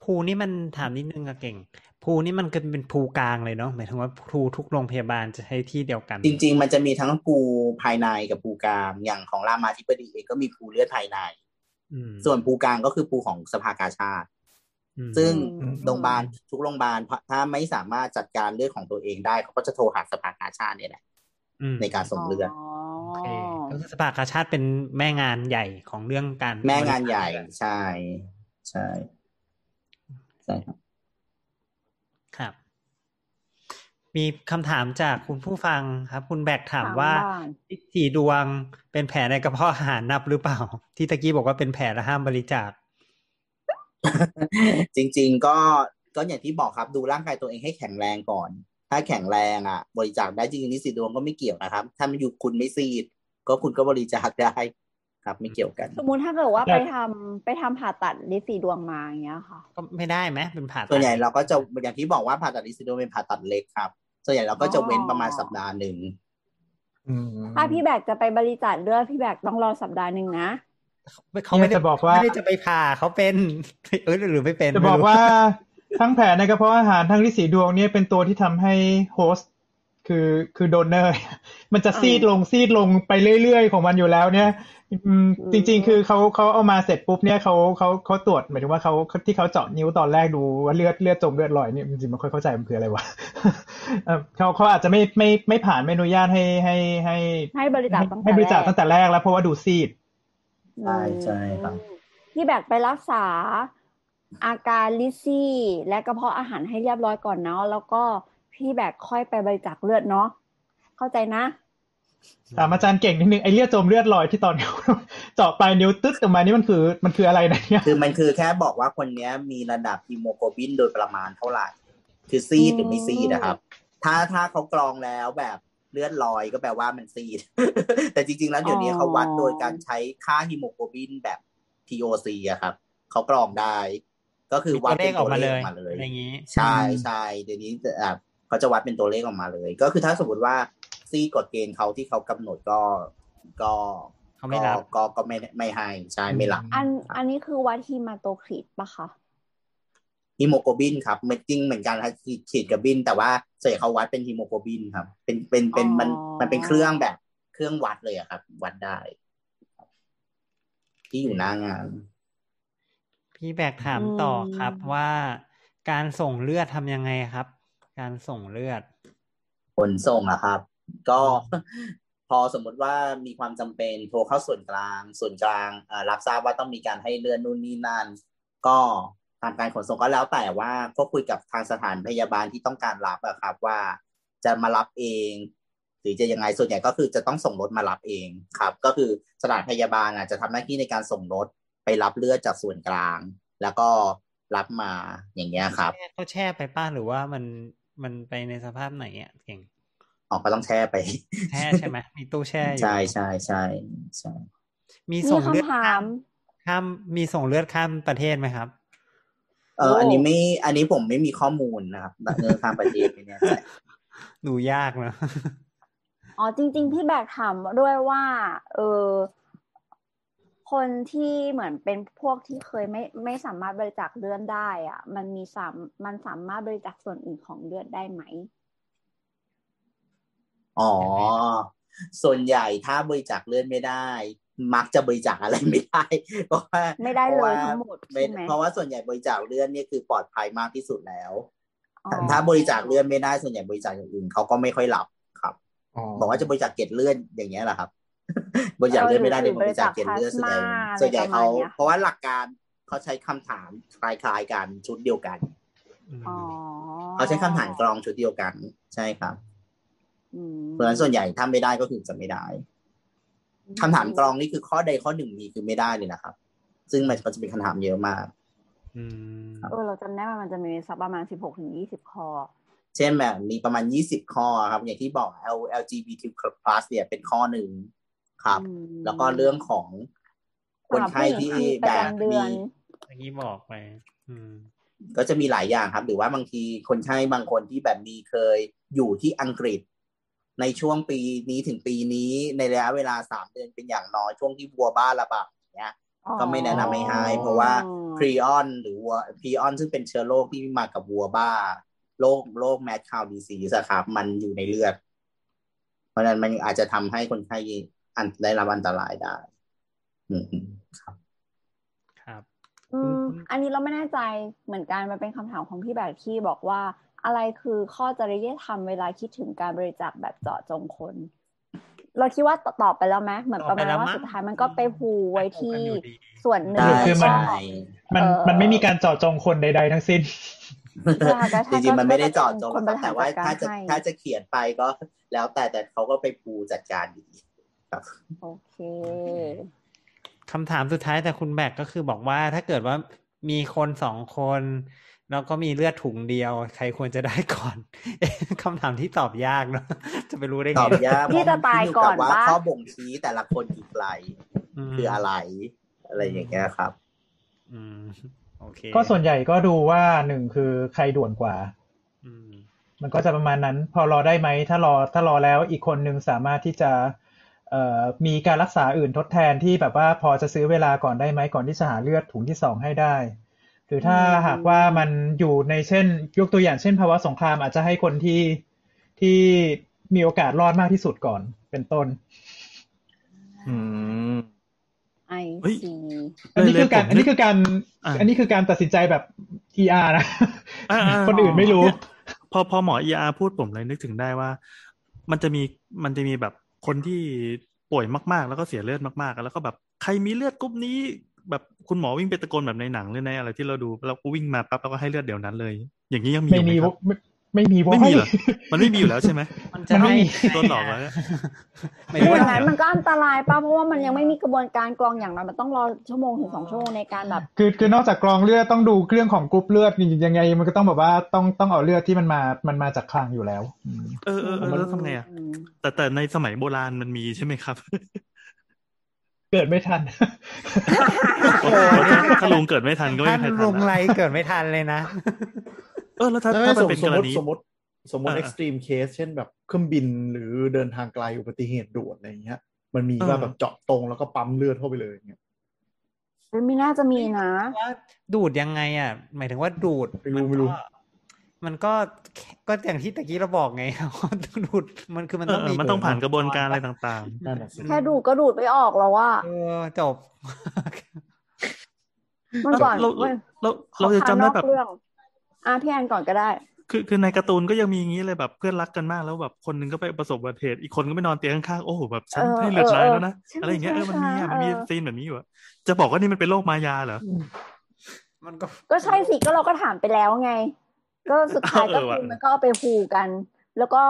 ภูนี่มันถามนิดนึงอะเก่งภูนี่มันก็เป็นภูกลางเลยเนาะหมายถึงว่าภูทุกโรงพยาบาลจะให้ที่เดียวกันจริงๆมันจะมีทั้งภูภายในกับภูกลางอย่างของรามาธิบดีเองก็มีภูเลือดภายในส่วนภูกลางก็คือภูของสภากาชาดซึ่งโรงพยาบาลทุกโรงพยาบาลถ้าไม่สามารถจัดการเลือดของตัวเองได้เขาก็จะโทรหาสภากาชาดเนี่ยแหละในการส่งเลือดโอเคก็คือสภากาชาดเป็นแม่งานใหญ่ของเรื่องการแม่งานใหญ่ใช่ใช่ใช่ครับครับมีคำถามจากคุณผู้ฟังครับคุณแบกถามว่าทิศสีดวงเป็นแผลในกระเพาะอาหารนับหรือเปล่าที่ตะกี้บอกว่าเป็นแผลและห้ามบริจาคจริงๆก็ก็อย่างที่บอกครับดูร่างกายตัวเองให้แข็งแรงก่อนถ้าแข็งแรงอ่ะบริจาคได้จริงๆนี่สีดวงก็ไม่เกี่ยวนะครับถ้ามันอยู่คุณไม่ซีดก็คุณก็บริจาคได้ครับไม่เกี่ยวกันสมมุติถ้าเกิดว่าไปทำไปทำผ่าตัดลิสีดวงมาอย่างเงี้ยค่ะก็ไม่ได้ไหมเป็นผ่าตัดส่วนใหญ่เราก็จะอย่างที่บอกว่าผ่าตัดลิสีดวงเป็นผ่าตัดเล็กครับส่วนใหญ่เราก็จะเว้นประมาณสัปดาห์หนึ่งถ้าพี่แบกจะไปบริจาคเลือดพี่แบกต้องรอสัปดาห์หนึ่งนะเขาไม่จะบอกว่าไม่ได้จะไปผ่าเขาเป็นเออหรือไม่เป็นจะบอกว่าทั้งแผลในกระเพาะอาหารทั้งลิสีดวงเนี่ยเป็นตัวที่ทำให้โฮสต์คือคือโดนเนอร์มันจะซีดลงซีดลงไปเรื่อยๆของมันอยู่แล้วเนี่ยจริงๆคือเขาเขาเอามาเสร็จปุ๊บเนี่ยเขาเขาเขาตรวจหมายถึงว่าเขาที่เขาเจาะนิ้วตอนแรกดูว่าเลือดเลือดจมเลือดลอยเนี่ยจริงๆมันค่อยเข้าใจมันคืออะไรวะเขาเขาอาจจะไม่ไม่ไม่ผ่านไม่อนุญาตให้ให้ให้ให้บริจาคให้บริจาคตั้งแต่แรกแล้วเพราะว่าดูซีดใช่ใช่ครับที่แบกไปรักษาอาการลิซี่และกระเพาะอาหารให้เรียบร้อยก่อนเนาะแล้วก็พี่แบกค่อยไปบริจาคเลือดเนาะเข้าใจนะถามอาจารย์เก่งนิดนึงไอเลือดจมเลือดลอยที่ตอนนิ้วเจาะปลายนิ้วตึ๊ดออกมานี่มันคือมันคืออะไรนะเนี่ยคือมันคือแค่บอกว่าคนเนี้ยมีระดับฮีโมโกลบินโดยประมาณเท่าไหร่คือซีดหรือไม่ซีดนะครับถ้าถ้าเขากรองแล้วแบบเลือดลอยก็แปลว่ามันซีดแต่จริงๆแล้วเดี๋ยวนี้เขาวัดโดยการใช้ค่าฮีโมโกลบินแบบ พี โอ ซี อะครับเขากรองได้ก็คือวัดเป็นตัวเลขออกมาเลยอย่างนี้ใช่ใช่เดี๋ยวนี้เขาจะวัดเป็นตัวเลขออกมาเลยก็คือถ้าสมมติว่าซีกฎเกณฑ์เขาที่เขากำหนดก็ก็เขาไม่รับก็ก็ไม่ไม่ให้ใช่ไม่รับอันอันนี้คือวัดฮีมาโตคริตป่ะคะฮีโมโกลบินครับมันจริงเหมือนกันครับฉีดกับบินแต่ว่าใส่เขาวัดเป็นฮีโมโกลบินครับเป็นเป็นเป็นมันมันเป็นเครื่องแบบเครื่องวัดเลยครับวัดได้ที่อยู่หน้างานพี่แบกถามต่อครับว่าการส่งเลือดทำยังไงครับการส่งเลือดขนส่งอะครับก็พอสมมติว่ามีความจำเป็นโทรเข้าส่วนกลางส่วนกลางรับทราบว่าต้องมีการให้เลือดนู่นนี่นั่นก็ทำการขนส่งก็แล้วแต่ว่าก็คุยกับทางสถานพยาบาลที่ต้องการรับอะครับว่าจะมารับเองหรือจะยังไงส่วนใหญ่ก็คือจะต้องส่งรถมารับเองครับก็คือสถานพยาบาลจะทำหน้าที่ในการส่งรถไปรับเลือดจากส่วนกลางแล้วก็รับมาอย่างเงี้ยครับเขาแช่ไปป้าหรือว่ามันมันไปในสภาพไหนอ่ะเก่งออกก็ต้องแช่ไปแช่ใช่ไหมมีตู้แช่อยู่ใช่ใช่ใช่ใช่มีส่งเลือดข้ามมีส่งเลือดข้ามประเทศไหมครับเอออันนี้ไม่อันนี้ผมไม่มีข้อมูลนะครับเรื่องข้ามประเทศเนี่ยดูยากนะอ๋อจริงๆพี่แบกถามด้วยว่าเออคนที่เหมือนเป็นพวกที่เคยไม่ไม่สามารถบริจาคเลือดได้อ่ะมันมีสามมันสามารถบริจาคส่วนอื่นของเลือดได้ไหมอ๋อส่วนใหญ่ถ้าบริจาคเลือดไม่ได้มักจะบริจาคอะไรไม่ได้เพราะว่าไม่ได้เลยทั้งหมดใช่ไหมเพราะว่าส่วนใหญ่บริจาคเลือดนี่คือปลอดภัยมากที่สุดแล้วถ้าบริจาคเลือดไม่ได้ส่วนใหญ่บริจาคอย่างอื่นเขาก็ไม่ค่อยรับครับบอกว่าจะบริจาคเกล็ดเลือดอย่างเงี้ยแหละครับบริจาคเลือดไม่ได้เลยบริจาคเกล็ดเลือดส่วนใหญ่ส่วนใหญ่เขาเพราะว่าหลักการเขาใช้คำถามคล้ายๆกันชุดเดียวกัน เขาใช้คำผ่านกรองชุดเดียวกันใช่ครับเพราะฉะนั้นส่วนใหญ่ถ้าไม่ได้ก็คือจะไม่ได้คำถามกรองนี่คือข้อใดข้อหนึ่งมีคือไม่ได้เลยนะครับซึ่งมันก็จะเป็นคำถามเยอะมากเออเราจำได้ว่ามันจะมีสักประมาณ สิบหกถึงยี่สิบ ข้อเช่นแบบมีประมาณยี่สิบข้อครับอย่างที่บอก แอล จี บี ที คิว พลัส เนี่ยเป็นข้อหนึ่งครับแล้วก็เรื่องของคนไข้ที่แบบมีอย่างนี้บอกไปก็จะมีหลายอย่างครับหรือว่าบางทีคนไข้บางคนที่แบบมีเคยอยู่ที่อังกฤษในช่วงปีนี้ถึงปีนี้ในระยะเวลาสามเดือนเป็นอย่างน้อยช่วงที่วัวบ้าระบาดเนี้ยก็ไม่แนะนำให้ให้เพราะว่าพรีออนหรือวัวพรีออนซึ่งเป็นเชื้อโรคที่มากับวัวบ้าโรคโรคแมดคาวดีซีสครับมันอยู่ในเลือดเพราะฉะนั้นมันอาจจะทำให้คนไข้อันได้รับอันตรายได้ครับครับอืมอันนี้เราไม่แน่ใจเหมือนกันมันเป็นคำถามของพี่แบกที่บอกว่าอะไรคือข้อจริยธรรมเวลาคิดถึงการบริจาคแบบเจาะจงคนเราคิดว่าตอบไปแล้วไหมเหมือนประมาณว่าสุดท้ายมันก็ไปผูกไว้ที่ส่วนหนึ่งคือมันมันมันไม่มีการเจาะจงคนใดๆทั้งสิ้นจริงๆมันไม่ได้เจาะจงแต่ว่าถ้าจะถ้าจะเขียนไปก็แล้วแต่แต่เขาก็ไปผูกจัดการดีครับโอเคคำถามสุดท้ายแต่คุณแบกก็คือบอกว่าถ้าเกิดว่ามีคนสองคนแล้วก็มีเลือดถุงเดียวใครควรจะได้ก่อน คำถามที่ตอบยากเนาะจะไปรู้ได้ไงตอบยากที่จะตายก่อนว่าข้อบ่งชี้แต่ละคนอยู่ไกลคืออะไรอะไรอย่างเงี้ยครับอืมโอเคก็ส่วนใหญ่ก็ดูว่าหนึ่งคือใครด่วนกว่าอืมมันก็จะประมาณนั้นพอรอได้ไหมถ้ารอถ้ารอแล้วอีกคนนึงสามารถที่จะเอ่อมีการรักษาอื่นทดแทนที่แบบว่าพอจะซื้อเวลาก่อนได้ไหมก่อนที่จะหาเลือดถุงที่สองให้ได้หรือถ้าหากว่ามันอยู่ในเช่นยกตัวอย่างเช่นภาวะสงครามอาจจะให้คนที่ที่มีโอกาสรอดมากที่สุดก่อนเป็นต้นอืมไอซีอันนี้คือการอันนี้คือการอันนี้คือการตัดสินใจแบบ อี อาร์ นะคนอื่นไม่รู้พอพอหมอ อี อาร์ พูดผมเลยนึกถึงได้ว่ามันจะมีมันจะมีแบบคนที่ป่วยมากๆแล้วก็เสียเลือดมากๆแล้วก็แบบใครมีเลือดกรุ๊ปนี้แบบคุณหมอวิ่งไปตะโกนแบบในหนังหรือในอะไรที่เราดูแล้วก็วิ่งมาปั๊บแล้วก็ให้เลือดเดี๋ยวนั้นเลยอย่างนี้ยังมีไม่มีไม่ไม่มีไม่มีเหรอมันไม่มีอยู่แล้วใช่ไหมมันจะไม่โดนหลอกแล้วคืออย่างนั้นมันก็อันตรายป่ะเพราะว่ามันยังไม่มีกระบวนการกรองอย่างเรามันต้องรอชั่วโมงถึงสองชั่วโมงในการแบบคือคือนอกจากกรองเลือดต้องดูเรื่องของกรุ๊ปเลือดยังไงมันก็ต้องแบบว่าต้องต้องเอาเลือดที่มันมามันมาจากคลังอยู่แล้วเออเออแล้วทำไงอ่ะแต่แต่ในสมัยโบราณมันมีใช่ไหมครับเกิดไม่ทันถ้าลุงเกิดไม่ทันก็ไม่ทันถ้าลุงไรเกิดไม่ทันเลยนะเออแล้วถ้าถ้าเป็นกรณีสมมติสมมติ extreme case เช่นแบบเครื่องบินหรือเดินทางไกลอุบัติเหตุด่วนอะไรอย่างเงี้ยมันมีว่าแบบเจาะตรงแล้วก็ปั๊มเลือดเข้าไปเลยอย่างเงี้ยไม่น่าจะมีนะดูดยังไงอ่ะหมายถึงว่าดูดไม่รู้ไม่รู้มันก็ก็อย่างที่ตะกี้เราบอกไงดูดมันคือมันต้องมีมันต้องผ่านกระบวนการอะไรต่างๆแค่ดูดก็ดูดไม่ออกแล้วว่าเออจบมันก่อนเราเราจะจำได้แบบอ่ะพี่อันก่อนก็ได้คือคือในการ์ตูนก็ยังมีอย่างนี้เลยแบบเพื่อนรักกันมากแล้วแบบคนนึงก็ไปประสบอุบัติเหตุอีกคนก็ไปนอนเตียงข้างๆโอ้โหแบบฉันให้เลือดไหลแล้วนะอะไรอย่างเงี้ยเออมันมีอ่ะมันมีซีนแบบนี้อยู่อ่ะจะบอกว่านี่มันเป็นโรคมายาเหรอมันก็ก็ใช่สิก็เราก็ถามไปแล้วไงก็สุดท้ายก็คือมันก็เอาไปผูกกันแล้วก็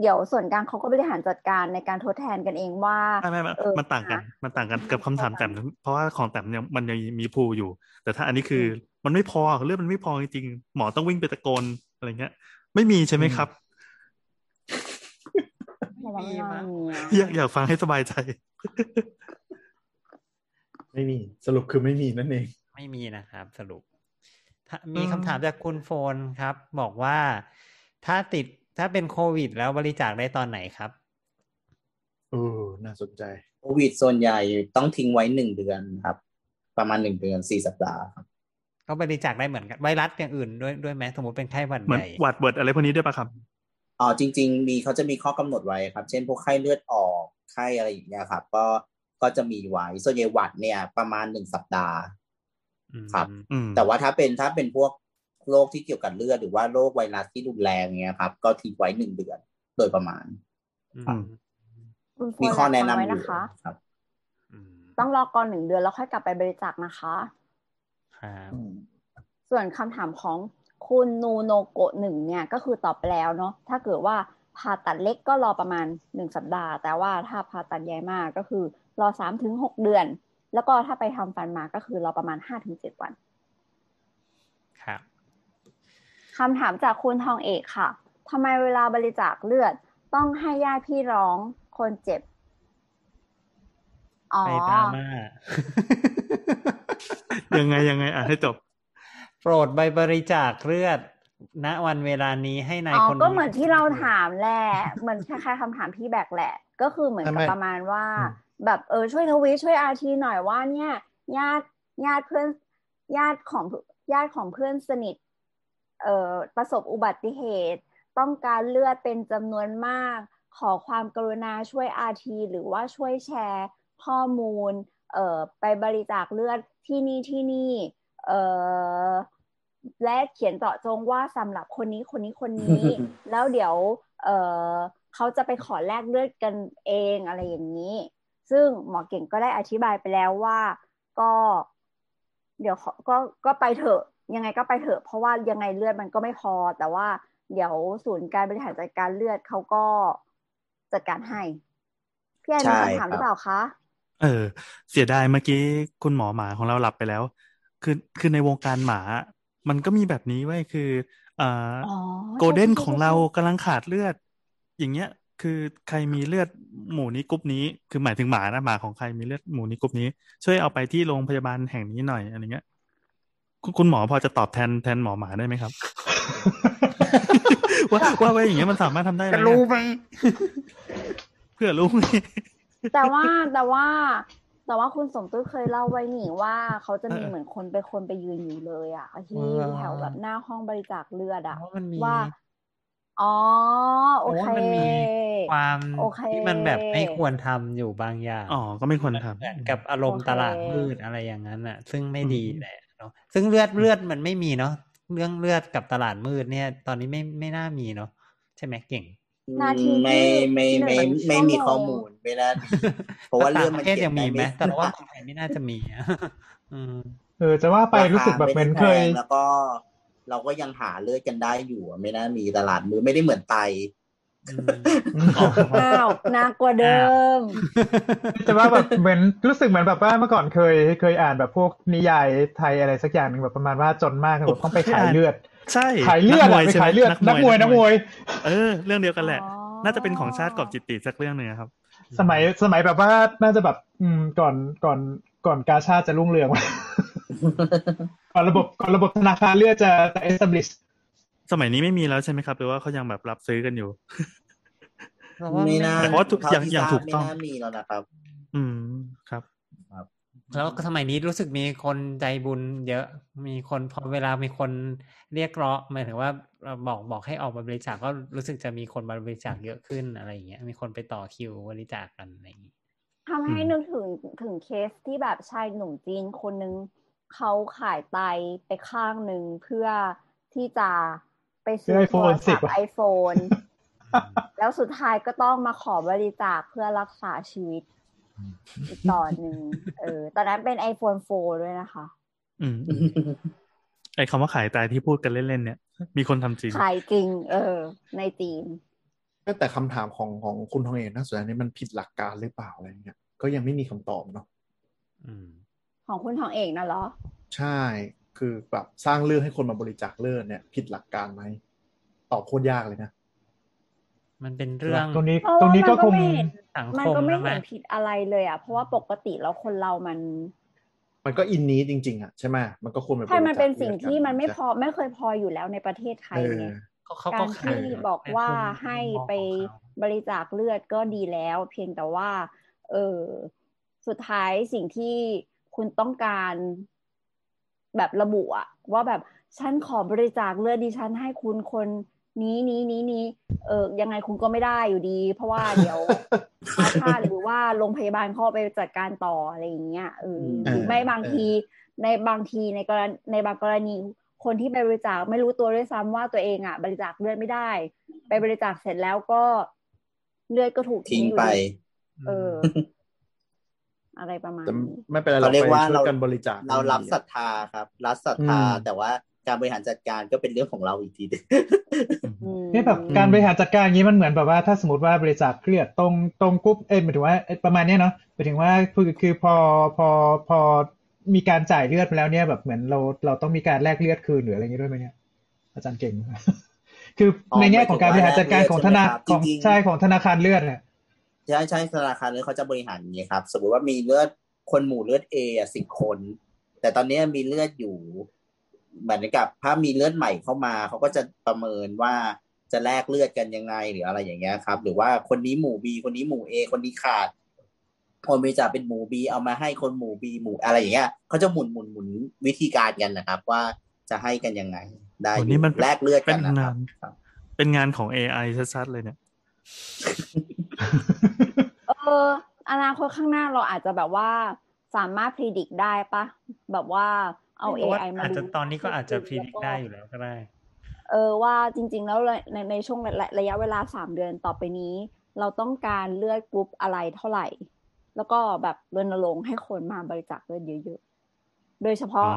เดี๋ยวส่วนกลางเขาก็บริหารจัดการในการทดแทนกันเองว่าไม่ไม่มันต่างกันมันต่างกันกับคำถามแต้มเพราะว่าของแต้มเนี่ยมันยังมีผูกอยู่แต่ถ้าอันนี้คือมันไม่พอเลือดมันไม่พอจริงๆหมอต้องวิ่งไปตะโกนอะไรเงี้ยไม่มีใช่ไหมครับไม่มีมั้งอยากอยากฟังให้สบายใจไม่มีสรุปคือไม่มีนั่นเองไม่มีนะครับสรุปมีคำถามจากคุณโฟนครับบอกว่าถ้าติดถ้าเป็นโควิดแล้วบริจาคได้ตอนไหนครับเออน่าสนใจโควิดส่วนใหญ่ต้องทิ้งไว้หนึ่งเดือนครับประมาณหนึ่งเดือนสี่สัปดาห์ครับก็บริจาคได้เหมือนกันไวรัสอย่างอื่นด้วยด้วยไหมสมมติเป็นไข้หวัดใหญ่หวัดเวิร์ดอะไรพวกนี้ด้วยป่ะครับอ๋อจริงๆมีเขาจะมีข้อกำหนดไว้ครับเช่นพวกไข้เลือดออกไข้อะไรอย่างเงี้ยครับก็ก็จะมีไว้ส่วนใหญ่หวัดเนี่ยประมาณหนึ่งสัปดาห์ครับแต่ว่าถ้าเป็นถ้าเป็นพวกโรคที่เกี่ยวกับเลือดหรือว่าโรคไวรัสที่รุนแรงเงี้ยครับก็ทิ้งไว้หนึ่งเดือนโดยประมาณมีข้อแนะนำอยู่ครับต้องรอก่อนหนึ่งเดือนแล้วค่อยกลับไปบริจาคนะคะส่วนคำถามของ คุณนูโนโกะหนึ่งเนี่ยก็คือตอบแล้วเนาะถ้าเกิดว่าผ่าตัดเล็กก็รอประมาณหนึ่งสัปดาห์แต่ว่าถ้าผ่าตัดใหญ่มากก็คือรอ สามถึงหก เดือนแล้วก็ถ้าไปทำฟันมาก็คือรอประมาณ ห้าถึงเจ็ด วันครับคำถามจากคุณทองเอกค่ะทำไมเวลาบริจาคเลือดต้องให้ญาติพี่น้องคนเจ็บอ๋อไปมาม่ายังไงยังไงอ่ะให้จบโปรดใบบริจาคเลือดณวันเวลานี้ให้นายคนก็เหมือนที่เราถามแหละเหมือนคล้ายๆคำถามพี่แบกแหละก็คือเหมือนกับประมาณว่าแบบเออช่วยทวีตช่วยอาทีหน่อยว่าเนี่ยญาติญาติเพื่อนญาติของญาติของเพื่อนสนิทเอ่อประสบอุบัติเหตุต้องการเลือดเป็นจำนวนมากขอความกรุณาช่วยอาทีหรือว่าช่วยแชร์ข้อมูลเอ่อไปบริจาคเลือดที่นี่ที่นี่เอ่อและเขียนเจาะจงว่าสำหรับคนนี้คนนี้คนนี้ แล้วเดี๋ยวเอ่อเขาจะไปขอแลกเลือดกันเองอะไรอย่างนี้ซึ่งหมอเก่งก็ได้อธิบายไปแล้วว่าก็เดี๋ยวก็ก็ไปเถอะยังไงก็ไปเถอะเพราะว่ายังไงเลือดมันก็ไม่พอแต่ว่าเดี๋ยวศูนย์การบริหารจัดการเลือดเขาก็จัดการให้พี่แอนมีคำถามหรือเปล่าคะเออเสียดายเมื่อกี้คุณหมอหมาของเราหลับไปแล้วคือคือในวงการหมามันก็มีแบบนี้ไว้คือเอ่อโกลเด้นของเรากำลังขาดเลือดอย่างเงี้ยคือใครมีเลือดหมู่นี้กรุ๊ปนี้คือหมายถึงหมานะหมาของใครมีเลือดหมู่นี้กรุ๊ปนี้ช่วยเอาไปที่โรงพยาบาลแห่งนี้หน่อยอะไรเงี้ยคุณหมอพอจะตอบแทนแทนหมอหมาได้ไหมครับ ว่าว่าไว้อย่างเงี้ยมันสามารถทำได้ไหมรู้ไหมเพื่อรู้ไหมแต่ว่าแต่ว่าแต่ว่าคุณสมตุ้ยเคยเล่าไว้นี่ว่าเขาจะมีเหมือนคนไปคนไปยืนอยู่เลยอ่ะที่แถวแบบหน้าห้องบริจาคเลือดอ่ะว่าอ๋อโอเคมันมีความที่มันแบบไม่ควรทำอยู่บางอย่างอ๋อก็ไม่ควรทำกับอารมณ์ตลาดมืดอะไรอย่างนั้นอ่ะซึ่งไม่ดีแหละเนาะซึ่งเลือดเลือดมันไม่มีเนาะเรื่องเลือดกับตลาดมืดเนี่ยตอนนี้ไม่ไม่น่ามีเนาะใช่ไหมเก่งไม่ไม่ไม่ไม่มีข้อมูลไม่น่ามีเพราะว่าเรื่องมันเกี่ยวกับมั้ยแต่ว่าคนไทยไม่น่าจะมีอืมเออจะว่าไปรู้สึกแบบเป็นเคยแล้วก็เราก็ยังหาเลือดกันได้อยู่ไม่น่ามีตลาดมือไม่ได้เหมือนไตอ้าวน่ากลัวเดิมแต่ว่าแบบเหมือนรู้สึกเหมือนแบบว่าเมื่อก่อนเคยเคยอ่านแบบพวกนิยายไทยอะไรสักอย่างนึงแบบประมาณว่าจนมากแบบต้องไปขายเลือดใช่ขายเลือดไปขายเลือดนักมวยนักมวยเออเรื่องเดียวกันแหละน่าจะเป็นของชาติกอบจิตติสักเรื่องนึงครับสมัยสมัยแบบว่าน่าจะแบบอืมก่อนก่อนก่อนกาชาติจะรุ่งเรืองก่อนระบบก่อนระบบธนาคารเลือดจะ establish สมัยนี้ไม่มีแล้วใช่ไหมครับหรือว่าเขายังแบบรับซื้อกันอยู่ไม่น่าเพราะอย่างอย่างถูกต้องไม่น่ามีแล้วนะครับอืมครับแล้วก็สมัยนี้รู้สึกมีคนใจบุญเยอะมีคนพอเวลามีคนเรียกร้องหมายถึงว่าบอกบอกให้ออกมาบริจาคก็รู้สึกจะมีคนมาบริจาคเยอะขึ้นอะไรอย่างเงี้ยมีคนไปต่อคิวบริจาคกันอะไรอย่างงี้ทำให้นึกถึงถึงเคสที่แบบชายหนุ่มจีนคนนึงเขาขายไตไปข้างนึงเพื่อที่จะไปซื้อโทรศัพท์ iPhone แล้วสุดท้ายก็ต้องมาขอบริจาคเพื่อรักษาชีวิตอีกตอนหนึ่งเออตอนนั้นเป็น ไอโฟนโฟร์ ด้วยนะคะอืมไอคำว่าขายตายที่พูดกันเล่นๆเนี่ยมีคนทำจริงขายจริงเออในจีนแต่คำถามของของคุณทองเอกนะส่วนนี้มันผิดหลักการหรือเปล่าอะไรเงี้ยก็ยังไม่มีคำตอบเนาะอืมของคุณทองเอกน่ะเหรอใช่คือแบบสร้างเรื่องให้คนมาบริจาคเลือดเนี่ยผิดหลักการไหมตอบโคตรยากเลยนะมันเป็นเรื่องตรงนี้ตรงนี้ก็คงสังคมมันก็ไม่เห็นผิดอะไรเลยอ่ะเพราะว่าปกติแล้วคนเรามันมันก็อินนี้จริงๆอ่ะใช่ไหมมันก็ควรเป็นใช่มันเป็นสิ่งที่มันไม่พอไม่เคยพออยู่แล้วในประเทศไทยเนี่ยการที่บอกว่าให้ไปบริจาคเลือดก็ดีแล้วเพียงแต่ว่าเออสุดท้ายสิ่งที่คุณต้องการแบบระบุอ่ะว่าแบบฉันขอบริจาคเลือดดิฉันให้คุณคนนี้นี้นี้นี้เออยังไงคุณก็ไม่ได้อยู่ดีเพราะว่าเดี๋ยวอาชาติหรือว่าโรงพยาบาลเข้าไปจัดการต่ออะไรอย่างเงี้ยเออหรือไม่บางทีในบางทีในกรณีในบางกรณีคนที่ไปบริจาคไม่รู้ตัวด้วยซ้ำว่าตัวเองอ่ะบริจาคเลือดไม่ได้ไปบริจาคเสร็จแล้วก็เลือดก็ถูกทิ้งไปเอออะไรประมาณนี้ไม่เป็นไรเราเรียกว่าเราบริจาคเรารับศรัทธาครับรับศรัทธาแต่ว่า การบริหารจัดการก็เป็นเรื่องของเราอีกทีเดียวนี่แบบการบริหารจัดการอย่างนี้มันเหมือนแบบว่าถ้าสมมติว่าบริจาคเกลือตรงตรงกุ๊บเอ้ยหมายถึงว่าประมาณนี้เนาะหมายถึงว่าคือพอพอพอมีการจ่ายเลือดไปแล้วเนี่ยแบบเหมือนเราเราต้องมีการแลกเลือดคืนหรืออะไรอย่างนี้ด้วยไหมเนี่ยอาจารย์เก่งคือในแง่ของการบริหารจัดการของธนาคารของใช่ของธนาคารเลือดเนี่ยใช่ใช่ธนาคารเลือดเขาจะบริหารอย่างนี้ครับสมมติว่ามีเลือดคนหมู่เลือด A อ่ะสิบคนแต่ตอนนี้มีเลือดอยู่เหมือนกับถ้ามีเลือดใหม่เข้ามาเขาก็จะประเมินว่าจะแลกเลือดกันยังไงหรืออะไรอย่างเงี้ยครับหรือว่าคนนี้หมู่ B คนนี้หมู่ A คนนี้ขาดคนบริจาคเป็นหมู่ B เอามาให้คนหมู่ B หมู่อะไรอย่างเงี้ยเขาจะหมุนหมุนหมุนวิธีการกันนะครับว่าจะให้กันยังไงได้แลกเลือดกันนะครับเป็นงานของ เอ ไอ ชัดๆเลยเนี่ยเอออนาคตข้างหน้าเราอาจจะแบบว่าสามารถ predict ได้ปะแบบว่าเอา เอ ไอ มาอาจจะตอนนี้ก็อาจจะ predict ได้อยู่แล้วก็ได้เออว่าจริงๆแล้วในในช่วงระยะเวลาสามเดือนต่อไปนี้เราต้องการเลือดกรุ๊ปอะไรเท่าไหร่แล้วก็แบบรณรงค์ให้คนมาบริจาคเลือดเยอะๆโดยเฉพาะ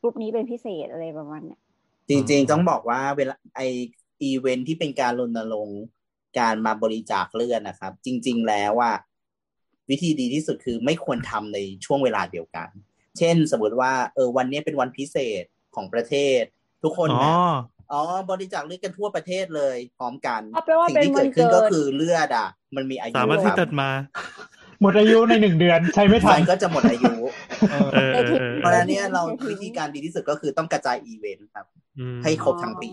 กรุ๊ปนี้เป็นพิเศษอะไรประมาณเนี้ยจริงๆต้องบอกว่าเวลาไออีเวนท์ที่เป็นการรณรงค์การมาบริจาคเลือดนะครับจริงๆแล้วว่าวิธีดีที่สุดคือไม่ควรทำในช่วงเวลาเดียวกันเช่นสมมติว่าเออวันนี้เป็นวันพิเศษของประเทศทุกคนนะอ๋อบริจาคเลือดกันทั่วประเทศเลยพร้อมกันสิ่งที่เกิดขึ้นก็คือเลือดอ่ะมันมีอายุสามารถที่ตัดมาหมดอายุในหนึ่งเดือนใช้ไม่ทันก็จะหมดอายุเพราะฉะนั้นเนี่ยเราวิธีการดีที่สุดก็คือต้องกระจายอีเวนต์ครับให้ครบทั้งปี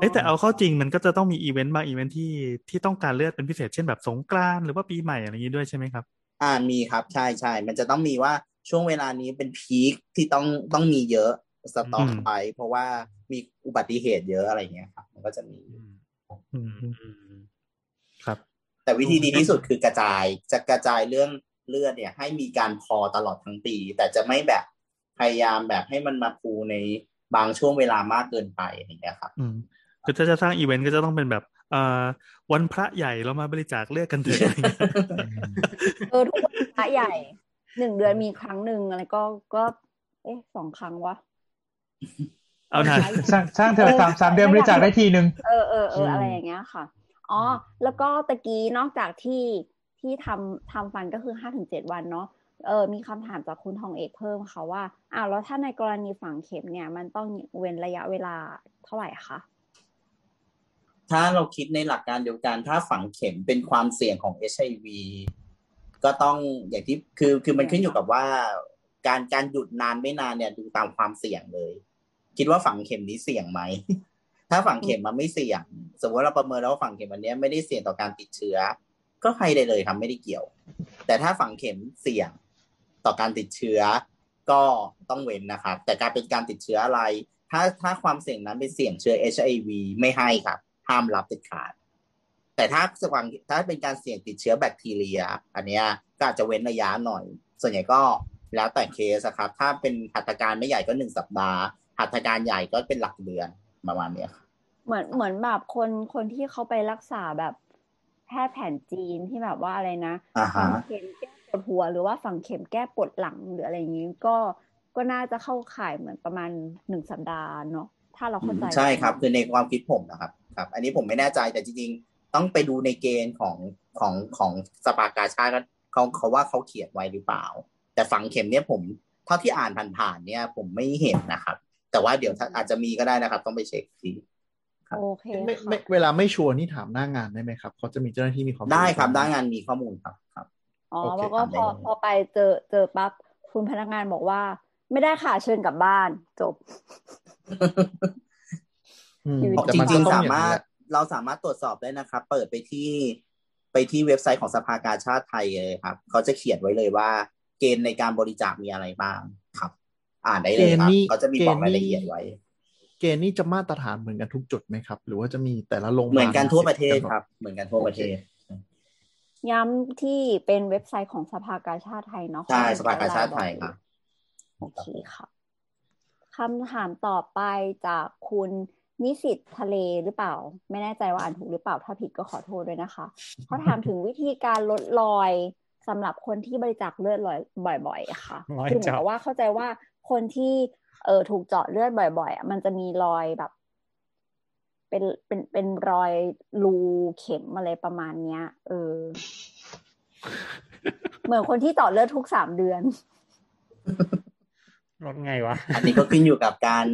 เอ้แต่เอาเข้าจริงมันก็จะต้องมีอีเวนต์บางอีเวนต์ที่ที่ต้องการเลือดเป็นพิเศษเช่นแบบสงกรานต์หรือว่าปีใหม่อะไรอย่างนี้ด้วยใช่ไหมครับอ่ามีครับใช่ๆมันจะต้องมีว่าช่วงเวลานี้เป็นพีคที่ต้องต้องมีเยอะสต็อกไปเพราะว่ามีอุบัติเหตุเยอะอะไรอย่างเงี้ยครับมันก็จะมีครับแต่วิธีดีที่สุดคือกระจายจะกระจายเรื่องเลือดเนี่ยให้มีการพอตลอดทั้งปีแต่จะไม่แบบพยายามแบบให้มันมาปูในบางช่วงเวลามากเกินไปอะไรอย่างเงี้ยครับอืมคือถ้าจะสร้างอีเวนต์ก็จะต้องเป็นแบบอ่าวันพระใหญ่เรามาบริจาคเลือดกันเถอะเออทุกวันพระใหญ่หนึ่งเดือนมีครั้งนึงอะไรก็ก็เอ๊ะสองครั้งวะเอานะช่างเถอะสาม สามเดือนบริจาคได้ทีนึงเออๆๆอะไรอย่างเงี้ยค่ะอ๋อแล้วก็ตะกี้นอกจากที่ที่ทำทำฟันก็คือ ห้าถึงเจ็ด วันเนาะเออมีคำถามจากคุณทองเอกเพิ่มค่ะว่าอ้าวแล้วถ้าในกรณีฝังเข็มเนี่ยมันต้องเว้นระยะเวลาเท่าไหร่คะถ้าเราคิดในหลักการเดียวกันถ้าฝังเข็มเป็นความเสี่ยงของ เอช ไอ วี ก็ต้องอย่างที่คือคือมันขึ้นอยู่กับว่าการการหยุดนานไม่นานเนี่ยดูตามความเสี่ยงเลยคิดว่าฝังเข็มนี้เสี่ยงไหมถ้าฝังเข็มมันไม่เสี่ยงสมมติเราประเมินแล้วว่าฝังเข็มอันนี้ไม่ได้เสี่ยงต่อการติดเชื้อก็ให้ได้เลยครับไม่ได้เกี่ยวแต่ถ้าฝังเข็มเสี่ยงต่อการติดเชื้อก็ต้องเว้นนะครับแต่การเป็นการติดเชื้ออะไรถ้าถ้าความเสี่ยงนั้นเป็นเสี่ยงเชื้อ เอช ไอ วี ไม่ให้ครับห้ามรับเด็ดขาดแต่ถ้าฝังถ้าเป็นการเสี่ยงติดเชื้อแบคทีเรียอันเนี้ยก็อาจจะเว้นระยะหน่อยส่วนใหญ่ก็แล้วแต่เคสครับถ้าเป็นหัตถการไม่ใหญ่ก็หนึ่งสัปดาห์หัตถการใหญ่ก็เป็นหลักเดือนประมาณนี้ครับเหมือนเหมือนแบบคนคนที่เขาไปรักษาแบบแพทย์แผนจีนที่แบบว่าอะไรนะฝังเข็มแก้ปวดหัวหรือว่าฝังเข็มแก้ปวดหลังหรืออะไรอย่างนี้ก็ก็น่าจะเข้าข่ายเหมือนประมาณหนึ่งสัปดาห์เนาะถ้าเราเข้าใจใช่ครับคือในความคิดผมนะครับครับอันนี้ผมไม่แน่ใจแต่จริงๆต้องไปดูในเกณฑ์ของของของสภากาชาดเขาเขาว่าเขาเขียนไว้หรือเปล่าแต่ฝังเข็มเนี่ยผมเท่าที่อ่านผ่านๆเนี่ยผมไม่เห็นนะครับแต่ว่าเดี๋ยวอาจจะมีก็ได้นะครับต้องไปเช็คทีโอเคไม่ไม่เวลาไม่ชัวร์นี่ถามหน้างานได้ไหมครับเขาจะมีเจ้าหน้าที่มีข้อมูลได้ครับหน้างานมีข้อมูลครับครับอ๋อแล้วก็พอพอไปเจอเจอปั๊บคุณพนักงานบอกว่าไม่ได้ค่ะเชิญกลับบ้านจบจริงๆสามารถเราสามารถตรวจสอบได้นะครับเปิดไปที่ไปที่เว็บไซต์ของสภากาชาดไทยเลยครับเขาจะเขียนไว้เลยว่าเกณฑ์ในการบริจาคมีอะไรบ้างครับอ่านได้เลยครับเขาจะมีบอกรายละเอียดไว้เกณฑ์นี้จะมาตรฐานเหมือนกันทุกจุดไหมครับหรือว่าจะมีแต่ละโรงพยาบาลเหมือนกันทั่วประเทศครับเหมือนกันทั่วประเทศย้ำที่เป็นเว็บไซต์ของสภากาชาดไทยเนาะใช่สภากาชาดไทยครับโอเคค่ะคำถามต่อไปจากคุณนิสิตทะเลหรือเปล่าไม่แน่ใจว่าอ่านถูกหรือเปล่าถ้าผิดก็ขอโทษด้วยนะคะเขาถามถึงวิธีการลดรอยสำหรับคนที่บริจาคเลือดบ่อยๆค่ะคือเหมือนกับว่าเข้าใจว่าคนที่ เออถูกเจาะเลือดบ่อยๆอ่ะมันจะมีรอยแบบเป็นเป็นเป็นรอยรูเข็มอะไรประมาณเนี้ยเออเหมือนคนที่เจาะเลือดทุกสามเดือนลดไงวะอันนี้ก็ขึ้นอยู่กับการ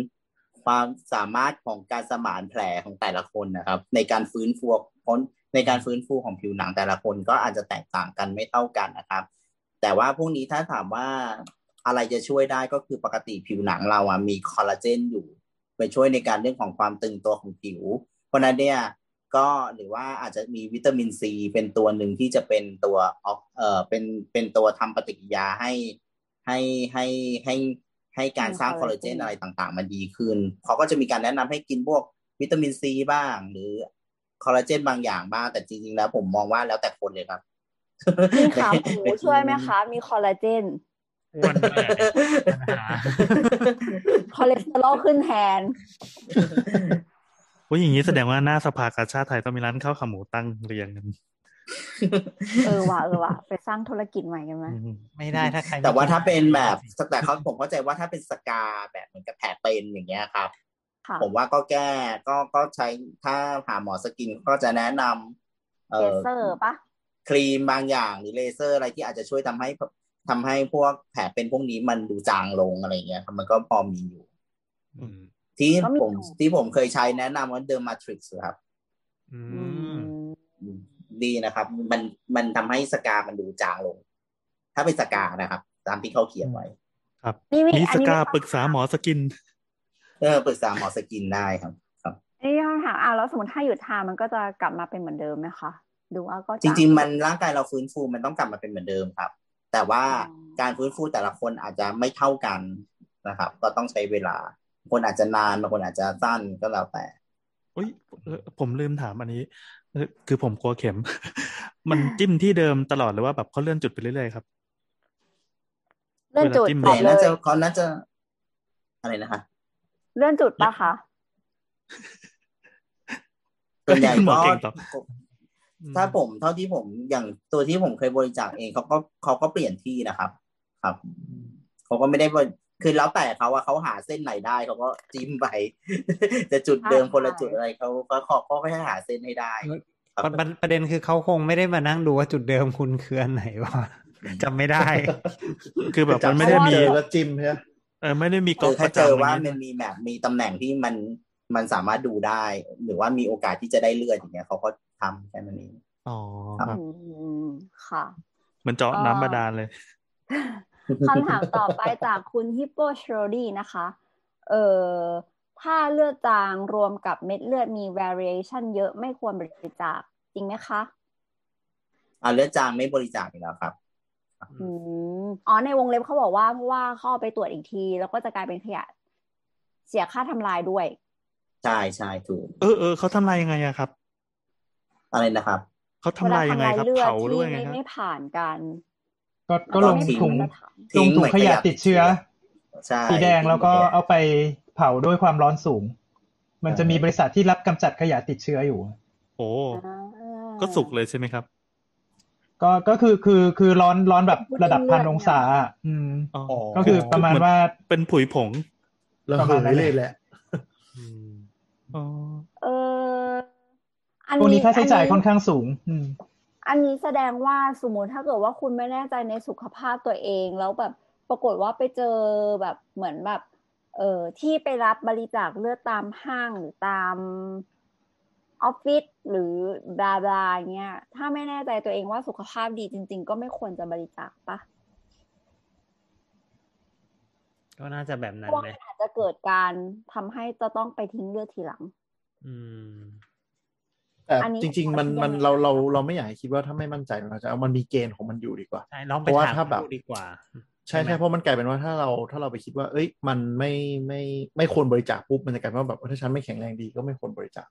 ความสามารถของการสมานแผลของแต่ละคนนะครับในการฟื้นฟูพ้นในการฟื้นฟูของผิวหนังแต่ละคนก็อาจจะแตกต่างกันไม่เท่ากันนะครับแต่ว่าพวกนี้ถ้าถามว่าอะไรจะช่วยได้ก็คือปกติผิวหนังเราอ่ะมีคอลลาเจนอยู่ไปช่วยในการเรื่องของความตึงตัวของผิวเพราะนั้นเนี่ยก็หรือว่าอาจจะมีวิตามินซีเป็นตัวหนึ่งที่จะเป็นตัวเอ่อเป็นเป็นตัวทำปฏิกิริยาให้ให้ให้ให้ให้การสร้างคอลลาเจนอะไรต่างๆมันดีขึ้นเขาก็จะมีการแนะนำให้กินพวกวิตามินซีบ้างหรือคอลลาเจนบางอย่างบ้างแต่จริงๆแล้วผมมองว่าแล้วแต่คนเลยครับมีขาหมูช่วยไหมคะมีคอลลาเจนอ้วนแม่คอเลสเตอรอลขึ้นแทนโอ้ยอย่างนี้แสดงว่าหน้าสภากาชาดไทยต้องมีร้านข้าวขาหมูตั้งเรียงกันเออว่ะเออว่ะไปสร้างธุรกิจใหม่กันไหมไม่ได้ถ้าใครแต่ว่าถ้าเป็นแบบแต่เขาผมเข้าใจว่าถ้าเป็นสกาแบบเหมือนกับแผลเป็นอย่างเงี้ยครับผมว่าก็แก้ก็ก็ใช้ถ้าหาหมอสกินก็จะแนะนำเลเซอร์ปะครีมบางอย่างหรือเลเซอร์อะไรที่อาจจะช่วยทำให้ทำให้พวกแผลเป็นพวกนี้มันดูจางลงอะไรเงี้ยมันก็พอมีอยู่ที่ผมที่ผมเคยใช้แนะนำว่าเดอร์มาทริกซ์ครับดีนะครับมันมันทำให้สกามันดูจางลงถ้าเป็นสกานะครับตามที่เขาเขียนไว้ครับนี่สกาปรึกษาหมอสกินเออปรึกษาหมอสกินได้ครับครับไอ้คำถามอ่ะแล้วสมมติถ้าหยุดทามันก็จะกลับมาเป็นเหมือนเดิมไหมคะดูว่าก็จริงๆมันร่างกายเราฟื้นฟูมันต้องกลับมาเป็นเหมือนเดิมครับแต่ว่าการฟื้นฟูแต่ละคนอาจจะไม่เท่ากันนะครับก็ต้องใช้เวลาคนอาจจะนานบางคนอาจจะสั้นก็แล้วแต่อุ้ยผมลืมถามอันนี้คือผมกลัวเข็ม มันจิ้มที่เดิมตลอดหรือว่าแบบเขาเลื่อนจุดไปเรื่อยๆครับเลื่อนจุดไปน่าจะเขาน่าจะอะไรนะคะเลื่อนจุดปะคะตัวใหญ่ก็ถ้าผมเท่าที่ผมอย่างตัวที่ผมเคยบริจาคเองเขาก็เขาก็เปลี่ยนที่นะครับครับเขาก็ไม่ได้คือแล้วแต่เขาว่าเขาหาเส้นไหนได้เขาก็จิ้มไปจะจุดเดิมคนละจุดอะไรเขาก็ขอก็แค่หาเส้นให้ได้ประเด็นคือเขาคงไม่ได้มานั่งดูว่าจุดเดิมคุณคืออันไหนวะจำไม่ได้คือแบบมันไม่ได้มีแล้วจิ้มใช่ไหมเออไม่ได้มีกฎถ้าเจอว่ามันมีแบบมีตำแหน่งที่มันมันสามารถดูได้หรือว่ามีโอกาสที่จะได้เลือดอย่างเงี้ยเขาก็ทำแค่นั้นเองอ๋อครับค่ะเหมือนเจาะน้ำบาดาลเลยคำถามต่อไปจากคุณฮิปโปโชดี้นะคะเอ่อถ้าเลือดจางรวมกับเม็ดเลือดมี variation เยอะไม่ควรบริจาคจริงไหมคะอ่าเลือดจางไม่บริจาคอยู่แล้วครับอืมอ๋อในวงเล็บเขาบอกว่าเพราะว่าเขาไปตรวจอีกทีแล้วก็จะกลายเป็นขยะเสียค่าทำลายด้วยใช่ใช่ถูกเออเออเขาทำลายยังไงอะครับอะไรนะครับเขาทำลายยังไงครับเผาด้วยไงครับไม่ผ่านการก็ก็ลงถุงลงถุงขยะติดเชื้อสีแดงแล้วก็เอาไปเผาด้วยความร้อนสูงมันจะมีบริษัทที่รับกำจัดขยะติดเชื้ออยู่โอ้ก็สุกเลยใช่ไหมครับก็ก็คือคือคือร้อนร้อนแบบระดับพันองศาอืมก็คือประมาณว่าเป็นผุยผงประมาณนั้นเลยแหละอ๋อเอออันนี้ค่าใช้จ่ายค่อนข้างสูงอืมอันนี้แสดงว่าสมมติถ้าเกิดว่าคุณไม่แน่ใจในสุขภาพตัวเองแล้วแบบปรากฏว่าไปเจอแบบเหมือนแบบเอ่อที่ไปรับบริจาคเลือดตามห้างหรือตามออฟฟิศหรือบลาบลาเงี้ยถ้าไม่แน่ใจตัวเองว่าสุขภาพดีจริงๆก็ไม่ควรจะบริจาคปะก็น่าจะแบบนั้นไหมอาจจะเกิดการทำให้จะต้องไปทิ้งเลือดทีหลังอืมแต่จริงๆมันมันเราเราเราไม่อยากคิดว่าถ้าไม่มั่นใจเราจะเอามันมีเกณฑ์ของมันอยู่ดีกว่าเพราะว่าถ้าแบบใช่ใช่เพราะมันกลายเป็นว่าถ้าเราถ้าเราไปคิดว่าเอ้ยมันไม่ไม่ไม่ควรบริจาคปุ๊บมันจะกลายเป็นว่าแบบถ้าฉันไม่แข็งแรงดีก็ไม่ควรบริจาค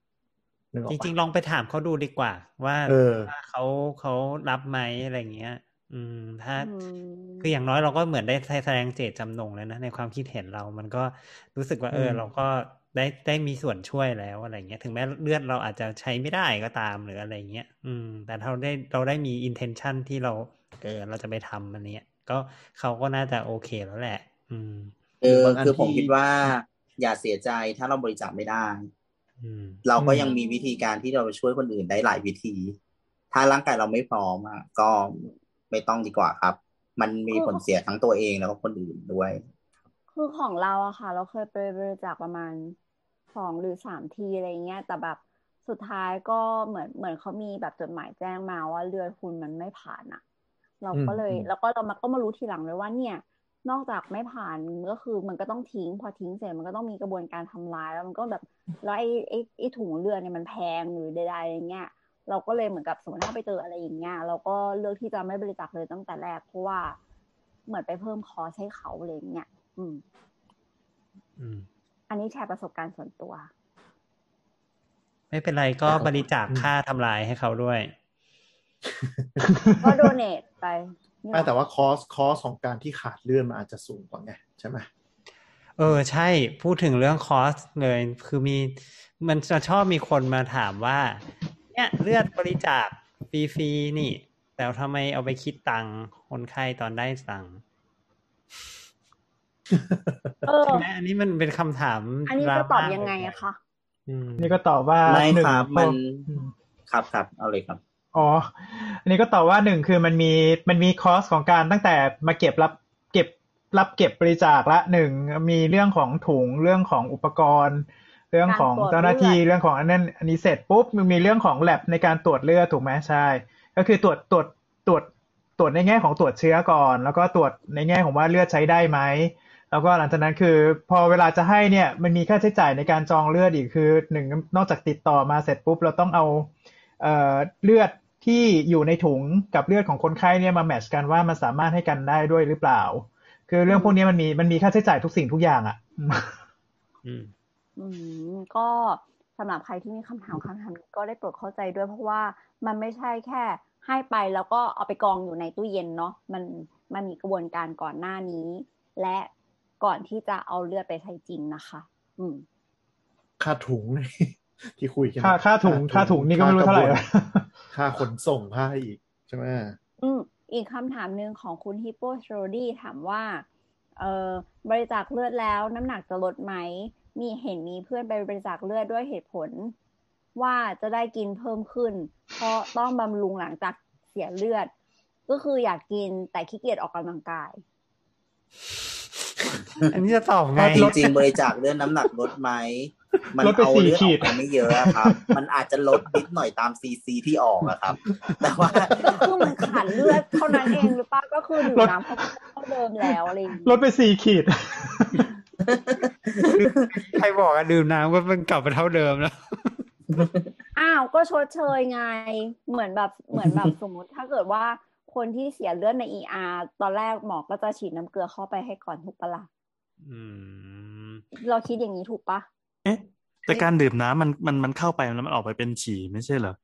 จริงๆลองไปถามเขาดูดีกว่าว่าเขาเขารับไหมอะไรเงี้ยอืมถ้าคืออย่างน้อยเราก็เหมือนได้แสดงเจตจำนงแล้วนะในความคิดเห็นเรามันก็รู้สึกว่าเออเราก็ได้ได้มีส่วนช่วยแล้วอะไรเงี้ยถึงแม้เลือดเราอาจจะใช้ไม่ได้ก็ตามหรืออะไรเงี้ยอืมแต่เราได้เราได้มี intention ที่เราเออเราจะไปทำอันเนี้ยก็เขาก็น่าจะโอเคแล้วแหละอืม คือบางอันคือผมคิดว่าอย่าเสียใจถ้าเราบริจาคไม่ได้เราก็ยังมีวิธีการที่เราช่วยคนอื่นได้หลายวิธีถ้าร่างกายเราไม่พร้อมอ่ะก็ไม่ต้องดีกว่าครับมันมีผลเสียทั้งตัวเองแล้วก็คนอื่นด้วยคือของเราอะค่ะเราเคยไปบริจาคประมาณสองหรือสามทีอะไรเงี้ยแต่แบบสุดท้ายก็เหมือนเหมือนเขามีแบบจดหมายแจ้งมาว่าเลือดคุณมันไม่ผ่านอะเราก็เลยแล้วก็เรามาก็มารู้ทีหลังเลยว่าเนี่ยนอกจากไม่ผ่านก็คือมันก็ต้องทิ้งพอทิ้งเสร็จมันก็ต้องมีกระบวนการทำลายแล้วมันก็แบบแล้วไอ้ไอ้ไอ้ถุงเลือดเนี่ยมันแพงหรือใดๆอย่างเงี้ยเราก็เลยเหมือนกับสมมติถ้าไปเจออะไรอย่างเงี้ยเราก็เลือกที่จะไม่บริจาคเลยตั้งแต่แรกเพราะว่าเหมือนไปเพิ่มคอใช้เขาอะไรอย่างเงี้ยอืมอืมอันนี้แชร์ประสบการณ์ส่วนตัวไม่เป็นไรก็บริจาคค่าทำลายให้เขาด้วยก็โดเนทไปแต่ว่าคอสคอสของการที่ขาดเลือดมันอาจจะสูงกว่าไงใช่ไหมเออใช่พูดถึงเรื่องคอสเลยคือมีมันจะชอบมีคนมาถามว่าเนี่ยเลือดบริจาคฟรีๆนี่แต่ทำไมเอาไปคิดตังค์คนไข้ตอนได้ตังค์ใช่ไหมอันนี้มันเป็นคำถามอันนี้จะตอบยังไงอะคะนี่ก็ตอบว่าไม่ครับมันครับครับเอาเลยครับอ๋ออันนี้ก็ตอบว่าหนึ่งคือมันมีมันมีคอสของการตั้งแต่มาเก็บรับเก็บรับเก็บบริจาคละหนึ่งมีเรื่องของถุงเรื่องของอุปกรณ์เรื่องของเจ้าหน้าที่เรื่องของอันนั้นอันนี้เสร็จปุ๊บมันมีเรื่องของแลบในการตรวจเลือดถูกไหมใช่ก็คือตรวจตรวจตรวจตรวจในแง่ของตรวจเชื้อก่อนแล้วก็ตรวจในแง่ของว่าเลือดใช้ได้ไหมแล้วก็หลังจากนั้นคือพอเวลาจะให้เนี่ยมันมีค่าใช้จ่ายในการจองเลือดอีกคือหนึ่งนอกจากติดต่อมาเสร็จปุ๊บเราต้องเอาเอ่อเลือดที่อยู่ในถุงกับเลือดของคนไข้เนี่ยมาแมทช์กันว่ามันสามารถให้กันได้ด้วยหรือเปล่าคือเรื่องพวกนี้มันมีมันมีค่าใช้จ่ายทุกสิ่งทุกอย่างอ่ะอืมอืมก็สำหรับใครที่มีคำถามคำถามก็ได้โปรดเข้าใจด้วยเพราะว่ามันไม่ใช่แค่ให้ไปแล้วก็เอาไปกองอยู่ในตู้เย็นเนาะมันมันมีกระบวนการก่อนหน้านี้และก่อนที่จะเอาเลือดไปใช้จริงนะคะอืมค่าถุงที่คุยกันค่าค่าถุงค่าถุงนี่ก็ไม่รู้เท่าไหร่ค่าขนส่งค่าอีกใช่ไหมอืมอีกคำถามนึงของคุณฮิปโปสโตรดี้ถามว่าเอ่อบริจาคเลือดแล้วน้ำหนักจะลดไหมมีเห็นมีเพื่อนไปบริจาคเลือดด้วยเหตุผลว่าจะได้กินเพิ่มขึ้นเพราะต้องบำรุงหลังจากเสียเลือดก็คืออยากกินแต่ขี้เกียจออกกำลังกายอันนี้จะตอบไงจริงๆบริจาคเลือดน้ำหนักลดไหมมันเอาเลือดออกไปไม่เยอะครับมันอาจจะลดนิดหน่อยตามซีซีที่ออกอะครับแต่ว่าคือมันขาดเลือดเท่านั้นเองหรือเปล่าก็คือดื่มน้ำเท่าเดิมแล้วอะไรลดไปสี่ขีดใครบอกอะดื่มน้ำก็มันกลับไปเท่าเดิมแล้วอ้าวก็ชดเชยไงเหมือนแบบเหมือนแบบสมมติถ้าเกิดว่าคนที่เสียเลือดใน อี อาร์ ตอนแรกหมอก็จะฉีดน้ำเกลือเข้าไปให้ก่อนถูกปะล่ะเราคิดอย่างนี้ถูกปะเอ๊ะแต่การดื่มน้ำมันมันมันเข้าไปแล้วมันออกไปเป็นฉี่ไม่ใช่เหรอ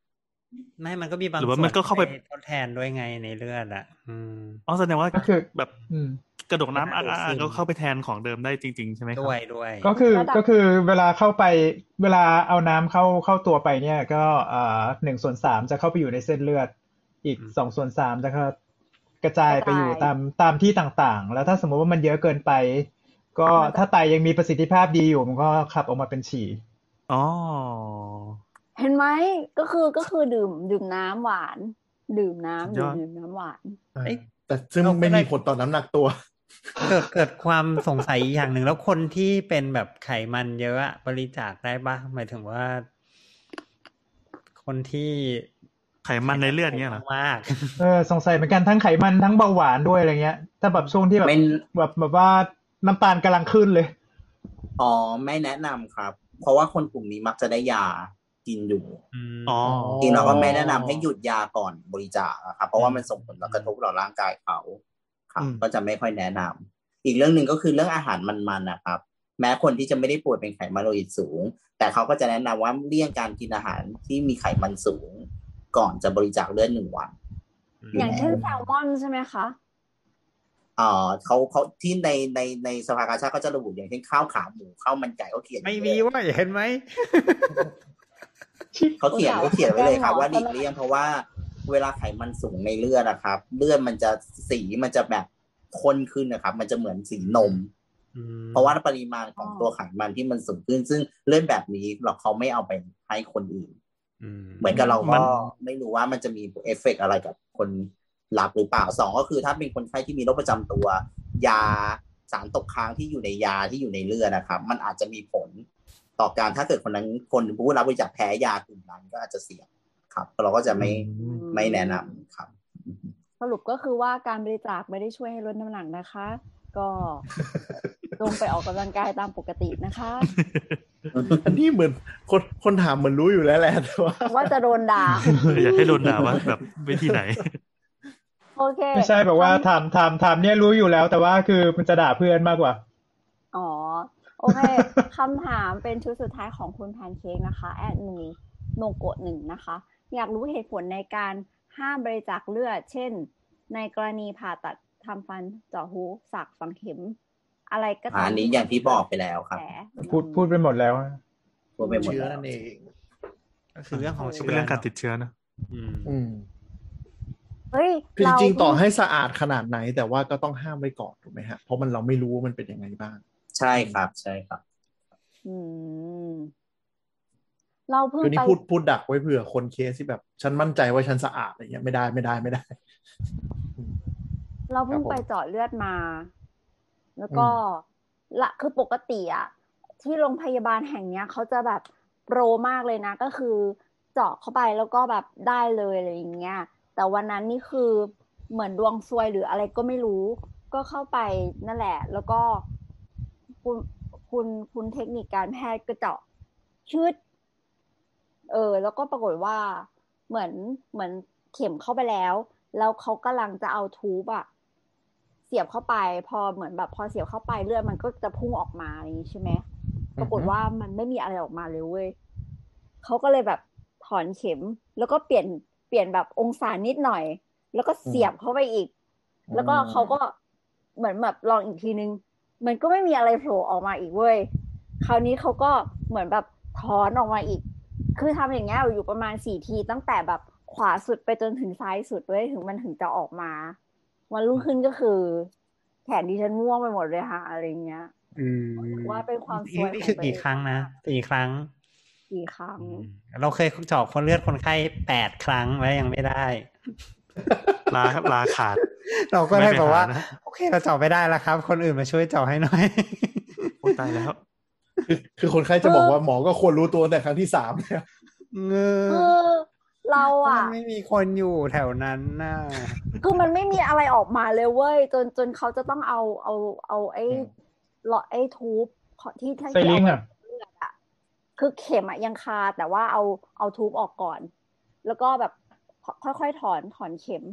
ไม่มันก็มีบางส่วนหรือว่ามันก็เข้าไปทดแทนด้วยไงในเลือดอ่ะอ๋อแสดงว่าก็คือแบบกระดกน้ำอ่ะๆก็เข้าไปแทนของเดิมได้จริงๆใช่ไหมครับด้วยด้วยก็คือก็คือเวลาเข้าไปเวลาเอาน้ำเข้าเข้าตัวไปเนี่ยก็อ่าหนึ่งส่วนสามจะเข้าไปอยู่ในเส้นเลือดอีกสองส่วนสามจะกระจายไปอยู่ตามตามที่ต่างๆแล้วถ้าสมมติว่ามันเยอะเกินไปก็ถ้าไตยังมีประสิทธิภาพดีอยู่มันก็ขับออกมาเป็นฉี่อ๋อเห็นไหมก็คือก็คือดื่มดื่มน้ำหวานดื่มน้ำดื่มดื่มน้ำหวานแต่ซึ่งไม่มีผลต่อน้ำหนักตัวเกิดเกิดความสงสัยอย่างหนึ่งแล้วคนที่เป็นแบบไขมันเยอะบริจาคได้ปะหมายถึงว่าคนที่ไขมันในเลือดเงี้ยหรอมากเออสงสัยเหมือนกันทั้งไขมันทั้งเบาหวานด้วยอะไรเงี้ยถ้าแบบช่วงที่แบบแบบแบบว่าน้ำตาลกำลังขึ้นเลยอ๋อไม่แนะนำครับเพราะว่าคนกลุ่มนี้มักจะได้ยากินอยู่อ๋อจริงเราก็ไม่แนะนำให้หยุดยาก่อนบริจาคครับเพราะว่ามันส่งผลกระทบต่อร่างกายเขาครับก็จะไม่ค่อยแนะนำอีกเรื่องนึงก็คือเรื่องอาหารมันๆนะครับแม้คนที่จะไม่ได้ป่วยเป็นไขมันโลหิตสูงแต่เขาก็จะแนะนำว่าเลี่ยงการกินอาหารที่มีไขมันสูงก่อนจะบริจาคเลือดหนึ่งวันอย่างเช่นแซลมอนใช่ไหมคะอ๋อเขาเขาที่ในในในสภากาชาดก็จะระบุอย่างเช่นข้าวขาหมูข้าวมันไก่เขาเขียนไม่มีว่าเห็นไหมเขาเขียนเขาเขียนไว้เลยครับว่าหลีกเลี่ยงเพราะว่าเวลาไขมันสูงในเลือดนะครับเลือดมันจะสีมันจะแบบข้นขึ้นนะครับมันจะเหมือนสีนม เพราะว่าปริมาณของตัวไขมันที่มันสูงขึ้นซึ่งเล่นแบบนี้เราเขาไม่เอาไปให้คนอื่นเหมือนกับเราก็ไม่รู้ว่ามันจะมีเอฟเฟกต์อะไรกับคนรับหรือเปล่าสองก็คือถ้าเป็นคนไข้ที่มีโรคประจำตัวยาสารตกค้างที่อยู่ในยาที่อยู่ในเลือดนะครับมันอาจจะมีผลต่อการถ้าเกิดคนนั้นคนผู้รับบริจาคแพ้ยากลุ่มนั้นก็อาจจะเสี่ยงครับเราก็จะไม่ไม่แนะนำครับสรุปก็คือว่าการบริจาคไม่ได้ช่วยให้ลดน้ำหนักนะคะก็ลงไปออกกำลังกายตามปกตินะคะอันนี้เหมือนคนคนถามเหมือนรู้อยู่แล้วแหละว่าว่าจะโดนด่าอยากให้โดนด่าว่าแบบไปที่ไหนโอเคไม่ใช่แบบว่าถามถามถามเนี่ยรู้อยู่แล้วแต่ว่าคือมันจะด่าเพื่อนมากกว่าอ๋อโอเคคำถามเป็นชุดสุดท้ายของคุณแพนเค้กนะคะแอดมินโนโกะหนึ่งนะคะอยากรู้เหตุผลในการห้ามบริจาคเลือดเช่นในกรณีผ่าตัดทำฟันเจาะหูสักฝังเข็มอะไรก็ตามอันนี้อย่างที่บอกไปแล้วครับพูดพูดไปหมดแล้วพูดไปหมดแล้วนี่ก็คือเรื่องของเป็นเรื่องการติดเชื้อนะอืมเฮ้ยจริงๆต่อให้สะอาดขนาดไหนแต่ว่าก็ต้องห้ามไว้ก่อนถูกไหมฮะเพราะมันเราไม่รู้ว่ามันเป็นยังไงบ้างใช่ครับใช่ครับอืมเราเพิ่งไปพูดพูดดักไว้เผื่อคนเคสที่แบบฉันมั่นใจว่าฉันสะอาดอะไรเงี้ยไม่ได้ไม่ได้ไม่ได้เราเพิ่งไปเจาะเลือดมาแล้วก็ละคือปกติอะที่โรงพยาบาลแห่งเนี้ยเขาจะแบบโปรมากเลยนะก็คือเจาะเข้าไปแล้วก็แบบได้เลยอะไรอย่างเงี้ยแต่วันนั้นนี่คือเหมือนดวงซวยหรืออะไรก็ไม่รู้ก็เข้าไปนั่นแหละแล้วก็คุณคุณคุณเทคนิคการแพทย์ก็เจาะชืดเออแล้วก็ปรากฏว่าเหมือนเหมือนเข็มเข้าไปแล้วแล้วเขากำลังจะเอาทูบอะเสียบเข้าไปพอเหมือนแบบพอเสียบเข้าไปเลือดมันก็จะพุ่งออกมาอย่างนี้ใช่ไหมปรากฏว่ามันไม่มีอะไรออกมาเลยเว้ยเขาก็เลยแบบถอนเข็มแล้วก็เปลี่ยนเปลี่ยนแบบองศานิดหน่อยแล้วก็เสียบเข้าไปอีกแล้วก็เขาก็เหมือนแบบลองอีกทีนึงมันก็ไม่มีอะไรโผล่ออกมาอีกเว้ยคราวนี้เขาก็เหมือนแบบถอนออกมาอีกคือทำอย่างเงี้ยอยู่ประมาณสี่ทีตั้งแต่แบบขวาสุดไปจนถึงซ้ายสุดเว้ยถึงมันถึงจะออกมาวันรุ่งขึ้นก็คือแขนดิฉันม่วงไปหมดเลยค่ะอะไรเงี้ยว่าเป็นความสวยของตัวเองกี่ครั้งนะสี่ครั้งสี่ครั้งเราเคยเจาะคนเลือดคนไข้แปดครั้งแล้วยังไม่ได้ลาลาขาดเราก็ได้บอกว่าโอเคเราเจาะไม่ได้แล้วครับคนอื่นมาช่วยเจาะให้หน่อยโอ้ตายแล้วคือคนไข้จะบอกว่าหมอก็ควรรู้ตัวแต่ครั้งที่สามเนี่ยเงอเราอ่ะไม่มีคนอยู่แถวนั้นน่ะคือมันไม่มีอะไรออกมาเลยเว้ยจนจนเขาจะต้องเอาเอาเอาไอ้หลอดไอ้ทูบที่ท่านเลือดอ่ะคือเข็มอ่ะยังคาแต่ว่าเอาเอาทูบออกก่อนแล้วก็แบบค่อยๆถอนถอนเข็ม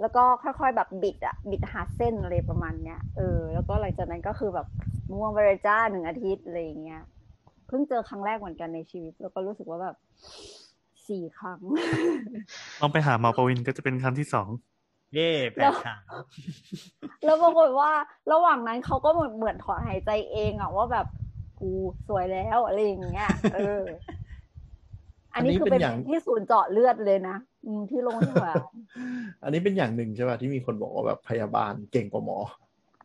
แล้วก็ค่อยๆแบบบิดอ่ะบิดหาเส้นอะไรประมาณเนี้ยเออแล้วก็หลังจากนั้นก็คือแบบม่วงไปเลยจ้าหนึ่งอาทิตย์อะไรอย่างเงี้ยเพิ่งเจอครั้งแรกเหมือนกันในชีวิตแล้วก็รู้สึกว่าแบบสี่ครั้งลองไปหาหมอปวินก็จะเป็นครั้งที่สองเย่แปดครั้งแล้วปรากฏว่าระหว่างนั้นเขาก็เหมือนถอนหายใจเองอ่ะว่าแบบกูสวยแล้วอะไรอย่างเงี้ยเอออันนี้คือเป็นที่ศูนย์เจาะเลือดเลยนะที่โรงพยาบาลอันนี้เป็นอย่างหนึ่งใช่ป่ะที่มีคนบอกว่าแบบพยาบาลเก่งกว่าหมอ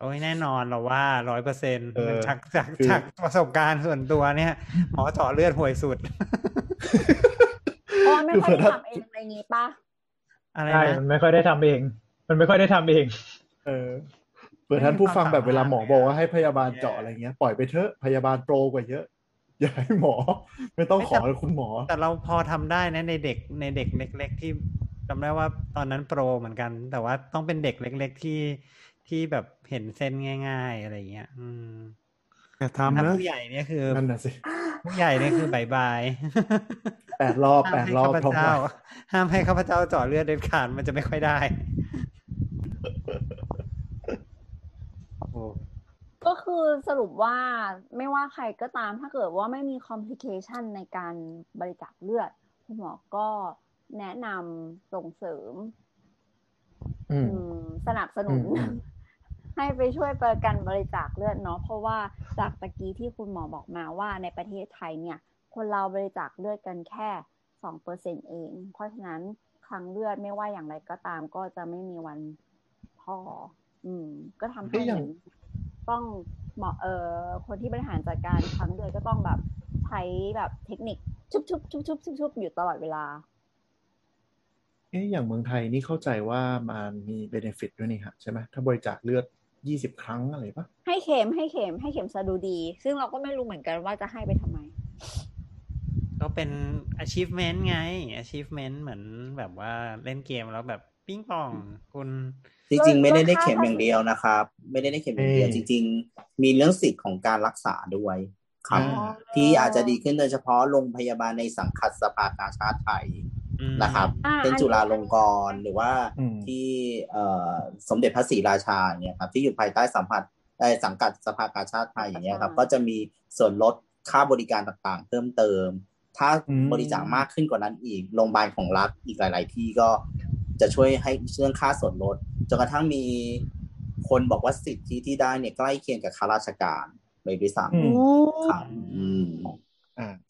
โอ้ยแน่นอนเราว่า ร้อยเปอร์เซ็นต์ มันจากจากจากประสบการณ์ส่วนตัวเนี่ยหมอเจาะเลือดห่วยสุดมันไม่ค่อยได้ทำเองอะไรงี้ป่ะอะไรนะมันไม่ค่อยได้ทำเองมันไม่ค่อยได้ทำเองเออเปิดท่านผู้ฟังแบบเวลาหมอบอกว่าให้พยาบาลเจาะอะไรเงี้ยปล่อยไปเถอะพยาบาลโปรกว่าเยอะอย่าให้หมอไม่ต้องขอคุณหมอแต่เราพอทำได้นะในเด็กในเด็กเล็กๆที่จำได้ว่าตอนนั้นโปรเหมือนกันแต่ว่าต้องเป็นเด็กเล็กๆที่ที่แบบเห็นเส้นง่ายๆอะไรเงี้ยอืมแต่ทำนะผู้ใหญ่เนี่ยคือนั่นน่ะสิผู้ใหญ่เนี่ยคือบายบายแปดรอบแปดรอบพระเจ้าห้ามให้ข้าพเจ้าเจาะเลือดเด็ดขาดมันจะไม่ค่อยได้ก็คือสรุปว่าไม่ว่าใครก็ตามถ้าเกิดว่าไม่มีคอมพลิเคชันในการบริจาคเลือดคุณหมอก็แนะนำส่งเสริมสนับสนุนให้ไปช่วยประกันบริจาคเลือดเนาะเพราะว่าจากตะกี้ที่คุณหมอบอกมาว่าในประเทศไทยเนี่ยคนเราบริจาคเลือดกันแค่ สองเปอร์เซ็นต์ เองเพราะฉะนั้นครั้งเลือดไม่ว่าอย่างไรก็ตามก็จะไม่มีวันพออืมก็ทำให้ต้อง หมอเอ่อคนที่บริหารจัดการทั้งเดือนก็ต้องแบบใช้แบบเทคนิคชุบชุบชุบชุบชุบชุบอยู่ตลอดเวลาเอ๊ะอย่างเมืองไทยนี่เข้าใจว่ามันมีเบเนฟิตด้วยนี่ฮะใช่ไหมถ้าบริจาคเลือดยี่สิบครั้งอะไรปะให้เข็มให้เข็มให้เข็มสะดุดีซึ่งเราก็ไม่รู้เหมือนกันว่าจะให้ไปทำไมก็เป็น achievement ไง achievement เหมือนแบบว่าเล่นเกมแล้วแบบปิ้งปองคุณจริงๆไม่ได้ได้เข็มอย่างเดียวนะครับไม่ได้ได้เข็มอย่างเดียวจริงๆมีเรื่องสิทธิ์ของการรักษาด้วยครับที่อาจจะดีขึ้นโดยเฉพาะโรงพยาบาลในสังกัดสภากาชาดไทยนะครับเป็นจุฬาลงกรณ์หรือว่าที่สมเด็จพระศรีราชาเนี่ยครับที่อยู่ภายใต้สัมผัสสังกัดสภากาชาดไทยอย่างเงี้ยครับก็จะมีส่วนลดค่าบริการต่างๆเพิ่มเติมถ้าบริจาคมากขึ้นกว่านั้นอีกโรงพยาบาลของรัฐอีกหลายๆที่ก็จะช่วยให้เรื่องค่าส่วนลดจนกระทั่งมีคนบอกว่าสิทธิที่ได้เนี่ยใกล้เคียงกับข้าราชการเลยด้วยซ้ำครับ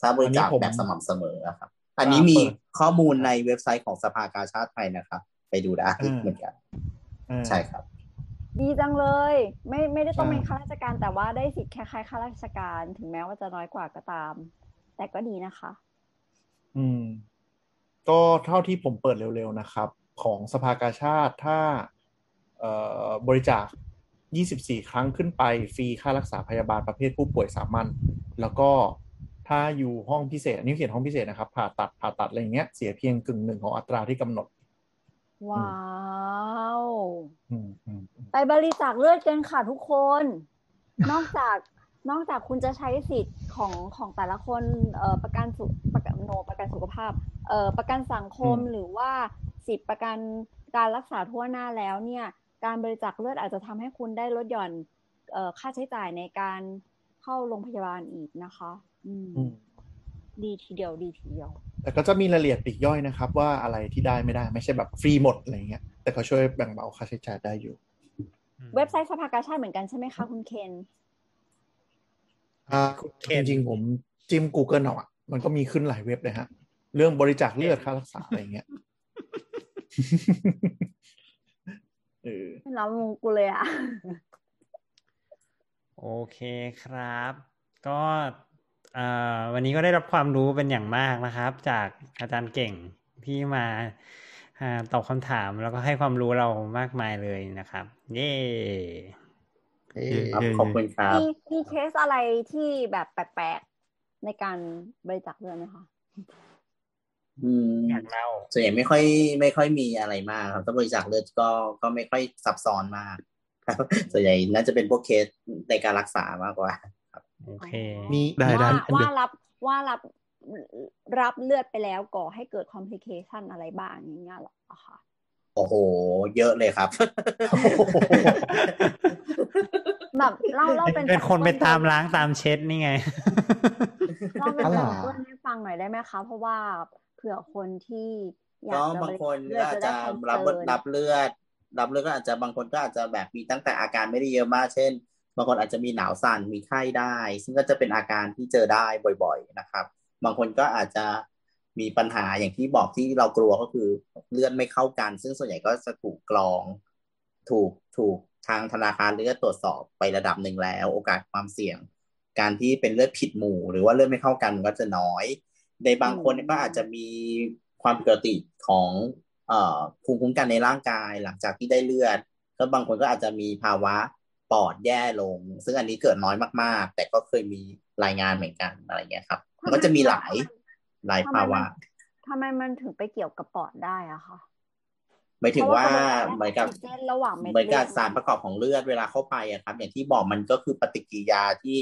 ถ้าบริจาคแบบสม่ำเสมอครับอันนี้มีข้อมูลในเว็บไซต์ของสภากาชาดไทยนะครับไปดูได้เหมือนกันใช่ครับดีจังเลยไม่ไม่ได้ต้องเป็นข้าราชการแต่ว่าได้สิทธิ์คล้ายๆข้าราชการถึงแม้ว่าจะน้อยกว่าก็ตามแต่ก็ดีนะคะอืมก็เท่าที่ผมเปิดเร็วๆนะครับของสภากาชาดถ้าบริจาคยี่สิบสี่ครั้งขึ้นไปฟรีค่ารักษาพยาบาลประเภทผู้ป่วยสามัญแล้วก็ถ้าอยู่ห้องพิเศษนี่เขียนห้องพิเศษนะครับผ่าตัดผ่าตัดอะไรอย่างเงี้ยเสียเพียงกึ่งหนึ่งของอัตราที่กำหนดว้าวไปบริจาคเลือดกันค่ะทุกคนนอกจากนอกจากคุณจะใช้สิทธิ์ของของแต่ละคนเอ่อประกันสุประกันโนประกันสุขภาพเอ่อประกันสังคมหรือว่าสิทธิ์ประกันการรักษาทั่วหน้าแล้วเนี่ยการบริจาคเลือดอาจจะทำให้คุณได้ลดหย่อนเอ่อค่าใช้จ่ายในการเข้าโรงพยาบาลอีกนะคะดีทีเดียวดีทีเดียวแต่ก็จะมีรายละเอียดปลีกย่อยนะครับว่าอะไรที่ได้ไม่ได้ไม่ใช่แบบฟรีหมดอะไรเงี้ยแต่เขาช่วยแบ่งเบาค่าใช้จ่ายได้อยู่เว็บไซต์สภากาชาดเหมือนกันใช่ไหมคะคุณเคนอ่าจริงๆผมจิ้ม Google เอาอ่ะมันก็มีขึ้นหลายเว็บเลยฮะเรื่องบริจาคเลือดค่ารักษาอะไรเงี้ยเออเรางงกูเลยอ่ะโอเคครับก็วันนี้ก็ได้รับความรู้เป็นอย่างมากนะครับจากอาจารย์เก่งที่มาตอบคำถามแล้วก็ให้ความรู้เรามากมายเลยนะครับเย้ขอบคุณครับมีมีเคสอะไรที่แบบแปลกๆในการบริจาคเลือดไหมคะอืมอย่างเราส่วนใหญ่ไม่ค่อยไม่ค่อยมีอะไรมากครับถ้าบริจาคเลือดก็ก็ไม่ค่อยซับซ้อนมากครับส่วนใหญ่น่าจะเป็นพวกเคสในการรักษามากกว่าโอเคมีว่าว่ารับว่ารับรับเลือดไปแล้วก่อให้เกิดคอมพลิเคชันอะไรบ้างอย่างเงี้ยหรอคะโอ้โหเยอะเลยครับแบบเล่าเล่าเป็นเป็นคนไปตามล้างตามเช็ดนี่ไงเล่าเป็นเรื่องให้ฟังหน่อยได้ไหมคะเพราะว่าเผื่อคนที่อยากจะบางคนก็อาจจะรับรับเลือดรับเลือดก็อาจจะบางคนก็อาจจะแบบมีตั้งแต่อาการไม่ได้เยอะมากเช่นบางคนอาจจะมีหนาวสั่นมีไข้ได้ซึ่งก็จะเป็นอาการที่เจอได้บ่อยๆนะครับบางคนก็อาจจะมีปัญหาอย่างที่บอกที่เรากลัวก็คือเลือดไม่เข้ากันซึ่งส่วนใหญ่ก็จะถูกกรองถูกถูกทางธนาคารเลือดตรวจสอบไประดับหนึ่งแล้วโอกาสความเสี่ยงการที่เป็นเลือดผิดหมู่หรือว่าเลือดไม่เข้ากันก็จะน้อยในบางคนก็อาจจะมีความผิดปกติของเอ่อภูมิคุ้มกันในร่างกายหลังจากที่ได้เลือดก็บางคนก็อาจจะมีภาวะปอดแย่ลงซึ่งอันนี้เกิดน้อยมากๆแต่ก็เคยมีรายงานเหมือนกันอะไรเงี้ยครับมันก็จะมีหลายหลายภาวะทำไมมันถึงไปเกี่ยวกับปอดได้อะคะหมายถึงว่าเหมือนกับเหมือนกับสารประกอบของเลือดเวลาเข้าไปอะครับอย่างที่บอกมันก็คือปฏิกิริยาที่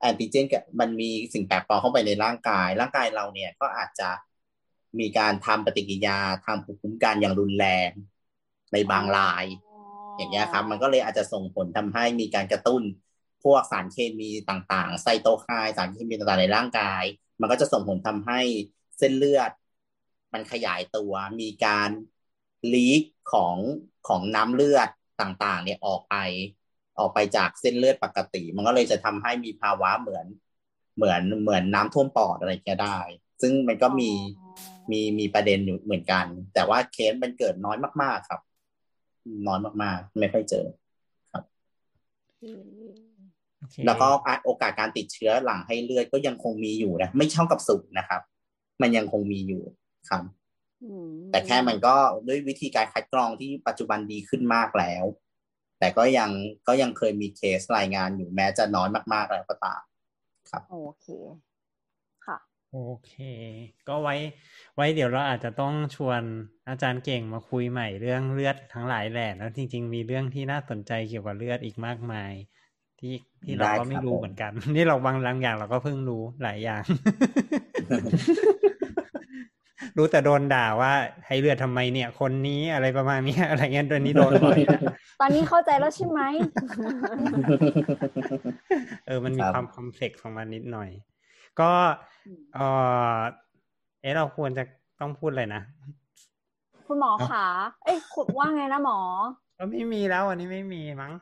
แอนติเจนมันมีสิ่งแปลกปลอมเข้าไปในร่างกายร่างกายเราเนี่ยก็อาจจะมีการทำปฏิกิริยาทำภูมิคุ้มกันอย่างรุนแรงในบางรายอย่างเงี้ยครับมันก็เลยอาจจะส่งผลทำให้มีการกระตุ้นพวกสารเคมีต่างๆไซโตไคน์สารเคมีต่างๆในร่างกายมันก็จะส่งผลทำให้เส้นเลือดมันขยายตัวมีการลีกของของน้ำเลือดต่างๆเนี่ยออกไปออกไปจากเส้นเลือดปกติมันก็เลยจะทำให้มีภาวะเหมือนเหมือนเหมือนน้ำท่วมปอดอะไรเงี้ยได้ซึ่งมันก็มีมีมีประเด็นอยู่เหมือนกันแต่ว่าเคสมันเกิดน้อยมากๆครับน้อยมากๆไม่ค่อยเจอครับ Okay. แล้วก็โอกาสการติดเชื้อหลังให้เลือดก็ยังคงมีอยู่นะไม่เท่ากับสูงนะครับมันยังคงมีอยู่ครับ mm-hmm. แต่แค่มันก็ด้วยวิธีการคัดกรองที่ปัจจุบันดีขึ้นมากแล้วแต่ก็ยังก็ยังเคยมีเคสรายงานอยู่แม้จะน้อยมากๆแล้วก็ตามครับโอเคค่ะโอเคก็ไว้ไว้เดี๋ยวเราอาจจะต้องชวนอาจารย์เก่งมาคุยใหม่เรื่องเลือดทั้งหลายแหละแล้วจริงๆมีเรื่องที่น่าสนใจเกี่ยวกับเลือดอีกมากมายที่ที่เราก็ไม่รู้เหมือนกันนี่เราบางอย่างเราก็เพิ่งรู้หลายอย่าง รู้แต่โดนด่าว่าให้เลือดทำไมเนี่ยคนนี้อะไรประมาณนี้อะไรเงี้ยตอนนี้โดนบ่อย ตอนนี้เข้าใจแล้วใช่ไหม เออมันมีความคอมเพล็กซ์ของมันนิดหน่อยก็เออเอเราควรจะต้องพูดอะไรนะคุณหมอขาเอ้ยคุณว่าไงนะหมอก็ไม่มีแล้วอันนี้ไม่มีมั้ง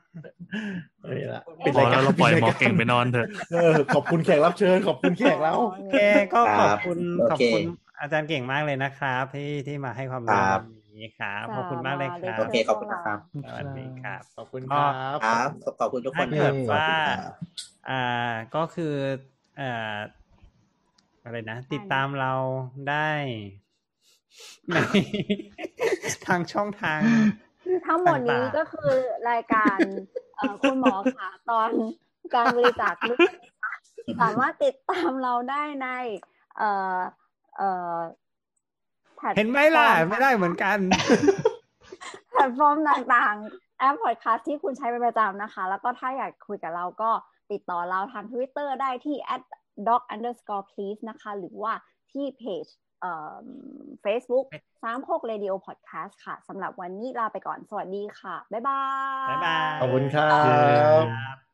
ไม่มีแล้วพอแล้วเราปล่อยหมอเก่งไปนอนเถอะเออขอบคุณแขกรับเชิญขอบคุณแขกแล้วแขกก็ขอบคุณขอบคุณอาจารย์เก่งมากเลยนะครับที่ที่มาให้ความรู้วันนี้ครับขอบคุณมากเลยครับโอเคขอบคุณครับสวัสดีครับขอบคุณครับครับขอบคุณทุกคนครับว่าอ่าก็คือเอ่ออะไรนะติดตามเราได้ทางช่องทางทั้งหมดนี้ก็คือรายการคุณหมอขาตอนการบริจาคเลือดสามารถติดตามเราได้ในเอ่อเอ่อเห็นไหมล่ะไม่ได้เหมือนกันแพลตฟอร์มต่างๆแอปพอดคาสต์ที่คุณใช้เป็นประจำนะคะแล้วก็ถ้าอยากคุยกับเราก็ติดต่อเราทาง Twitter ได้ที่ แอท ด็อก อันเดอร์สกอร์ พีลีส นะคะหรือว่าที่เพจFacebook สามโคก Radio Podcast ค่ะสำหรับวันนี้ลาไปก่อนสวัสดีค่ะบ๊ายบายบ๊ายบายขอบคุณครับ